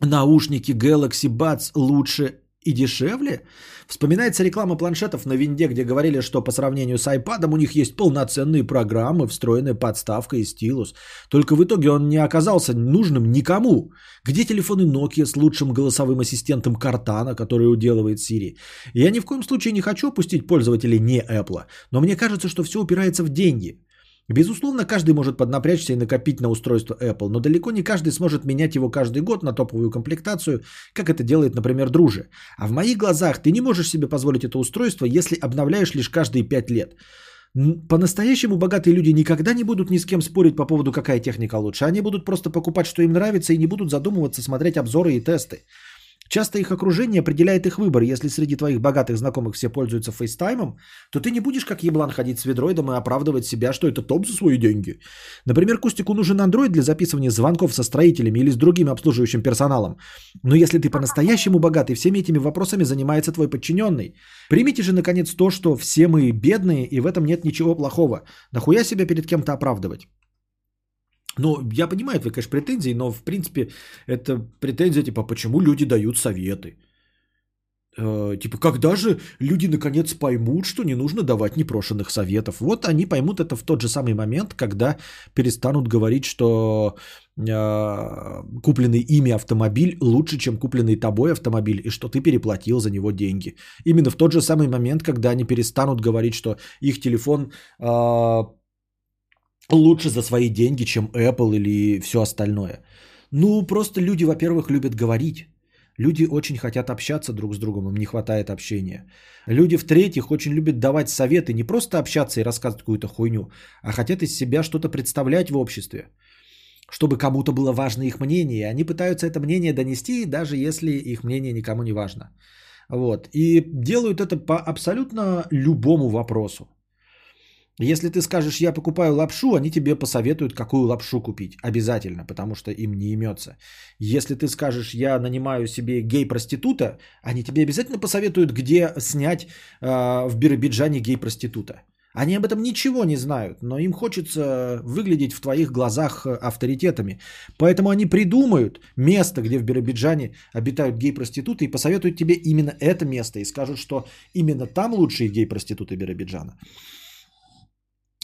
Наушники Galaxy Buds лучше и дешевле? Вспоминается реклама планшетов на Винде, где говорили, что по сравнению с iPad у них есть полноценные программы, встроенная подставка и стилус. Только в итоге он не оказался нужным никому. Где телефоны Nokia с лучшим голосовым ассистентом Cortana, который уделывает Siri? Я ни в коем случае не хочу опустить пользователей не Apple, но мне кажется, что все упирается в деньги. Безусловно, каждый может поднапрячься и накопить на устройство Apple, но далеко не каждый сможет менять его каждый год на топовую комплектацию, как это делает, например, Дружи. А в моих глазах ты не можешь себе позволить это устройство, если обновляешь лишь каждые 5 лет. По-настоящему богатые люди никогда не будут ни с кем спорить по поводу, какая техника лучше. Они будут просто покупать, что им нравится, и не будут задумываться, смотреть обзоры и тесты. Часто их окружение определяет их выбор. Если среди твоих богатых знакомых все пользуются фейстаймом, то ты не будешь как еблан ходить с ведроидом и оправдывать себя, что это топ за свои деньги. Например, Кустику нужен Android для записывания звонков со строителями или с другим обслуживающим персоналом. Но если ты по-настоящему богат, и всеми этими вопросами занимается твой подчиненный. Примите же, наконец, то, что все мы бедные, и в этом нет ничего плохого. Нахуя себя перед кем-то оправдывать? Ну, я понимаю твои, конечно, претензии, но, в принципе, это претензия, типа, почему люди дают советы? Типа, когда же люди, наконец, поймут, что не нужно давать непрошенных советов? Вот они поймут это в тот же самый момент, когда перестанут говорить, что купленный ими автомобиль лучше, чем купленный тобой автомобиль, и что ты переплатил за него деньги. Именно в тот же самый момент, когда они перестанут говорить, что их телефон... лучше за свои деньги, чем Apple или все остальное. Ну, просто люди, во-первых, любят говорить. Люди очень хотят общаться друг с другом, им не хватает общения. Люди, в-третьих, очень любят давать советы, не просто общаться и рассказывать какую-то хуйню, а хотят из себя что-то представлять в обществе, чтобы кому-то было важно их мнение. Они пытаются это мнение донести, даже если их мнение никому не важно. Вот. И делают это по абсолютно любому вопросу. Если ты скажешь, я покупаю лапшу, они тебе посоветуют, какую лапшу купить. Обязательно, потому что им не имется. Если ты скажешь, я нанимаю себе гей-проститута, они тебе обязательно посоветуют, где снять в Биробиджане гей-проститута. Они об этом ничего не знают, но им хочется выглядеть в твоих глазах авторитетами. Поэтому они придумают место, где в Биробиджане обитают гей-проституты, и посоветуют тебе именно это место. И скажут, что именно там лучшие гей-проституты Биробиджана.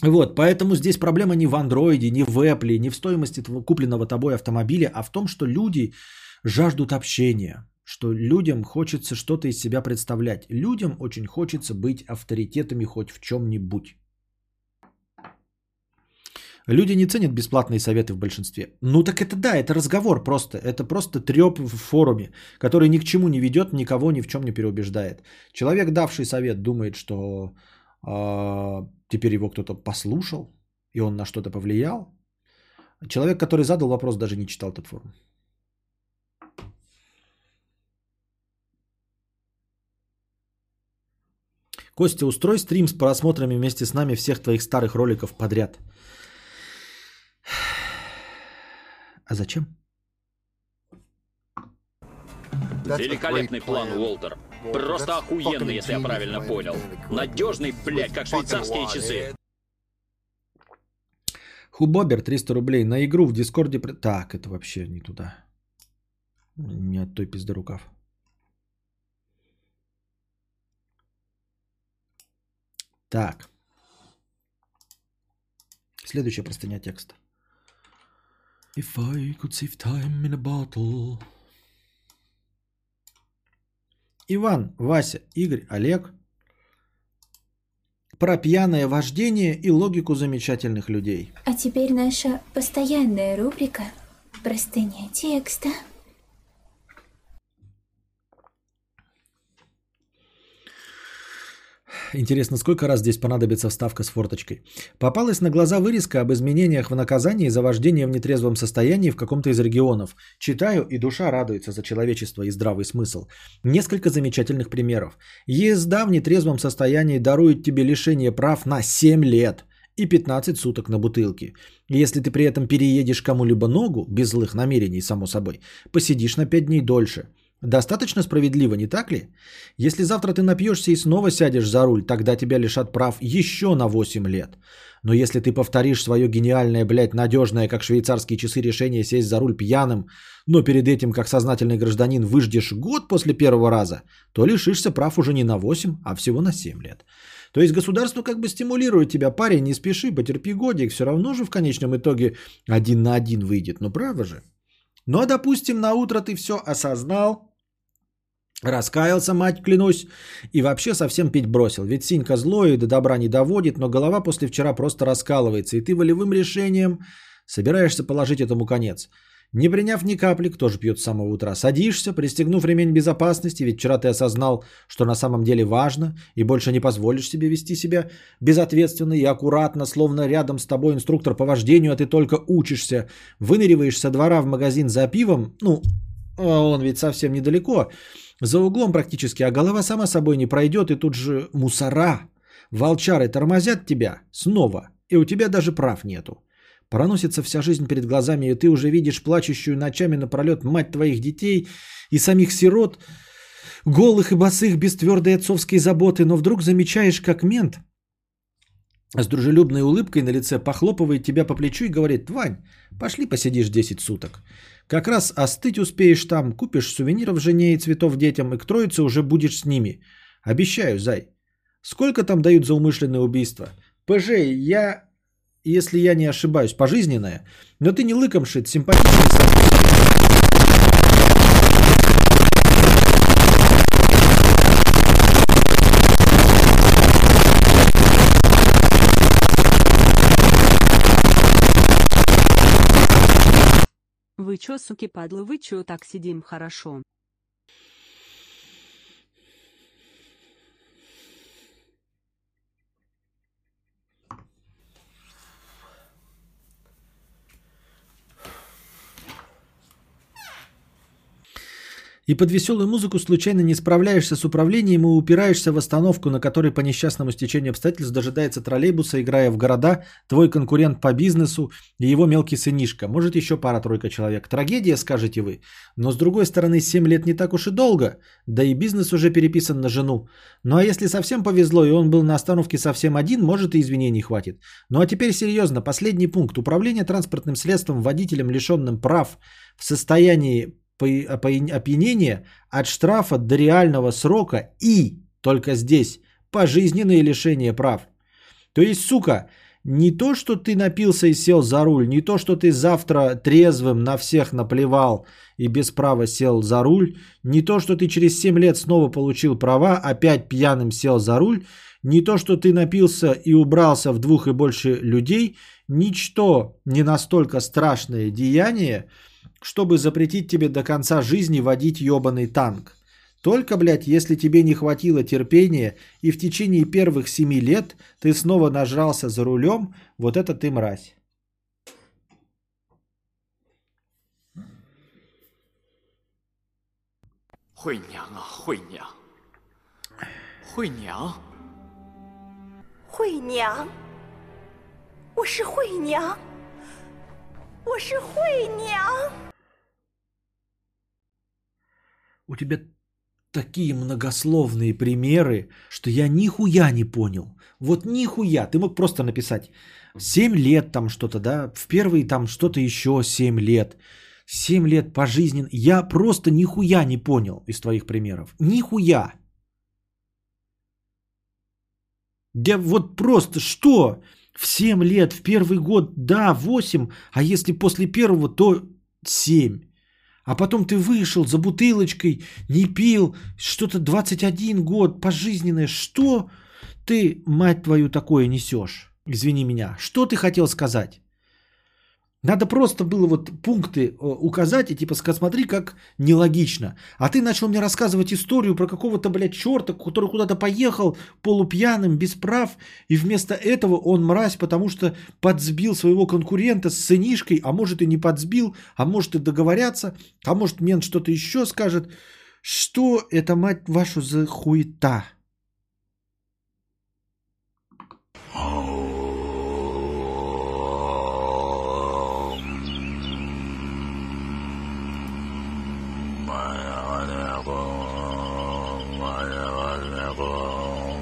Вот, поэтому здесь проблема не в андроиде, не в Apple, не в стоимости купленного тобой автомобиля, а в том, что люди жаждут общения, что людям хочется что-то из себя представлять. Людям очень хочется быть авторитетами хоть в чем-нибудь. Люди не ценят бесплатные советы в большинстве. Ну так это да, это разговор просто. Это просто треп в форуме, который ни к чему не ведет, никого ни в чем не переубеждает. Человек, давший совет, думает, что теперь его кто-то послушал, и он на что-то повлиял. Человек, который задал вопрос, даже не читал этот форум. Костя, устрой стрим с просмотрами вместе с нами всех твоих старых роликов подряд. А зачем? Великолепный план, Уолтер. Просто охуенный, если я правильно понял. Надежный, блядь, как швейцарские часы. Хубобер, 300 рублей. На игру в Дискорде... Так, это вообще не туда. Не от той пизды рукав. Так. Следующая простыня текста. If I could save time in a bottle. Иван, Вася, Игорь, Олег. Про пьяное вождение и логику замечательных людей. А теперь наша постоянная рубрика «Простыня текста». Интересно, сколько раз здесь понадобится вставка с форточкой. Попалась на глаза вырезка об изменениях в наказании за вождение в нетрезвом состоянии в каком-то из регионов. Читаю, и душа радуется за человечество и здравый смысл. Несколько замечательных примеров. Езда в нетрезвом состоянии дарует тебе лишение прав на 7 лет и 15 суток на бутылке. Если ты при этом переедешь кому-либо ногу, без злых намерений, само собой, посидишь на 5 дней дольше. Достаточно справедливо, не так ли? Если завтра ты напьешься и снова сядешь за руль, тогда тебя лишат прав еще на 8 лет. Но если ты повторишь свое гениальное, блядь, надежное, как швейцарские часы, решение сесть за руль пьяным, но перед этим, как сознательный гражданин, выждешь год после первого раза, то лишишься прав уже не на 8, а всего на 7 лет. То есть государство как бы стимулирует тебя: парень, не спеши, потерпи годик, все равно же в конечном итоге 1 на 1 выйдет. Ну правда же? Но, допустим, на утро ты все осознал, раскаялся, мать клянусь, и вообще совсем пить бросил. Ведь синька зло и до добра не доводит, но голова после вчера просто раскалывается, и ты волевым решением собираешься положить этому конец. Не приняв ни капли, кто же пьет с самого утра, садишься, пристегнув ремень безопасности, ведь вчера ты осознал, что на самом деле важно, и больше не позволишь себе вести себя безответственно и аккуратно, словно рядом с тобой инструктор по вождению, а ты только учишься. Выныриваешь со двора в магазин за пивом, ну, он ведь совсем недалеко, за углом практически, а голова сама собой не пройдет, и тут же мусора, волчары тормозят тебя снова, и у тебя даже прав нету. Проносится вся жизнь перед глазами, и ты уже видишь плачущую ночами напролет мать твоих детей и самих сирот, голых и босых, без твердой отцовской заботы, но вдруг замечаешь, как мент с дружелюбной улыбкой на лице похлопывает тебя по плечу и говорит: «Вань, пошли посидишь 10 суток. Как раз остыть успеешь там, купишь сувениров жене и цветов детям, и к Троице уже будешь с ними. Обещаю, зай». Сколько там дают за умышленное убийство? ПЖ, я, если я не ошибаюсь, пожизненное, но ты не лыком шит, симпатичный сам. Вы чё, суки, падлы, вы чё так сидим хорошо? и под веселую музыку случайно не справляешься с управлением и упираешься в остановку, на которой по несчастному стечению обстоятельств дожидается троллейбуса, играя в города, твой конкурент по бизнесу и его мелкий сынишка. Может, еще пара-тройка человек. Трагедия, скажете вы. Но, с другой стороны, 7 лет не так уж и долго. Да и бизнес уже переписан на жену. Ну, а если совсем повезло, и он был на остановке совсем один, может, и извинений хватит. Ну, а теперь серьезно. Последний пункт. Управление транспортным средством водителем, лишенным прав в состоянии опьянения от штрафа до реального срока и, только здесь, пожизненное лишение прав. То есть, сука, не то, что ты напился и сел за руль, не то, что ты завтра трезвым на всех наплевал и без права сел за руль, не то, что ты через 7 лет снова получил права, опять пьяным сел за руль, не то, что ты напился и убрался в двух и больше людей, ничто не настолько страшное деяние, чтобы запретить тебе до конца жизни водить ёбаный танк. Только, блядь, если тебе не хватило терпения и в течение первых 7 лет ты снова нажрался за рулем, вот это ты мразь. У тебя такие многословные примеры, что я нихуя не понял. Вот нихуя. Ты мог просто написать 7 лет там что-то, да? В первые там что-то еще 7 лет. 7 лет пожизненно. Я просто нихуя не понял из твоих примеров. Нихуя. Да вот просто что? В 7 лет, в первый год, да, 8. А если после первого, то 7. А потом ты вышел за бутылочкой, не пил, что-то 21 год, пожизненное. Что ты, мать твою, такое несешь? Извини меня. Что ты хотел сказать? Надо просто было вот пункты указать и типа сказать, смотри, как нелогично. А ты начал мне рассказывать историю про какого-то, блядь, черта, который куда-то поехал полупьяным, без прав. И вместо этого он мразь, потому что подсбил своего конкурента с сынишкой. А может и не подсбил, а может и договорятся. А может мент что-то еще скажет. Что это, мать вашу, за хуета?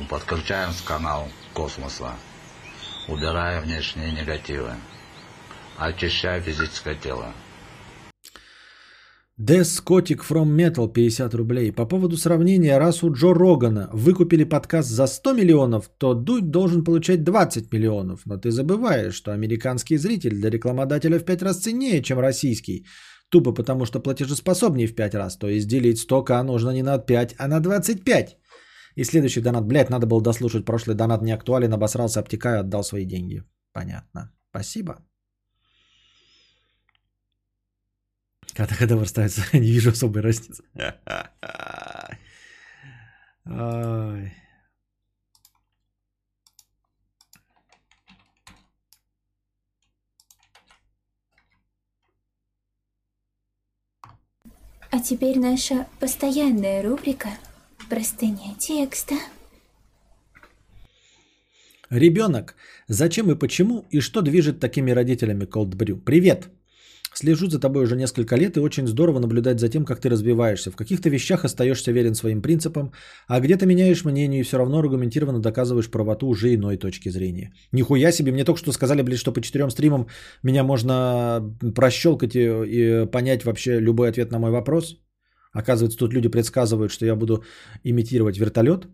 Подключаем канал космоса, убирая внешние негативы, очищая физическое тело. Дескотик from Metal 50 рублей. По поводу сравнения, раз у Джо Рогана выкупили подкаст за 100 миллионов, то Дудь должен получать 20 миллионов. Но ты забываешь, что американский зритель для рекламодателя в 5 раз ценнее, чем российский. Тупо потому, что платежеспособнее в 5 раз. То есть делить 100к нужно не на 5, а на 25. И следующий донат. Блядь, надо было дослушать. Прошлый донат не актуален, обосрался, обтекаю, отдал свои деньги. Понятно. Спасибо. Когда ставится, не вижу особой разницы. Ой. А теперь наша постоянная рубрика «Простыня текста». Ребенок. Зачем и почему, и что движет такими родителями? Cold Brew. Привет. Слежу за тобой уже несколько лет, и очень здорово наблюдать за тем, как ты развиваешься. В каких-то вещах остаешься верен своим принципам, а где-то меняешь мнение и все равно аргументированно доказываешь правоту уже иной точки зрения. Нихуя себе, мне только что сказали, блин, что по 4 стримам меня можно прощелкать и понять вообще любой ответ на мой вопрос. Оказывается, тут люди предсказывают, что я буду имитировать вертолет.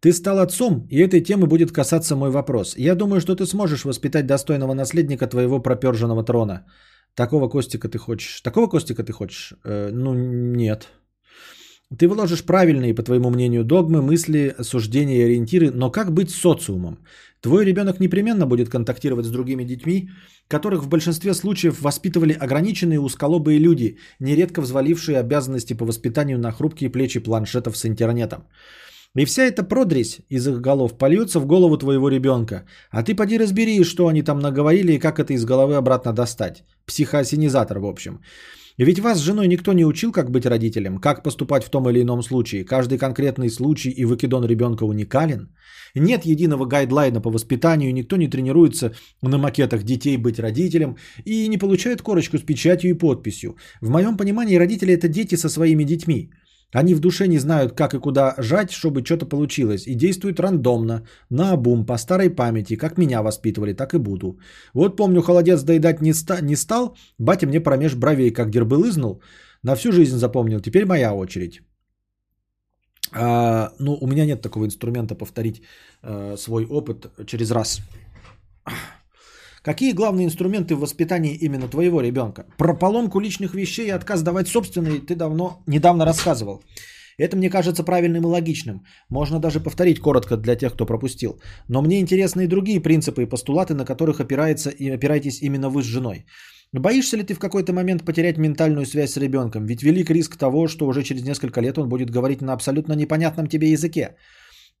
Ты стал отцом, и этой темы будет касаться мой вопрос. Я думаю, что ты сможешь воспитать достойного наследника твоего проперженного трона. Такого Костика ты хочешь? Такого Костика ты хочешь? Ну, нет. Ты вложишь правильные, по твоему мнению, догмы, мысли, суждения и ориентиры, но как быть с социумом? Твой ребенок непременно будет контактировать с другими детьми, которых в большинстве случаев воспитывали ограниченные узколобые люди, нередко взвалившие обязанности по воспитанию на хрупкие плечи планшетов с интернетом. И вся эта продресь из их голов польется в голову твоего ребенка, а ты поди разбери, что они там наговорили и как это из головы обратно достать. Психоассенизатор, в общем. Ведь вас с женой никто не учил, как быть родителем, как поступать в том или ином случае. Каждый конкретный случай и выкидон ребенка уникален. Нет единого гайдлайна по воспитанию, никто не тренируется на макетах детей быть родителем и не получает корочку с печатью и подписью. В моем понимании родители – это дети со своими детьми. Они в душе не знают, как и куда жать, чтобы что-то получилось, и действуют рандомно, наобум, по старой памяти, как меня воспитывали, так и буду. Вот помню, холодец доедать не стал, батя мне промеж бровей как дербылызнул, на всю жизнь запомнил, теперь моя очередь. Ну, у меня нет такого инструмента повторить свой опыт через раз. Какие главные инструменты в воспитании именно твоего ребенка? Про поломку личных вещей и отказ давать собственные ты недавно рассказывал. Это мне кажется правильным и логичным. Можно даже повторить коротко для тех, кто пропустил. Но мне интересны и другие принципы и постулаты, на которых опираетесь именно вы с женой. Боишься ли ты в какой-то момент потерять ментальную связь с ребенком? Ведь велик риск того, что уже через несколько лет он будет говорить на абсолютно непонятном тебе языке.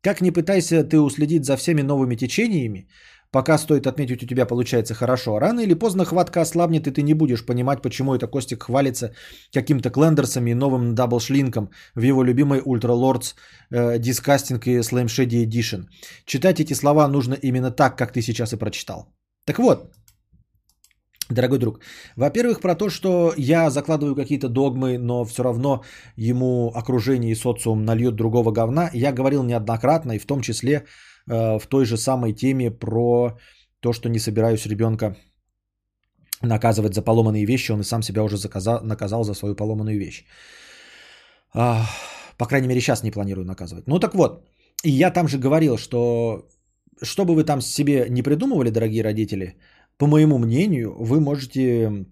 Как ни пытайся ты уследить за всеми новыми течениями, пока, стоит отметить, у тебя получается хорошо. Рано или поздно хватка ослабнет, и ты не будешь понимать, почему это Костик хвалится каким-то клендерсом и новым даблшлинком в его любимой Ultra Lords Disgusting и Slam Shady Edition. Читать эти слова нужно именно так, как ты сейчас и прочитал. Так вот, дорогой друг, во-первых, про то, что я закладываю какие-то догмы, но все равно ему окружение и социум нальет другого говна, я говорил неоднократно, и в том числе в той же самой теме про то, что не собираюсь ребенка наказывать за поломанные вещи. Он и сам себя уже наказал за свою поломанную вещь. По крайней мере, сейчас не планирую наказывать. Ну так вот, и я там же говорил, что что бы вы там себе не придумывали, дорогие родители, по моему мнению, вы можете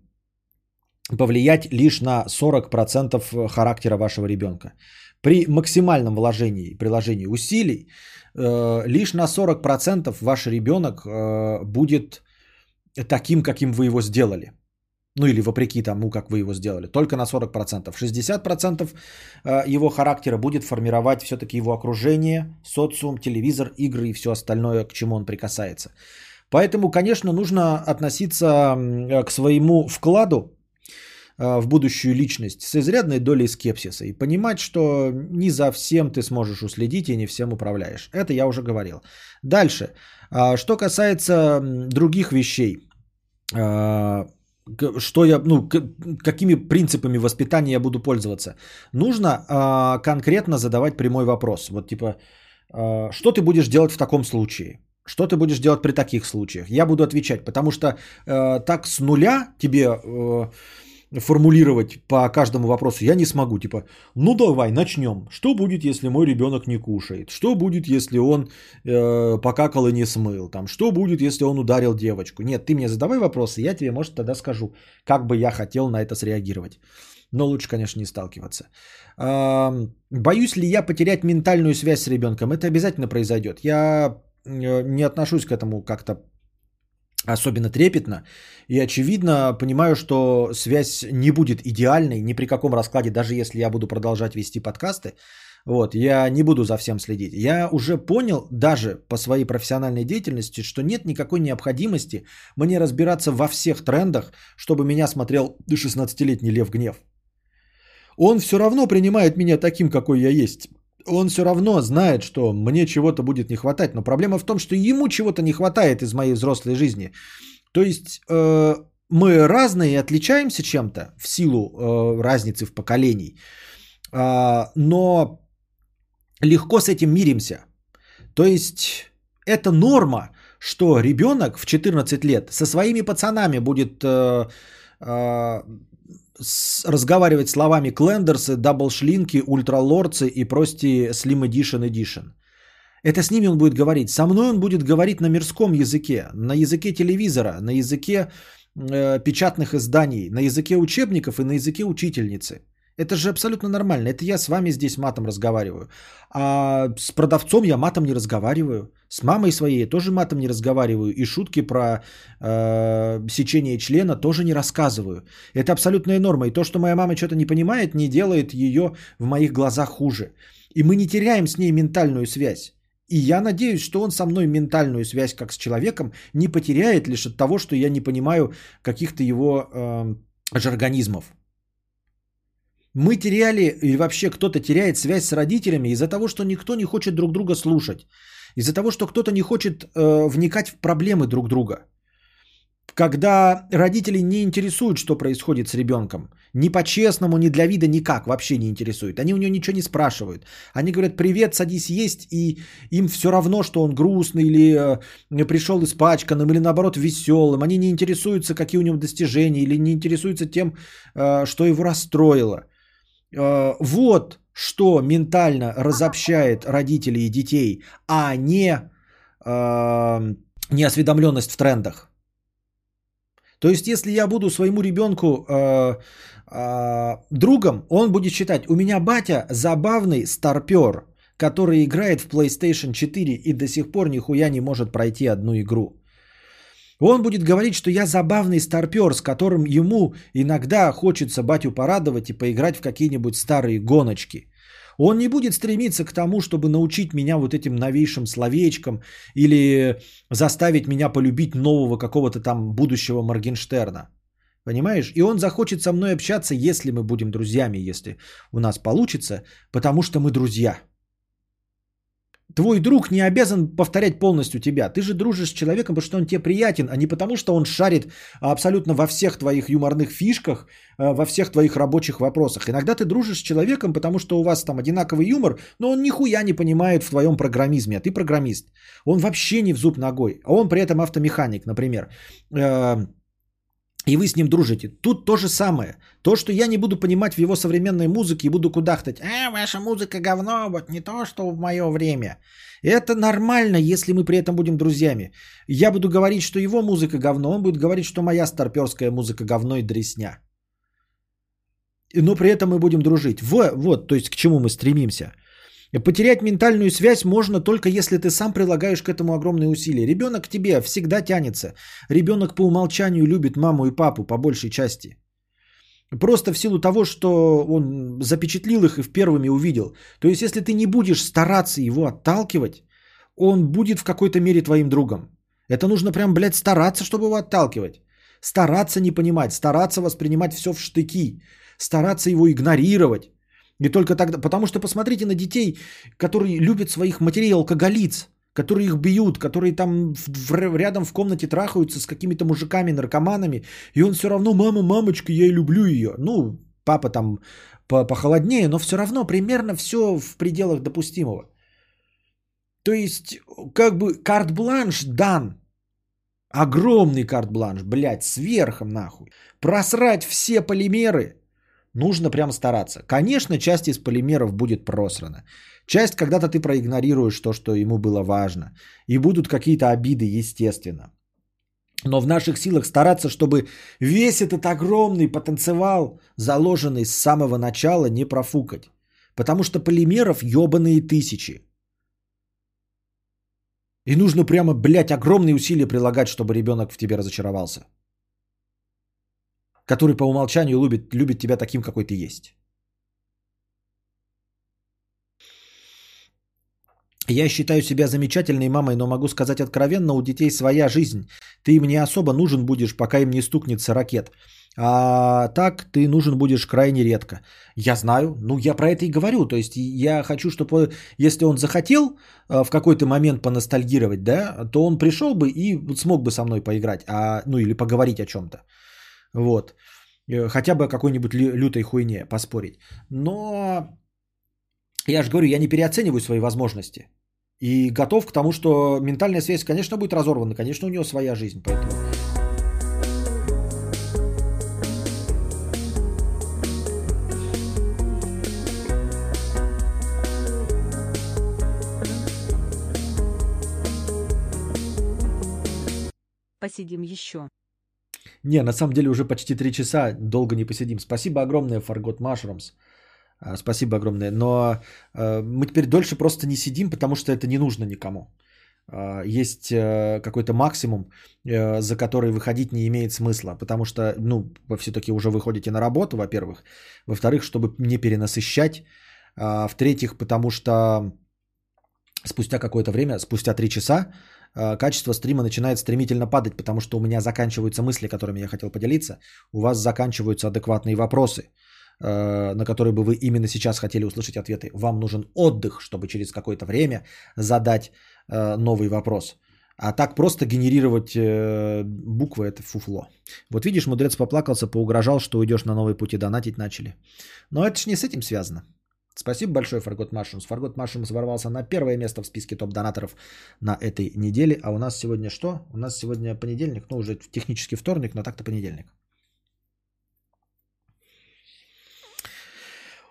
повлиять лишь на 40% характера вашего ребенка. При максимальном вложении и приложении усилий лишь на 40% ваш ребенок будет таким, каким вы его сделали. Ну или вопреки тому, как вы его сделали. Только на 40%. 60% его характера будет формировать все-таки его окружение, социум, телевизор, игры и все остальное, к чему он прикасается. Поэтому, конечно, нужно относиться к своему вкладу в будущую личность с изрядной долей скепсиса и понимать, что не за всем ты сможешь уследить и не всем управляешь. Это я уже говорил. Дальше. Что касается других вещей, что я, какими принципами воспитания я буду пользоваться, нужно конкретно задавать прямой вопрос. Вот типа, что ты будешь делать в таком случае? Что ты будешь делать при таких случаях? Я буду отвечать, потому что так с нуля тебе формулировать по каждому вопросу я не смогу. Типа, ну давай, начнем. Что будет, если мой ребенок не кушает? Что будет, если он покакал и не смыл? Там, что будет, если он ударил девочку? Нет, ты мне задавай вопросы, я тебе, может, тогда скажу, как бы я хотел на это среагировать. Но лучше, конечно, не сталкиваться. Боюсь ли я потерять ментальную связь с ребенком? Это обязательно произойдет. Я не отношусь к этому как-то особенно трепетно. И очевидно понимаю, что связь не будет идеальной ни при каком раскладе, даже если я буду продолжать вести подкасты. Вот, я не буду за всем следить. Я уже понял даже по своей профессиональной деятельности, что нет никакой необходимости мне разбираться во всех трендах, чтобы меня смотрел 16-летний Лев Гнев. Он все равно принимает меня таким, какой я есть. Он все равно знает, что мне чего-то будет не хватать. Но проблема в том, что ему чего-то не хватает из моей взрослой жизни. То есть мы разные, отличаемся чем-то в силу разницы в поколении. Но легко с этим миримся. То есть это норма, что ребенок в 14 лет со своими пацанами будет разговаривать словами клендерсы, даблшлинки, ультралорцы и прости Slim Edition Edition. Это с ними он будет говорить. Со мной он будет говорить на мирском языке, на языке телевизора, на языке печатных изданий, на языке учебников и на языке учительницы. Это же абсолютно нормально. Это я с вами здесь матом разговариваю. А с продавцом я матом не разговариваю. С мамой своей я тоже матом не разговариваю. И шутки про сечение члена тоже не рассказываю. Это абсолютная норма. И то, что моя мама что-то не понимает, не делает ее в моих глазах хуже. И мы не теряем с ней ментальную связь. И я надеюсь, что он со мной ментальную связь, как с человеком, не потеряет лишь от того, что я не понимаю каких-то его жаргонизмов. Мы теряли, или вообще кто-то теряет связь с родителями из-за того, что никто не хочет друг друга слушать. Из-за того, что кто-то не хочет вникать в проблемы друг друга. Когда родители не интересуют, что происходит с ребенком. Ни по-честному, ни для вида, никак вообще не интересуют. Они у него ничего не спрашивают. Они говорят: привет, садись есть, и им все равно, что он грустный, или пришел испачканным, или наоборот веселым. Они не интересуются, какие у него достижения, или не интересуются тем, что его расстроило. Вот что ментально разобщает родителей и детей, а не неосведомленность в трендах. То есть, если я буду своему ребенку другом, он будет считать: у меня батя забавный старпер, который играет в PlayStation 4 и до сих пор нихуя не может пройти одну игру. Он будет говорить, что я забавный старпер, с которым ему иногда хочется батю порадовать и поиграть в какие-нибудь старые гоночки. Он не будет стремиться к тому, чтобы научить меня вот этим новейшим словечкам или заставить меня полюбить нового какого-то там будущего Моргенштерна. Понимаешь? И он захочет со мной общаться, если мы будем друзьями, если у нас получится, потому что мы друзья. Твой друг не обязан повторять полностью тебя. Ты же дружишь с человеком, потому что он тебе приятен, а не потому что он шарит абсолютно во всех твоих юморных фишках, во всех твоих рабочих вопросах. Иногда ты дружишь с человеком, потому что у вас там одинаковый юмор, но он нихуя не понимает в твоем программизме, а ты программист. Он вообще не в зуб ногой, а он при этом автомеханик, например. И вы с ним дружите. Тут то же самое. То, что я не буду понимать в его современной музыке и буду кудахтать: ваша музыка говно, вот не то, что в мое время. Это нормально, если мы при этом будем друзьями. Я буду говорить, что его музыка говно, он будет говорить, что моя старперская музыка говно и дресня. Но при этом мы будем дружить. Вот, то есть к чему мы стремимся. Потерять ментальную связь можно только если ты сам прилагаешь к этому огромные усилия. Ребенок к тебе всегда тянется. Ребенок по умолчанию любит маму и папу по большей части. Просто в силу того, что он запечатлил их и в первыми увидел. То есть если ты не будешь стараться его отталкивать, он будет в какой-то мере твоим другом. Это нужно прям, блядь, стараться, чтобы его отталкивать. Стараться не понимать, стараться воспринимать все в штыки, стараться его игнорировать. И только тогда, потому что посмотрите на детей, которые любят своих матерей-алкоголиц, которые их бьют, которые там рядом в комнате трахаются с какими-то мужиками-наркоманами, и он все равно: мама, мамочка, я и люблю ее. Ну, папа там похолоднее, но все равно примерно все в пределах допустимого. То есть, как бы карт-бланш дан. Огромный карт-бланш, блядь, сверху нахуй. Просрать все полимеры нужно прям стараться. Конечно, часть из полимеров будет просрана. Часть когда-то ты проигнорируешь то, что ему было важно. И будут какие-то обиды, естественно. Но в наших силах стараться, чтобы весь этот огромный потенциал, заложенный с самого начала, не профукать. Потому что полимеров ёбаные тысячи. И нужно прямо, блядь, огромные усилия прилагать, чтобы ребенок в тебе разочаровался. Который по умолчанию любит тебя таким, какой ты есть. Я считаю себя замечательной мамой, но могу сказать откровенно, у детей своя жизнь. Ты им не особо нужен будешь, пока им не стукнется ракет. А так ты нужен будешь крайне редко. Я знаю, ну я про это и говорю. То есть я хочу, чтобы если он захотел в какой-то момент поностальгировать, да, то он пришел бы и смог бы со мной поиграть, ну или поговорить о чем-то. Вот. Хотя бы о какой-нибудь лютой хуйне поспорить. Но я же говорю, я не переоцениваю свои возможности. И готов к тому, что ментальная связь, конечно, будет разорвана. Конечно, у него своя жизнь. Поэтому... Посидим еще. Не, на самом деле уже почти 3 часа, долго не посидим. Спасибо огромное, Forgot Mushrooms. Спасибо огромное. Но мы теперь дольше просто не сидим, потому что это не нужно никому. Есть какой-то максимум, за который выходить не имеет смысла. Потому что, ну, вы все-таки уже выходите на работу, во-первых. Во-вторых, чтобы не перенасыщать. В-третьих, потому что спустя какое-то время, спустя 3 часа, качество стрима начинает стремительно падать, потому что у меня заканчиваются мысли, которыми я хотел поделиться, у вас заканчиваются адекватные вопросы, на которые бы вы именно сейчас хотели услышать ответы. Вам нужен отдых, чтобы через какое-то время задать новый вопрос. А так просто генерировать буквы – это фуфло. Вот видишь, мудрец поплакался, поугрожал, что уйдешь на новые пути, донатить начали. Но это ж не с этим связано. Спасибо большое, Forgot Mushrooms. Forgot Mushrooms ворвался на первое место в списке топ-донаторов на этой неделе. А у нас сегодня что? У нас сегодня понедельник, ну уже технически вторник, но так-то понедельник.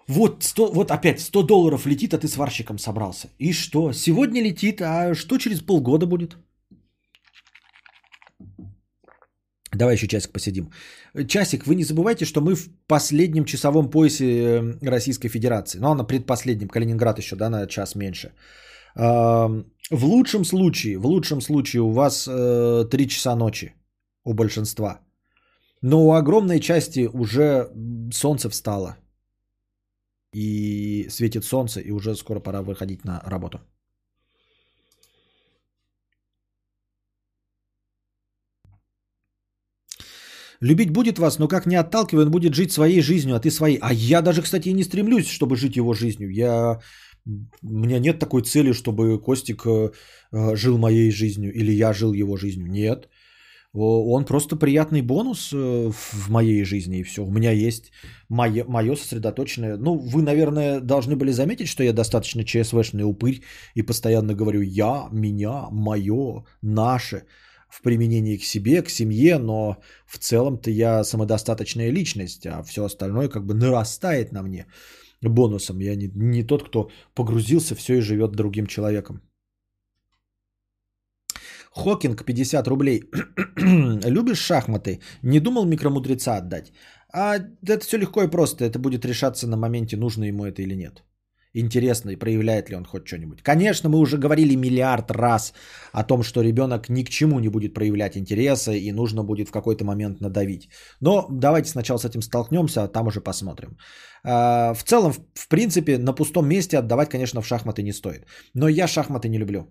Вот, 100, вот опять $100 летит, а ты сварщиком собрался. И что? Сегодня летит, а что через полгода будет? Давай еще часик посидим. Часик, вы не забывайте, что мы в последнем часовом поясе Российской Федерации. Ну, на предпоследнем, Калининград еще, да, на час меньше. В лучшем случае у вас 3 часа ночи у большинства. Но у огромной части уже солнце встало. И светит солнце, и уже скоро пора выходить на работу. Любить будет вас, но как не отталкивай, он будет жить своей жизнью, а ты своей. А я даже, кстати, и не стремлюсь, чтобы жить его жизнью. У меня нет такой цели, чтобы Костик жил моей жизнью или я жил его жизнью. Нет. Он просто приятный бонус в моей жизни, и все. У меня есть мое сосредоточенное... Ну, вы, наверное, должны были заметить, что я достаточно ЧСВшный упырь и постоянно говорю «я», «меня», «моё», «наше» в применении к себе, к семье, но в целом-то я самодостаточная личность, а все остальное как бы нарастает на мне бонусом. Я не тот, кто погрузился, все и живет другим человеком. Хокинг, 50 рублей. Любишь шахматы? Не думал микромудреца отдать? А это все легко и просто. Это будет решаться на моменте, нужно ему это или нет. Интересно, и проявляет ли он хоть что-нибудь. Конечно, мы уже говорили миллиард раз о том, что ребенок ни к чему не будет проявлять интереса и нужно будет в какой-то момент надавить. Но давайте сначала с этим столкнемся, а там уже посмотрим. В целом, в принципе, на пустом месте отдавать, конечно, в шахматы не стоит. Но я шахматы не люблю.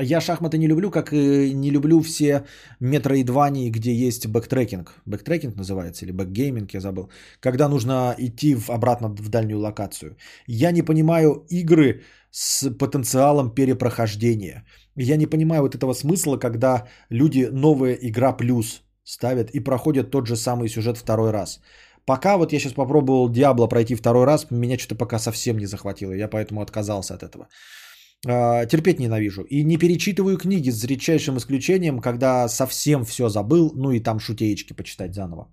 Я шахматы не люблю, как и не люблю все метроидвании, где есть бэктрекинг. Бэктрекинг называется или бэкгейминг, я забыл. Когда нужно идти обратно в дальнюю локацию. Я не понимаю игры с потенциалом перепрохождения. Я не понимаю вот этого смысла, когда люди новая игра плюс ставят и проходят тот же самый сюжет второй раз. Пока вот я сейчас попробовал Диабло пройти второй раз, меня что-то пока совсем не захватило. Я поэтому отказался от этого. Терпеть ненавижу. И не перечитываю книги с редчайшим исключением, когда совсем все забыл, ну и там шутеечки почитать заново.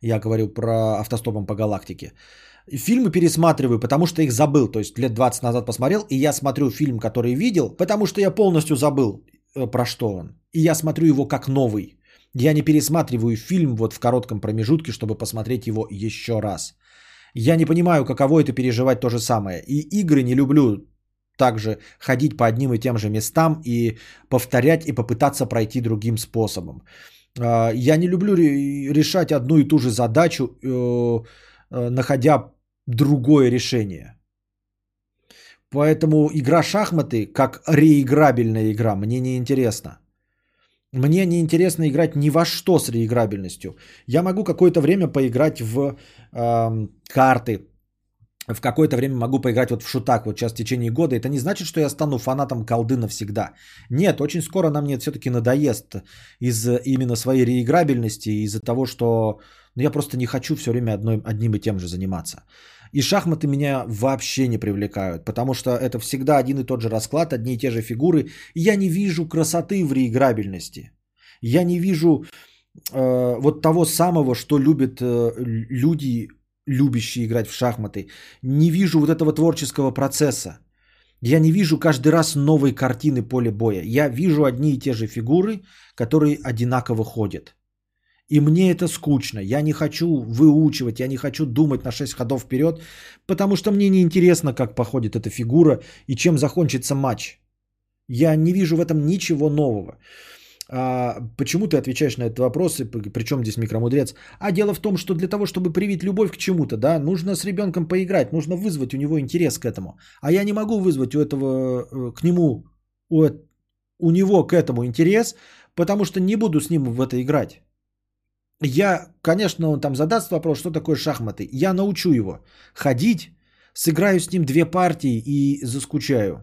Я говорю про «Автостопом по галактике». Фильмы пересматриваю, потому что их забыл. То есть лет 20 назад посмотрел, и я смотрю фильм, который видел, потому что я полностью забыл, про что он. И я смотрю его как новый. Я не пересматриваю фильм вот в коротком промежутке, чтобы посмотреть его еще раз. Я не понимаю, каково это переживать то же самое. И игры не люблю также ходить по одним и тем же местам и повторять, и попытаться пройти другим способом. Я не люблю решать одну и ту же задачу, находя другое решение. Поэтому игра шахматы, как реиграбельная игра, мне не интересна. Мне не интересно играть ни во что с реиграбельностью. Я могу какое-то время поиграть в карты. В какое-то время могу поиграть вот в шутак. Вот сейчас в течение года. Это не значит, что я стану фанатом колды навсегда. Нет, очень скоро нам мне все-таки надоест из-за именно своей реиграбельности. Из-за того, что я просто не хочу все время одним и тем же заниматься. И шахматы меня вообще не привлекают, потому что это всегда один и тот же расклад, одни и те же фигуры. Я не вижу красоты в реиграбельности. Я не вижу вот того самого, что любят люди, любящие играть в шахматы. Не вижу вот этого творческого процесса. Я не вижу каждый раз новой картины поля боя. Я вижу одни и те же фигуры, которые одинаково ходят. И мне это скучно, я не хочу выучивать, я не хочу думать на 6 ходов вперед, потому что мне не интересно, как походит эта фигура и чем закончится матч. Я не вижу в этом ничего нового. Почему ты отвечаешь на этот вопрос, и при чем здесь микромудрец? А дело в том, что для того, чтобы привить любовь к чему-то, да, нужно с ребенком поиграть, нужно вызвать у него интерес к этому. А я не могу вызвать у этого, к нему, у него к этому интерес, потому что не буду с ним в это играть. Я, конечно, он там задаст вопрос, что такое шахматы. Я научу его ходить, сыграю с ним 2 партии и заскучаю.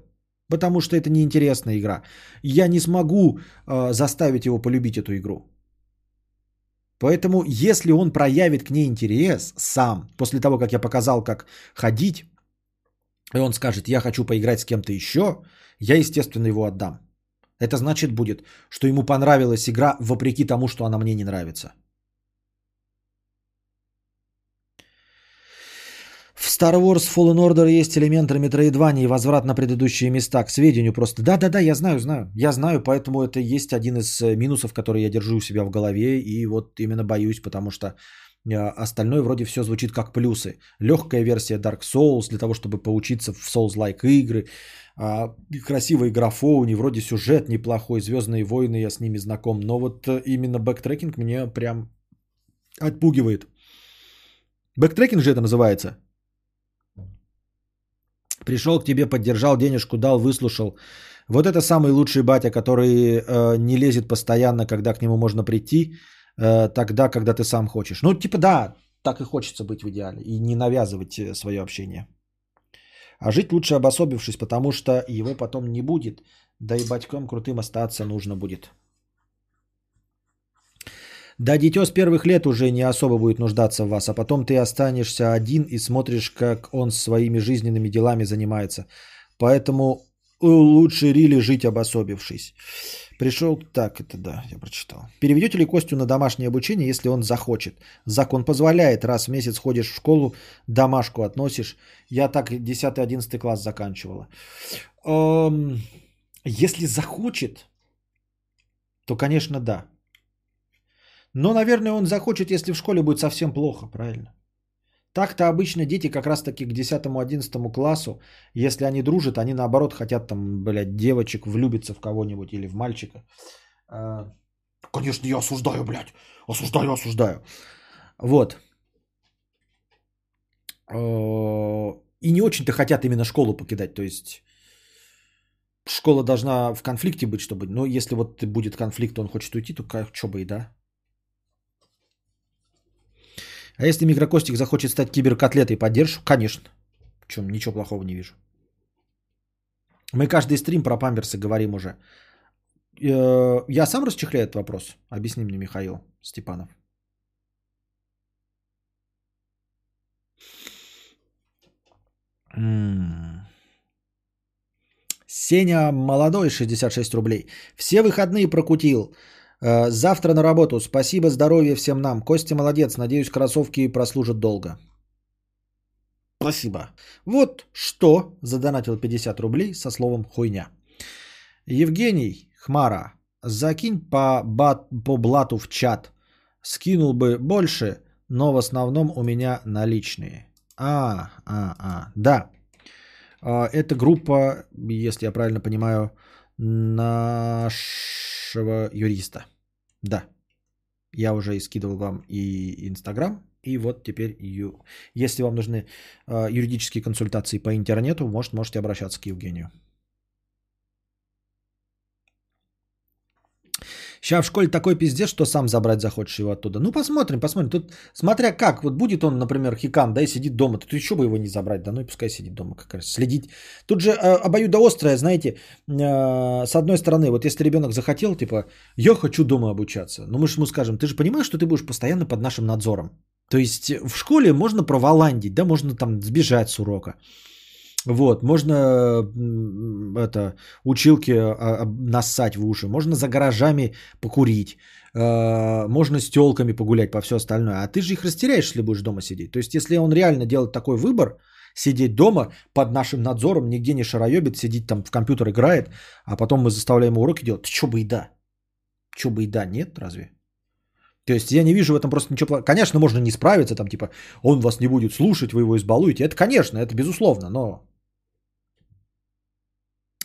Потому что это неинтересная игра. Я не смогу заставить его полюбить эту игру. Поэтому, если он проявит к ней интерес сам, после того, как я показал, как ходить, и он скажет, я хочу поиграть с кем-то еще, я, естественно, его отдам. Это значит будет, что ему понравилась игра, вопреки тому, что она мне не нравится. В Star Wars Fallen Order есть элемент Metroidvania и возврат на предыдущие места. К сведению просто. Да, я знаю. Я знаю, поэтому это есть один из минусов, который я держу у себя в голове. И вот именно боюсь, потому что остальное вроде все звучит как плюсы. Легкая версия Dark Souls для того, чтобы поучиться в Souls-like игры. Красивый графоуни, вроде сюжет неплохой. Звездные войны, я с ними знаком. Но вот именно бэктрекинг меня прям отпугивает. Бэктрекинг же это называется. Пришел к тебе, поддержал, денежку дал, выслушал. Вот это самый лучший батя, который не лезет постоянно, когда к нему можно прийти, тогда, когда ты сам хочешь. Ну, типа да, так и хочется быть в идеале и не навязывать свое общение. А жить лучше обособившись, потому что его потом не будет. Да и батьком крутым остаться нужно будет. Да, дитё с первых лет уже не особо будет нуждаться в вас, а потом ты останешься один и смотришь, как он своими жизненными делами занимается. Поэтому лучше Рили жить обособившись. Пришел, так, это да, я прочитал. Переведете ли Костю на домашнее обучение, если он захочет? Закон позволяет, раз в месяц ходишь в школу, домашку относишь. Я так 10-11 класс заканчивала. Если захочет, то, конечно, да. Но, наверное, он захочет, если в школе будет совсем плохо, правильно? Так-то обычно дети как раз-таки к 10-11 классу, если они дружат, они наоборот хотят там, блядь, девочек, влюбиться в кого-нибудь или в мальчика. Конечно, я осуждаю, блядь. Осуждаю. Вот. И не очень-то хотят именно школу покидать, то есть... Школа должна в конфликте быть, чтобы... Но если вот будет конфликт, он хочет уйти, то что бы и да. А если микрокостик захочет стать киберкотлетой, поддержишь? Конечно. Причем ничего плохого не вижу. Мы каждый стрим про памперсы говорим уже. Я сам расчехляю этот вопрос. Объясни мне, Михаил Степанов. Сеня молодой, 66 рублей. Все выходные прокутил. Завтра на работу. Спасибо, здоровья всем нам. Костя молодец. Надеюсь, кроссовки прослужат долго. Спасибо. Вот что задонатил 50 рублей со словом хуйня. Евгений Хмара. Закинь по блату в чат. Скинул бы больше, но в основном у меня наличные. Да. Это группа, если я правильно понимаю, нашего юриста. Да. Я уже и скидывал вам и Инстаграм, и вот теперь, если вам нужны юридические консультации по интернету, можете обращаться к Евгению. Сейчас в школе такой пиздец, что сам забрать захочешь его оттуда. Ну, посмотрим. Тут смотря как. Вот будет он, например, хикан, да, и сидит дома. Тут еще бы его не забрать, да, ну и пускай сидит дома, как раз следить. Тут же обоюдоострое, знаете, с одной стороны, вот если ребенок захотел, типа, я хочу дома обучаться. Ну, мы же ему скажем, ты же понимаешь, что ты будешь постоянно под нашим надзором. То есть в школе можно проволандить, да, можно там сбежать с урока. Вот, можно училки нассать в уши, можно за гаражами покурить, можно с телками погулять, по все остальное. А ты же их растеряешь, если будешь дома сидеть. То есть, если он реально делает такой выбор, сидеть дома под нашим надзором, нигде не шароебит, сидит там в компьютер играет, а потом мы заставляем уроки делать, чё бы и да, нет, разве? То есть, я не вижу в этом просто ничего плохого. Конечно, можно не справиться, там типа, он вас не будет слушать, вы его избалуете. Это, конечно, это безусловно, но...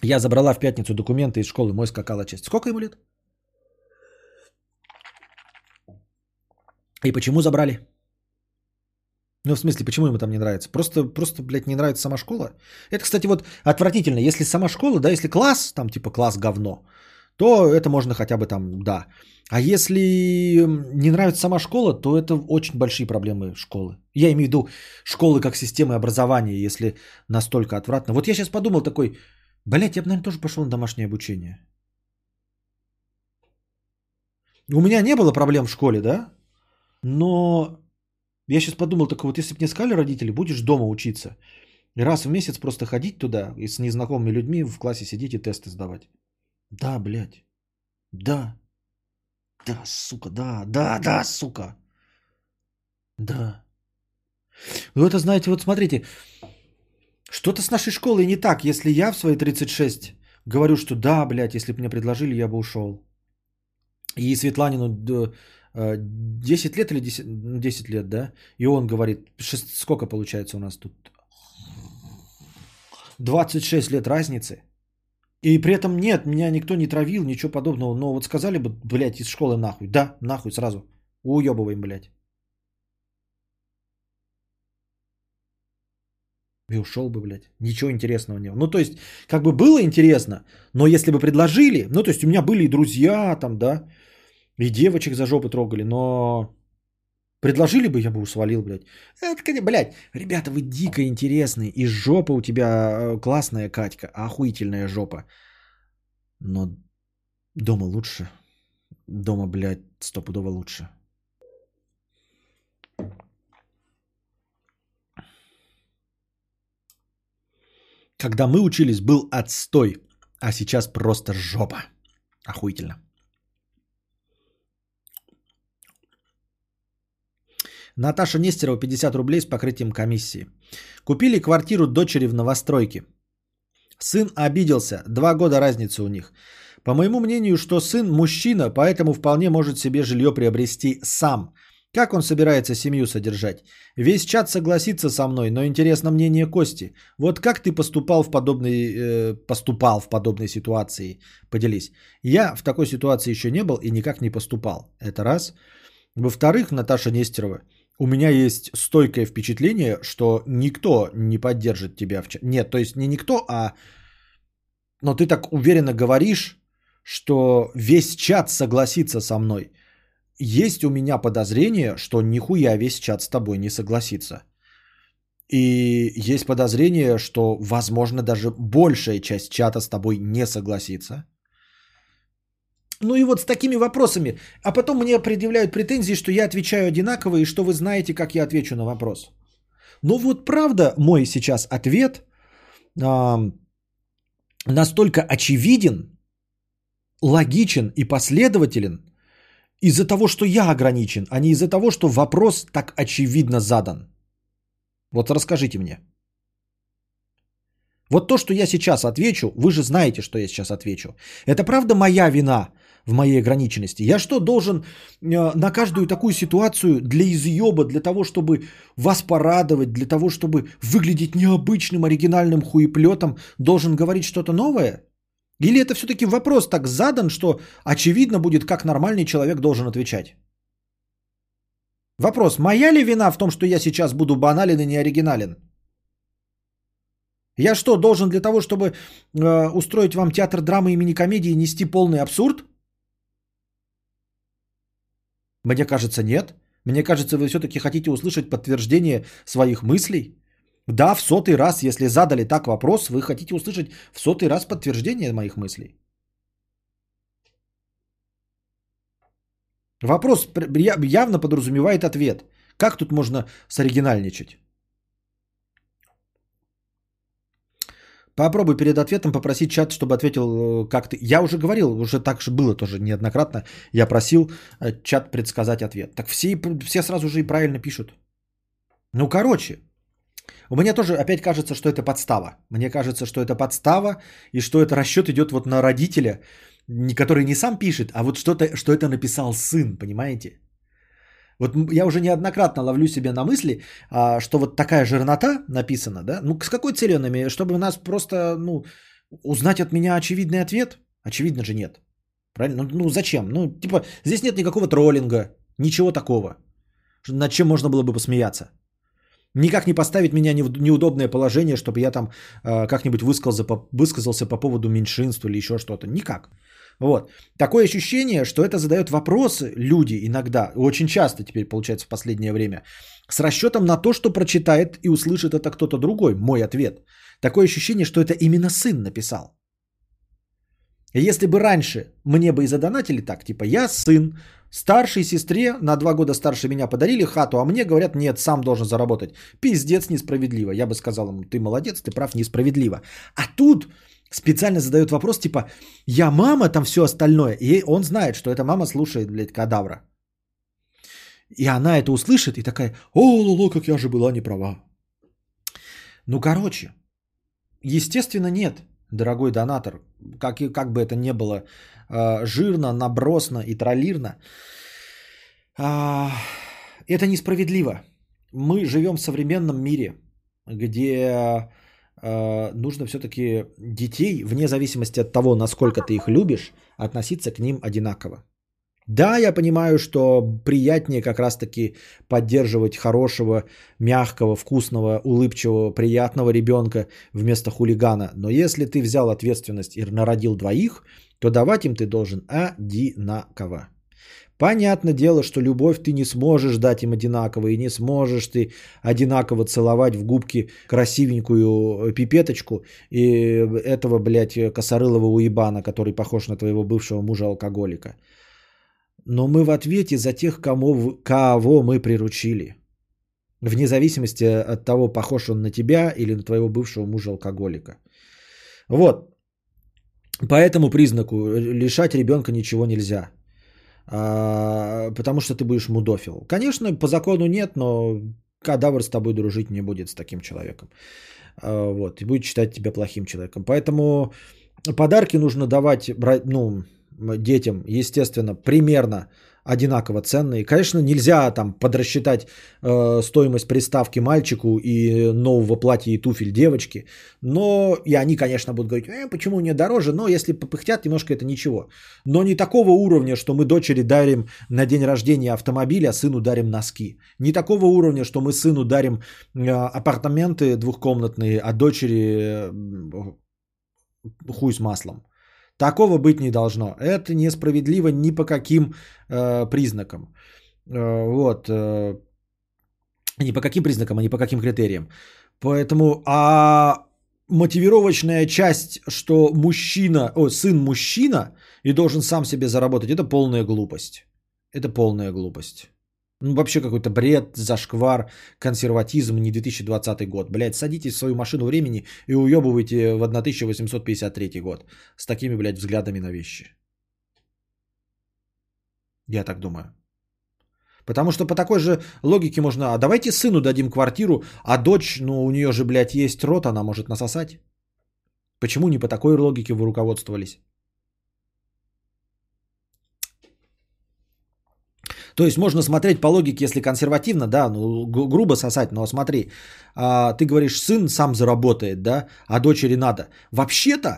Я забрала в пятницу документы из школы, мой скакала честь. Сколько ему лет? И почему забрали? Ну, в смысле, почему ему там не нравится? Просто, блядь, не нравится сама школа? Это, кстати, вот отвратительно. Если сама школа, да, если класс, там типа класс говно, то это можно хотя бы там, да. А если не нравится сама школа, то это очень большие проблемы школы. Я имею в виду школы как системы образования, если настолько отвратно. Вот я сейчас подумал такой, блядь, я бы, наверное, тоже пошел на домашнее обучение. У меня не было проблем в школе, да? Но я сейчас подумал, так вот, если бы мне сказали родители, будешь дома учиться. И раз в месяц просто ходить туда и с незнакомыми людьми в классе сидеть и тесты сдавать. Да, блядь. Да. Да, сука, да. Да, да, сука. Да. Ну это, знаете, вот смотрите. Что-то с нашей школой не так. Если я в свои 36 говорю, что да, блядь, если бы мне предложили, я бы ушел. И Светланину 10 лет или 10 лет, да? И он говорит, сколько получается у нас тут? 26 лет разницы. И при этом нет, меня никто не травил, ничего подобного. Но вот сказали бы, блядь, из школы нахуй. Да, нахуй сразу. Уебываем, блядь. И ушел бы, блядь. Ничего интересного не было. Ну, то есть, как бы было интересно, но если бы предложили, ну, то есть, у меня были и друзья там, да, и девочек за жопы трогали, но предложили бы, я бы свалил, блядь. Это, блядь, ребята, вы дико интересные, и жопа у тебя классная, Катька, охуительная жопа. Но дома лучше. Дома, блядь, стопудово лучше. Когда мы учились, был отстой, а сейчас просто жопа. Охуительно. Наташа Нестерова, 50 рублей с покрытием комиссии. Купили квартиру дочери в новостройке. Сын обиделся, 2 года разница у них. По моему мнению, что сын мужчина, поэтому вполне может себе жилье приобрести сам. Как он собирается семью содержать? Весь чат согласится со мной, но интересно мнение Кости. Вот как ты поступал в подобной ситуации? Поделись. Я в такой ситуации еще не был и никак не поступал. Это раз. Во-вторых, Наташа Нестерова, у меня есть стойкое впечатление, что никто не поддержит тебя. Нет, то есть не никто, а... Но ты так уверенно говоришь, что весь чат согласится со мной. Есть у меня подозрение, что нихуя весь чат с тобой не согласится. И есть подозрение, что, возможно, даже большая часть чата с тобой не согласится. Ну и вот с такими вопросами. А потом мне предъявляют претензии, что я отвечаю одинаково и что вы знаете, как я отвечу на вопрос. Но вот правда мой сейчас ответ настолько очевиден, логичен и последователен, из-за того, что я ограничен, а не из-за того, что вопрос так очевидно задан. Вот расскажите мне. Вот то, что я сейчас отвечу, вы же знаете, что я сейчас отвечу. Это правда моя вина в моей ограниченности? Я что, должен на каждую такую ситуацию для изъеба, для того, чтобы вас порадовать, для того, чтобы выглядеть необычным, оригинальным хуеплетом, должен говорить что-то новое? Или это все-таки вопрос так задан, что очевидно будет, как нормальный человек должен отвечать? Вопрос, моя ли вина в том, что я сейчас буду банален и неоригинален? Я что, должен для того, чтобы устроить вам театр драмы и мини-комедии, нести полный абсурд? Мне кажется, нет. Мне кажется, вы все-таки хотите услышать подтверждение своих мыслей. Да, в 100-й раз, если задали так вопрос, вы хотите услышать в 100-й раз подтверждение моих мыслей. Вопрос явно подразумевает ответ. Как тут можно соригинальничать? Попробуй перед ответом попросить чат, чтобы ответил, как ты. Я уже говорил, уже так же было тоже неоднократно. Я просил чат предсказать ответ. Так все сразу же и правильно пишут. Ну, короче... Мне тоже опять кажется, что это подстава. Мне кажется, что это подстава, и что это расчет идет вот на родителя, который не сам пишет, а вот что-то, что это написал сын, понимаете? Вот я уже неоднократно ловлю себе на мысли, что вот такая жирнота написана, да? Ну, с какой целью она? Чтобы у нас просто, ну, узнать от меня очевидный ответ? Очевидно же нет. Правильно? Ну, зачем? Ну, типа, здесь нет никакого троллинга, ничего такого, над чем можно было бы посмеяться. Никак не поставить меня в неудобное положение, чтобы я там как-нибудь высказался по поводу меньшинства или еще что-то. Никак. Вот. Такое ощущение, что это задает вопросы люди иногда, очень часто теперь получается в последнее время, с расчетом на то, что прочитает и услышит это кто-то другой, мой ответ. Такое ощущение, что это именно сын написал. Если бы раньше мне бы и задонатили так, типа я сын, старшей сестре на 2 года старше меня подарили хату, а мне говорят, нет, сам должен заработать. Пиздец, несправедливо. Я бы сказал ему, ты молодец, ты прав, несправедливо. А тут специально задают вопрос, типа, я мама, там все остальное. И он знает, что эта мама слушает, блядь, Кадавра. И она это услышит и такая, о, лоло, как я же была не права. Ну, короче, естественно, нет. Дорогой донатор, как бы это ни было жирно, набросно и троллирно, это несправедливо. Мы живем в современном мире, где нужно все-таки детей, вне зависимости от того, насколько ты их любишь, относиться к ним одинаково. Да, я понимаю, что приятнее как раз-таки поддерживать хорошего, мягкого, вкусного, улыбчивого, приятного ребенка вместо хулигана. Но если ты взял ответственность и народил 2, то давать им ты должен одинаково. Понятное дело, что любовь ты не сможешь дать им одинаково, и не сможешь ты одинаково целовать в губки красивенькую пипеточку и этого, блядь, косорылого уебана, который похож на твоего бывшего мужа-алкоголика. Но мы в ответе за тех, кого мы приручили. Вне зависимости от того, похож он на тебя или на твоего бывшего мужа-алкоголика. Вот. По этому признаку лишать ребенка ничего нельзя. Потому что ты будешь мудофил. Конечно, по закону нет, но кадавр с тобой дружить не будет с таким человеком. Вот. И будет считать тебя плохим человеком. Поэтому подарки нужно давать, ну... детям, естественно, примерно одинаково ценные. Конечно, нельзя там подрасчитать стоимость приставки мальчику и нового платья и туфель девочке. Но и они, конечно, будут говорить, почему мне дороже? Но если попыхтят, немножко это ничего. Но не такого уровня, что мы дочери дарим на день рождения автомобиль, а сыну дарим носки. Не такого уровня, что мы сыну дарим апартаменты 2-комнатные, а дочери хуй с маслом. Такого быть не должно. Это несправедливо ни по каким признакам. Вот. Ни по каким признакам, а ни по каким критериям. Поэтому мотивировочная часть, что сын мужчина и должен сам себе заработать, это полная глупость. Это полная глупость. Ну, вообще какой-то бред, зашквар, консерватизм, не 2020 год. Блядь, садитесь в свою машину времени и уебывайте в 1853 год. С такими, блядь, взглядами на вещи. Я так думаю. Потому что по такой же логике можно, а давайте сыну дадим квартиру, а дочь, ну, у нее же, блядь, есть рот, она может насосать. Почему не по такой логике вы руководствовались? То есть можно смотреть по логике, если консервативно, да, ну грубо сосать, но смотри, ты говоришь, сын сам заработает, да, а дочери надо. Вообще-то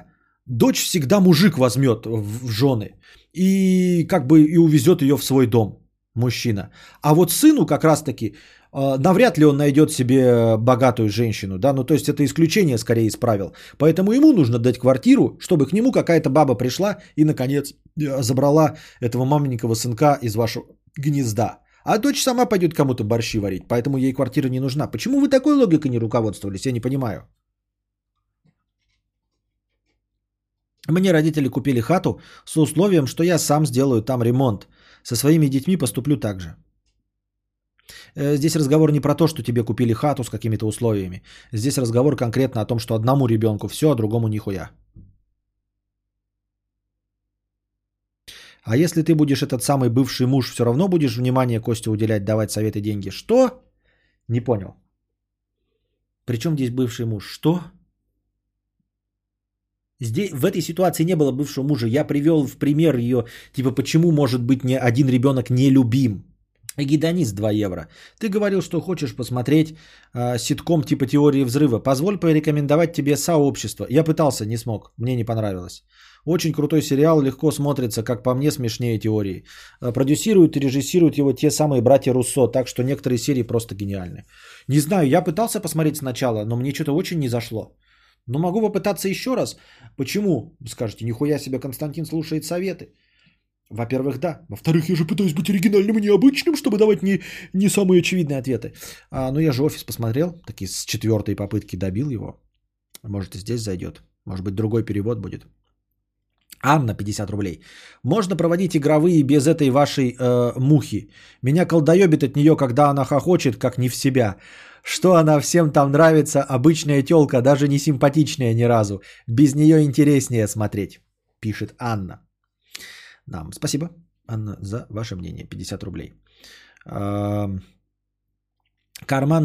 дочь всегда мужик возьмет в жены и как бы и увезет ее в свой дом, мужчина. А вот сыну как раз-таки навряд ли он найдет себе богатую женщину, да, ну то есть это исключение скорее из правил. Поэтому ему нужно дать квартиру, чтобы к нему какая-то баба пришла и наконец забрала этого маменького сынка из вашего... гнезда. А дочь сама пойдет кому-то борщи варить, поэтому ей квартира не нужна. Почему вы такой логикой не руководствовались? Я не понимаю. Мне родители купили хату с условием, что я сам сделаю там ремонт. Со своими детьми поступлю так же. Здесь разговор не про то, что тебе купили хату с какими-то условиями. Здесь разговор конкретно о том, что одному ребенку все, а другому нихуя. А если ты будешь этот самый бывший муж, все равно будешь внимание Косте уделять, давать советы, деньги? Что? Не понял. Причем здесь бывший муж? Что? Здесь, в этой ситуации не было бывшего мужа. Я привел в пример ее, типа, почему может быть ни один ребенок нелюбим. Гедонист 2 евро. Ты говорил, что хочешь посмотреть ситком типа «Теории взрыва». Позволь порекомендовать тебе «Сообщество». Я пытался, не смог. Мне не понравилось. Очень крутой сериал, легко смотрится, как по мне, смешнее теории. Продюсируют и режиссируют его те самые братья Руссо, так что некоторые серии просто гениальны. Не знаю, я пытался посмотреть сначала, но мне что-то очень не зашло. Но могу попытаться еще раз. Почему? Скажете, нихуя себе Константин слушает советы. Во-первых, да. Во-вторых, я же пытаюсь быть оригинальным и необычным, чтобы давать не самые очевидные ответы. Но я же «Офис» посмотрел. Такие с четвертой попытки добил его. Может, и здесь зайдет. Может быть, другой перевод будет. Анна, 50 рублей. Можно проводить игровые без этой вашей мухи. Меня колдоебит от нее, когда она хохочет, как не в себя. Что она всем там нравится? Обычная телка, даже не симпатичная ни разу. Без нее интереснее смотреть, пишет Анна. Нам спасибо, Анна, за ваше мнение. 50 рублей. Карманный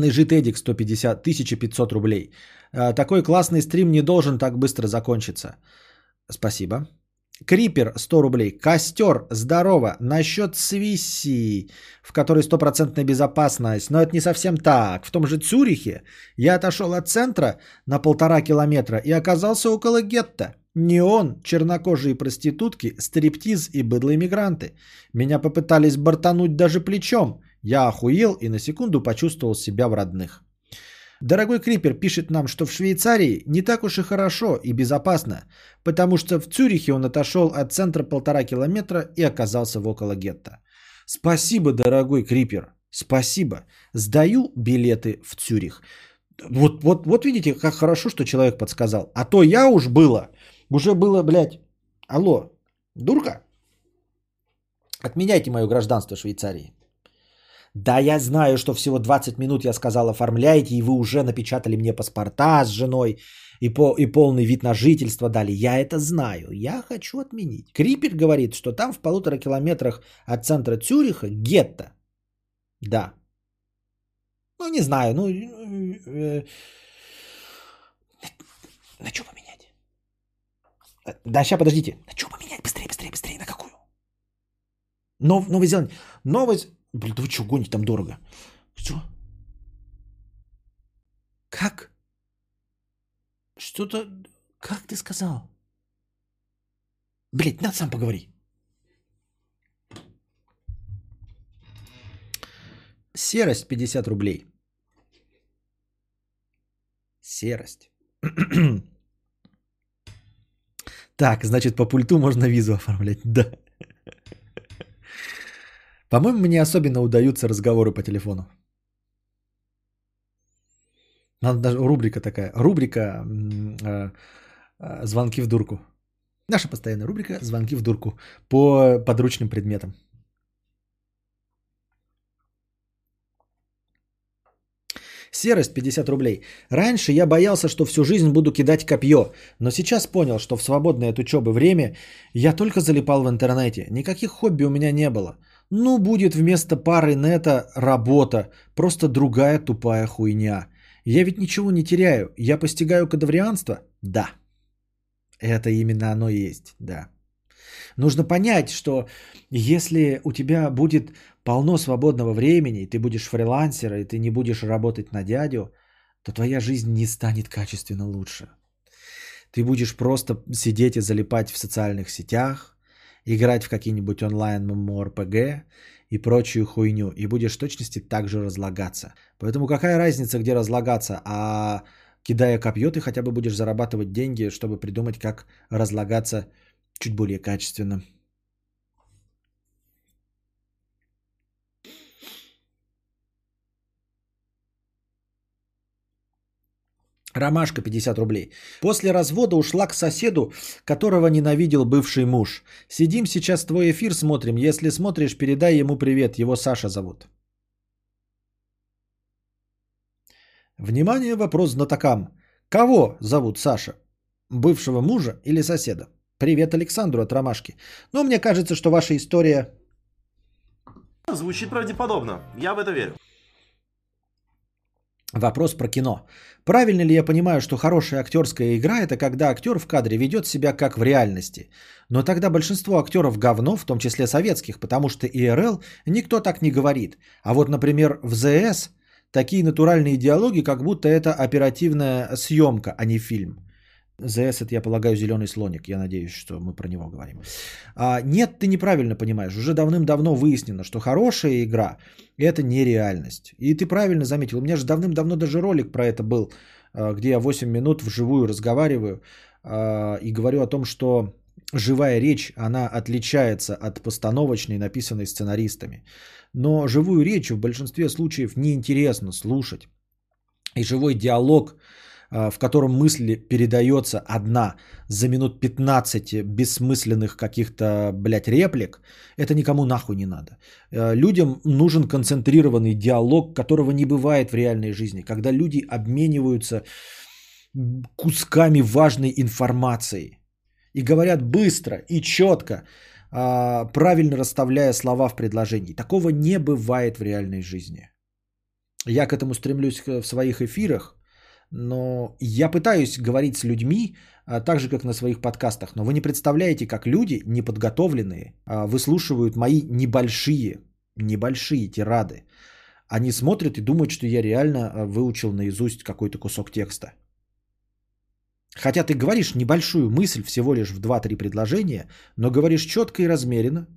жид Эдик, 150, 1500 рублей. Такой классный стрим не должен так быстро закончиться. Спасибо. Крипер, 100 рублей. Костер, здорово. Насчет Свиси, в которой 100% безопасность. Но это не совсем так. В том же Цюрихе я отошел от центра на 1,5 километра и оказался около гетто. Неон, чернокожие проститутки, стриптиз и быдлые мигранты. Меня попытались бортануть даже плечом. Я охуел и на секунду почувствовал себя в родных. Дорогой Крипер пишет нам, что в Швейцарии не так уж и хорошо и безопасно, потому что в Цюрихе он отошел от центра 1,5 километра и оказался в около гетто. Спасибо, дорогой Крипер, спасибо. Сдаю билеты в Цюрих. Вот видите, как хорошо, что человек подсказал. А то я уже было, блядь, алло, дурка, отменяйте мое гражданство Швейцарии. Да, я знаю, что всего 20 минут я сказал оформляйте, и вы уже напечатали мне паспорта с женой и полный вид на жительство дали. Я это знаю, я хочу отменить. Крипер говорит, что там в 1,5 километрах от центра Цюриха гетто. Да. Ну, не знаю, ну... На что поменять? Да, сейчас, подождите. На что поменять? Быстрее. На какую? Новый Зеланд. Блин, да вы что, гоните, там дорого. Что? Как? Что-то... Как ты сказал? Блин, надо сам поговори. Серость, 50 рублей. Серость. Так, значит, по пульту можно визу оформлять. Да. По-моему, мне особенно удаются разговоры по телефону. Надо даже рубрика такая. Рубрика «Звонки в дурку». Наша постоянная рубрика «Звонки в дурку» по подручным предметам. Серость, 50 рублей. Раньше я боялся, что всю жизнь буду кидать копье, но сейчас понял, что в свободное от учебы время я только залипал в интернете. Никаких хобби у меня не было. Ну, будет вместо пары нета работа, просто другая тупая хуйня. Я ведь ничего не теряю. Я постигаю кадаврианство? Да. Это именно оно и есть, да. Нужно понять, что если у тебя будет полно свободного времени, и ты будешь фрилансером, и ты не будешь работать на дядю, то твоя жизнь не станет качественно лучше. Ты будешь просто сидеть и залипать в социальных сетях, играть в какие-нибудь онлайн MMORPG и прочую хуйню, и будешь в точности так же разлагаться. Поэтому какая разница, где разлагаться, а кидая копье, ты хотя бы будешь зарабатывать деньги, чтобы придумать, как разлагаться чуть более качественно. Ромашка, 50 рублей. После развода ушла к соседу, которого ненавидел бывший муж. Сидим сейчас твой эфир смотрим. Если смотришь, передай ему привет. Его Саша зовут. Внимание, вопрос знатокам. Кого зовут Саша? Бывшего мужа или соседа? Привет Александру от Ромашки. Но мне кажется, что ваша история... Звучит правдеподобно. Я в это верю. Вопрос про кино. Правильно ли я понимаю, что хорошая актерская игра – это когда актер в кадре ведет себя как в реальности? Но тогда большинство актеров говно, в том числе советских, потому что ИРЛ никто так не говорит. А вот, например, в ЗС такие натуральные диалоги, как будто это оперативная съемка, а не фильм. ЗС – это, я полагаю, «Зеленый слоник». Я надеюсь, что мы про него говорим. Нет, ты неправильно понимаешь. Уже давным-давно выяснено, что хорошая игра – это нереальность. И ты правильно заметил. У меня же давным-давно даже ролик про это был где я 8 минут вживую разговариваю и говорю о том, что живая речь, она отличается от постановочной, написанной сценаристами. Но живую речь в большинстве случаев неинтересно слушать. И живой диалог, в котором мысль передается одна за минут 15 бессмысленных каких-то, блядь, реплик, это никому нахуй не надо. Людям нужен концентрированный диалог, которого не бывает в реальной жизни, когда люди обмениваются кусками важной информации и говорят быстро и четко, правильно расставляя слова в предложении. Такого не бывает в реальной жизни. Я к этому стремлюсь в своих эфирах, но я пытаюсь говорить с людьми, так же, как на своих подкастах. Но вы не представляете, как люди, неподготовленные, выслушивают мои небольшие тирады. Они смотрят и думают, что я реально выучил наизусть какой-то кусок текста. Хотя ты говоришь небольшую мысль, всего лишь в 2-3 предложения, но говоришь четко и размеренно,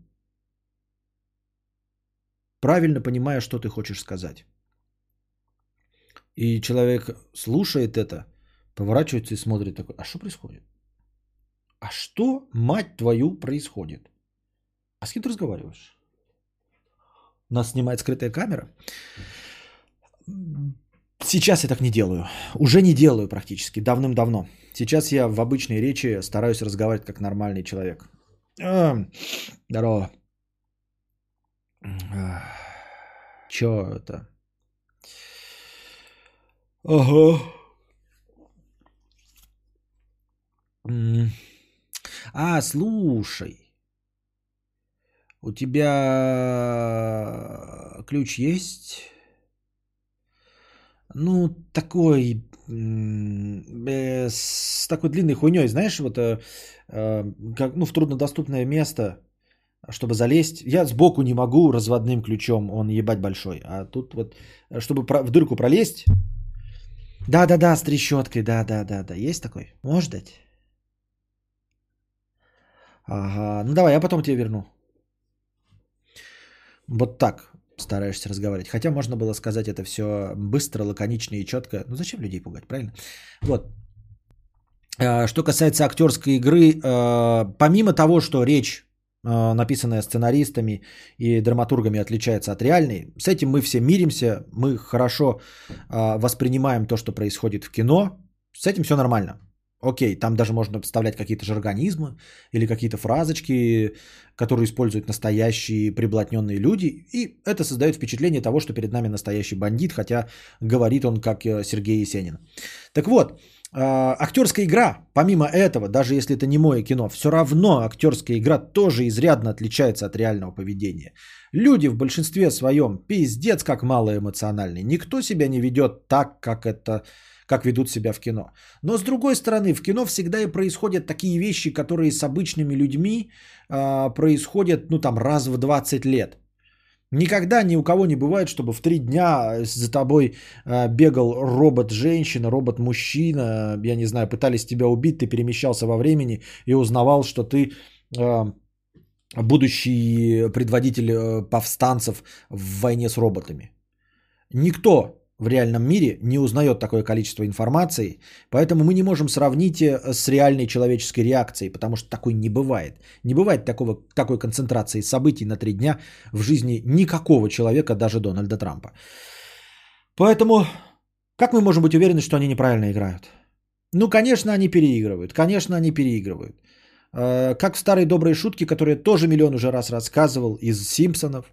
правильно понимая, что ты хочешь сказать. И человек слушает это, поворачивается и смотрит такой: а что происходит? А что, мать твою, происходит? А с кем ты разговариваешь? Нас снимает скрытая камера. Сейчас я так не делаю. Уже не делаю практически, давным-давно. Сейчас я в обычной речи стараюсь разговаривать как нормальный человек. Здорово. Че это? Ага. А, слушай. У тебя ключ есть? Ну, такой... с такой длинной хуйней, знаешь, вот как, ну, в труднодоступное место, чтобы залезть. Я сбоку не могу разводным ключом, он ебать большой. А тут вот, чтобы в дырку пролезть... Да-да-да, с трещоткой, да-да-да-да. Есть такой? Можешь дать? Ага, ну давай, я потом тебе верну. Вот так стараешься разговаривать. Хотя можно было сказать это все быстро, лаконично и четко. Ну зачем людей пугать, правильно? Вот. Что касается актерской игры, помимо того, что речь, написанная сценаристами и драматургами, отличается от реальной. С этим мы все миримся, мы хорошо воспринимаем то, что происходит в кино. С этим все нормально. Окей, там даже можно вставлять какие-то жаргонизмы или какие-то фразочки, которые используют настоящие приблотненные люди. И это создает впечатление того, что перед нами настоящий бандит, хотя говорит он как Сергей Есенин. Так вот, актерская игра, помимо этого, даже если это не мое кино, все равно актерская игра тоже изрядно отличается от реального поведения. Люди в большинстве своем пиздец как малоэмоциональны. Никто себя не ведет так, как ведут себя в кино. Но с другой стороны, в кино всегда и происходят такие вещи, которые с обычными людьми происходят, ну там, раз в 20 лет. Никогда ни у кого не бывает, чтобы в 3 дня за тобой бегал робот-женщина, робот-мужчина, я не знаю, пытались тебя убить, ты перемещался во времени и узнавал, что ты будущий предводитель повстанцев в войне с роботами. Никто в реальном мире не узнает такое количество информации, поэтому мы не можем сравнить с реальной человеческой реакцией, потому что такой не бывает. Не бывает такой концентрации событий на 3 дня в жизни никакого человека, даже Дональда Трампа. Поэтому как мы можем быть уверены, что они неправильно играют? Ну, конечно, они переигрывают. Как в старой доброй шутке, которую я тоже миллион уже раз рассказывал из «Симпсонов».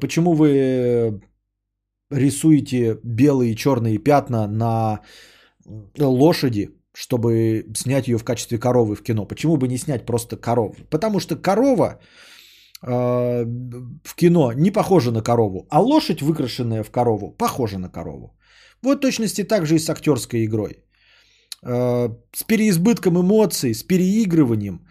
Почему вы... рисуете белые и черные пятна на лошади, чтобы снять ее в качестве коровы в кино. Почему бы не снять просто корову? Потому что корова в кино не похожа на корову, а лошадь, выкрашенная в корову, похожа на корову. Вот в точности так же и с актерской игрой. С переизбытком эмоций, с переигрыванием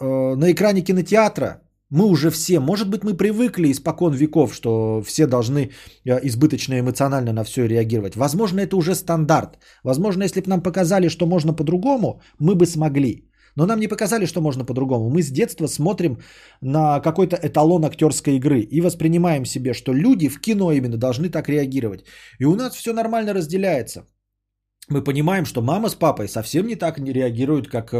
на экране кинотеатра мы уже все, может быть, мы привыкли испокон веков, что все должны избыточно эмоционально на все реагировать. Возможно, это уже стандарт. Возможно, если бы нам показали, что можно по-другому, мы бы смогли. Но нам не показали, что можно по-другому. Мы с детства смотрим на какой-то эталон актерской игры и воспринимаем себе, что люди в кино именно должны так реагировать. И у нас все нормально разделяется. мы понимаем, что мама с папой совсем не так не реагируют, как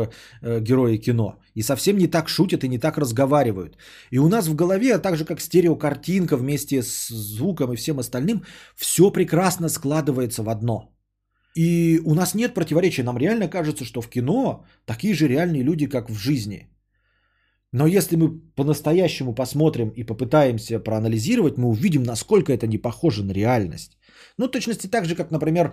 герои кино. И совсем не так шутят и не так разговаривают. И у нас в голове, а так же как стереокартинка вместе с звуком и всем остальным, все прекрасно складывается в одно. И у нас нет противоречия. Нам реально кажется, что в кино такие же реальные люди, как в жизни. Но если мы по-настоящему посмотрим и попытаемся проанализировать, мы увидим, насколько это не похоже на реальность. Ну, в точности так же, как, например,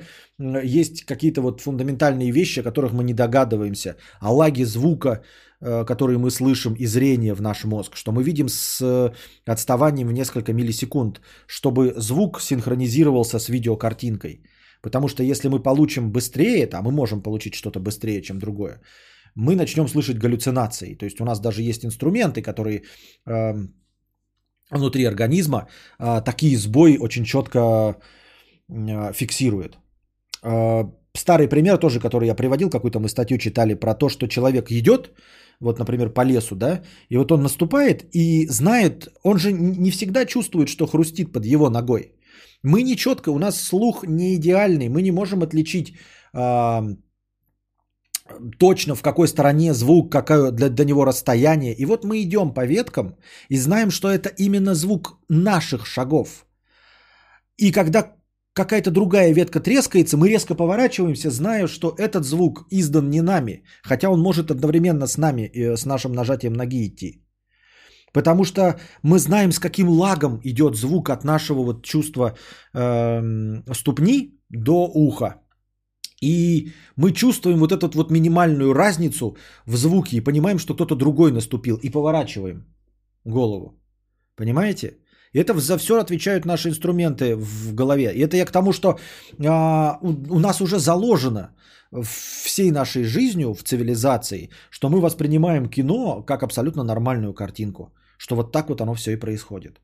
есть какие-то вот фундаментальные вещи, о которых мы не догадываемся, о лаге звука, который мы слышим, и зрения в наш мозг, что мы видим с отставанием в несколько миллисекунд, чтобы звук синхронизировался с видеокартинкой. Потому что если мы получим быстрее, а мы можем получить что-то быстрее, чем другое, мы начнем слышать галлюцинации. То есть у нас даже есть инструменты, которые внутри организма такие сбои очень четко фиксируют. Старый пример тоже, который я приводил, какую-то мы статью читали про то, что человек идет, вот, например, по лесу, да, и вот он наступает и знает, он же не всегда чувствует, что хрустит под его ногой. Мы не четко, у нас слух не идеальный, мы не можем отличить точно в какой стороне звук, какое до него расстояние. И вот мы идем по веткам и знаем, что это именно звук наших шагов. И когда какая-то другая ветка трескается, мы резко поворачиваемся, зная, что этот звук издан не нами, хотя он может одновременно с нами, с нашим нажатием ноги идти. Потому что мы знаем, с каким лагом идет звук от нашего вот чувства ступни до уха. И мы чувствуем вот эту вот минимальную разницу в звуке и понимаем, что кто-то другой наступил, и поворачиваем голову. Понимаете? И это за все отвечают наши инструменты в голове. И это я к тому, что у нас уже заложено всей нашей жизнью в цивилизации, что мы воспринимаем кино как абсолютно нормальную картинку, что вот так вот оно все и происходит.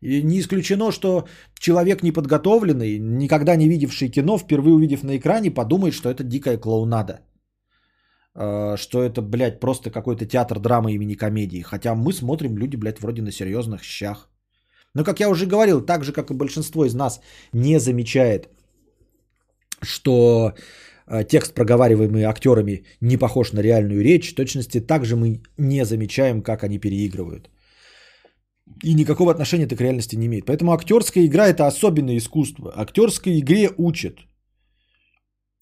И не исключено, что человек неподготовленный, никогда не видевший кино, впервые увидев на экране, подумает, что это дикая клоунада. Что это, блядь, просто какой-то театр драмы имени комедии. Хотя мы смотрим, люди, блядь, вроде на серьезных щах. Но, как я уже говорил, так же, как и большинство из нас не замечает, что текст, проговариваемый актерами, не похож на реальную речь, в точности так же мы не замечаем, как они переигрывают. И никакого отношения это к реальности не имеет. Поэтому актерская игра – это особенное искусство. Актерской игре учат.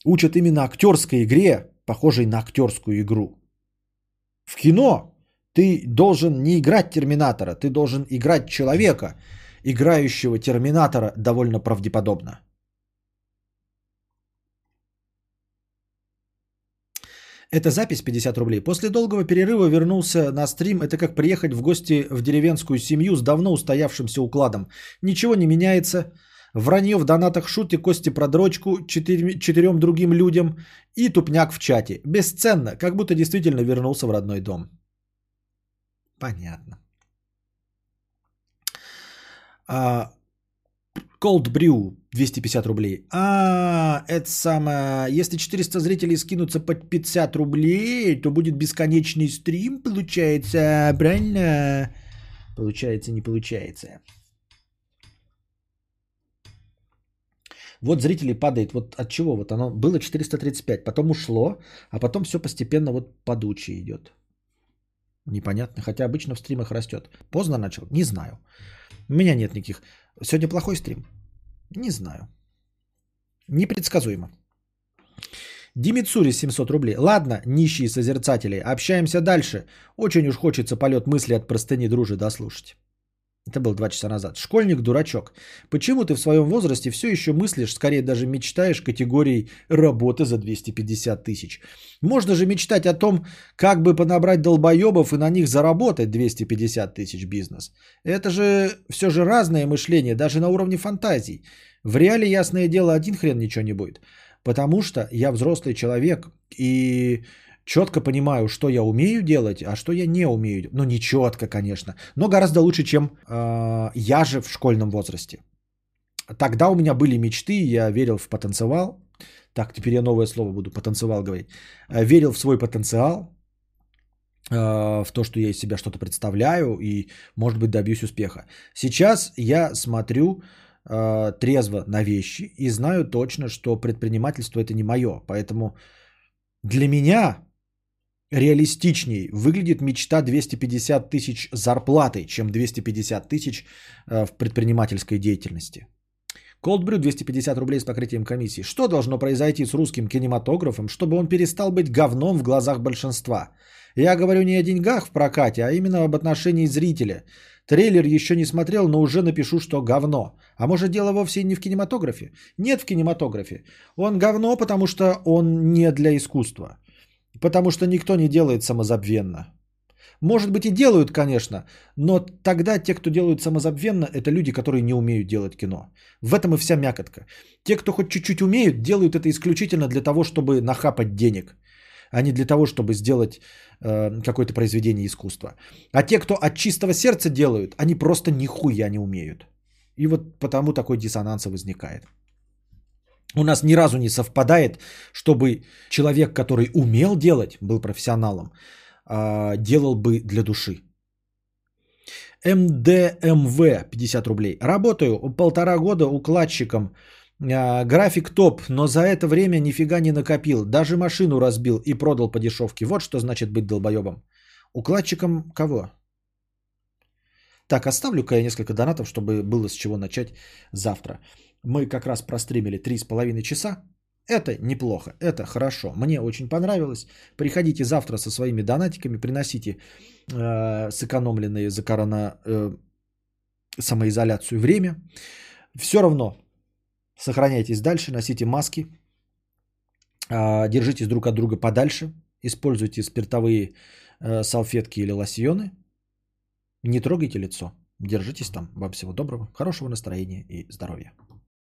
Учат именно актерской игре, похожей на актерскую игру. В кино ты должен не играть Терминатора, ты должен играть человека, играющего Терминатора довольно правдеподобно. Это запись 50 рублей. После долгого перерыва вернулся на стрим. Это как приехать в гости в деревенскую семью с давно устоявшимся укладом. Ничего не меняется. Вранье в донатах, шутки Кости про дрочку четырем другим людям и тупняк в чате. Бесценно, как будто действительно вернулся в родной дом. Понятно. Cold Brew 250 рублей. Это самое... Если 400 зрителей скинутся под 50 рублей, то будет бесконечный стрим, получается, правильно? Получается, не получается. Вот зрителей падает. Вот от чего? Вот оно было 435, потом ушло, а потом все постепенно вот падуче идет. Непонятно, хотя обычно в стримах растет. Поздно начал? Не знаю. У меня нет никаких... Сегодня плохой стрим? Не знаю. Непредсказуемо. Димицури 700 рублей. Ладно, нищие созерцатели, общаемся дальше. Очень уж хочется полет мысли от простыни Дружи дослушать. Это было 2 часа назад. Школьник-дурачок. Почему ты в своем возрасте все еще мыслишь, скорее даже мечтаешь категорией работы за 250 тысяч? Можно же мечтать о том, как бы понабрать долбоебов и на них заработать 250 тысяч бизнес. Это же все же разное мышление, даже на уровне фантазий. В реале, ясное дело, один хрен ничего не будет. Потому что я взрослый человек и... Четко понимаю, что я умею делать, а что я не умею. Ну, не четко, конечно, но гораздо лучше, чем я же в школьном возрасте. Тогда у меня были мечты, я верил в потенциал. Так, теперь я новое слово буду, потенциал говорить. Верил в свой потенциал, в то, что я из себя что-то представляю и, может быть, добьюсь успеха. Сейчас я смотрю трезво на вещи и знаю точно, что предпринимательство это не мое. Поэтому для меня реалистичней выглядит мечта 250 тысяч зарплаты, чем 250 тысяч в предпринимательской деятельности. Cold Brew 250 рублей с покрытием комиссии. Что должно произойти с русским кинематографом, чтобы он перестал быть говном в глазах большинства? Я говорю не о деньгах в прокате, а именно об отношении зрителя. Трейлер еще не смотрел, но уже напишу, что говно. А может, дело вовсе не в кинематографе? Нет в кинематографе. Он говно, потому что он не для искусства. Потому что никто не делает самозабвенно. Может быть и делают, конечно, но тогда те, кто делают самозабвенно, это люди, которые не умеют делать кино. В этом и вся мякотка. Те, кто хоть чуть-чуть умеют, делают это исключительно для того, чтобы нахапать денег, а не для того, чтобы сделать какое-то произведение искусства. А те, кто от чистого сердца делают, они просто нихуя не умеют. И вот потому такой диссонанс возникает. У нас ни разу не совпадает, чтобы человек, который умел делать, был профессионалом, делал бы для души. МДМВ 50 рублей. Работаю 1,5 года укладчиком. График топ, но за это время нифига не накопил. Даже машину разбил и продал по дешевке. Вот что значит быть долбоебом. Укладчиком кого? Так, оставлю-ка я несколько донатов, чтобы было с чего начать завтра. Мы как раз простримили 3,5 часа. Это неплохо, это хорошо. Мне очень понравилось. Приходите завтра со своими донатиками, приносите сэкономленные за самоизоляцию время. Все равно сохраняйтесь дальше, носите маски, держитесь друг от друга подальше, используйте спиртовые салфетки или лосьоны, не трогайте лицо, держитесь там. Вам всего доброго, хорошего настроения и здоровья.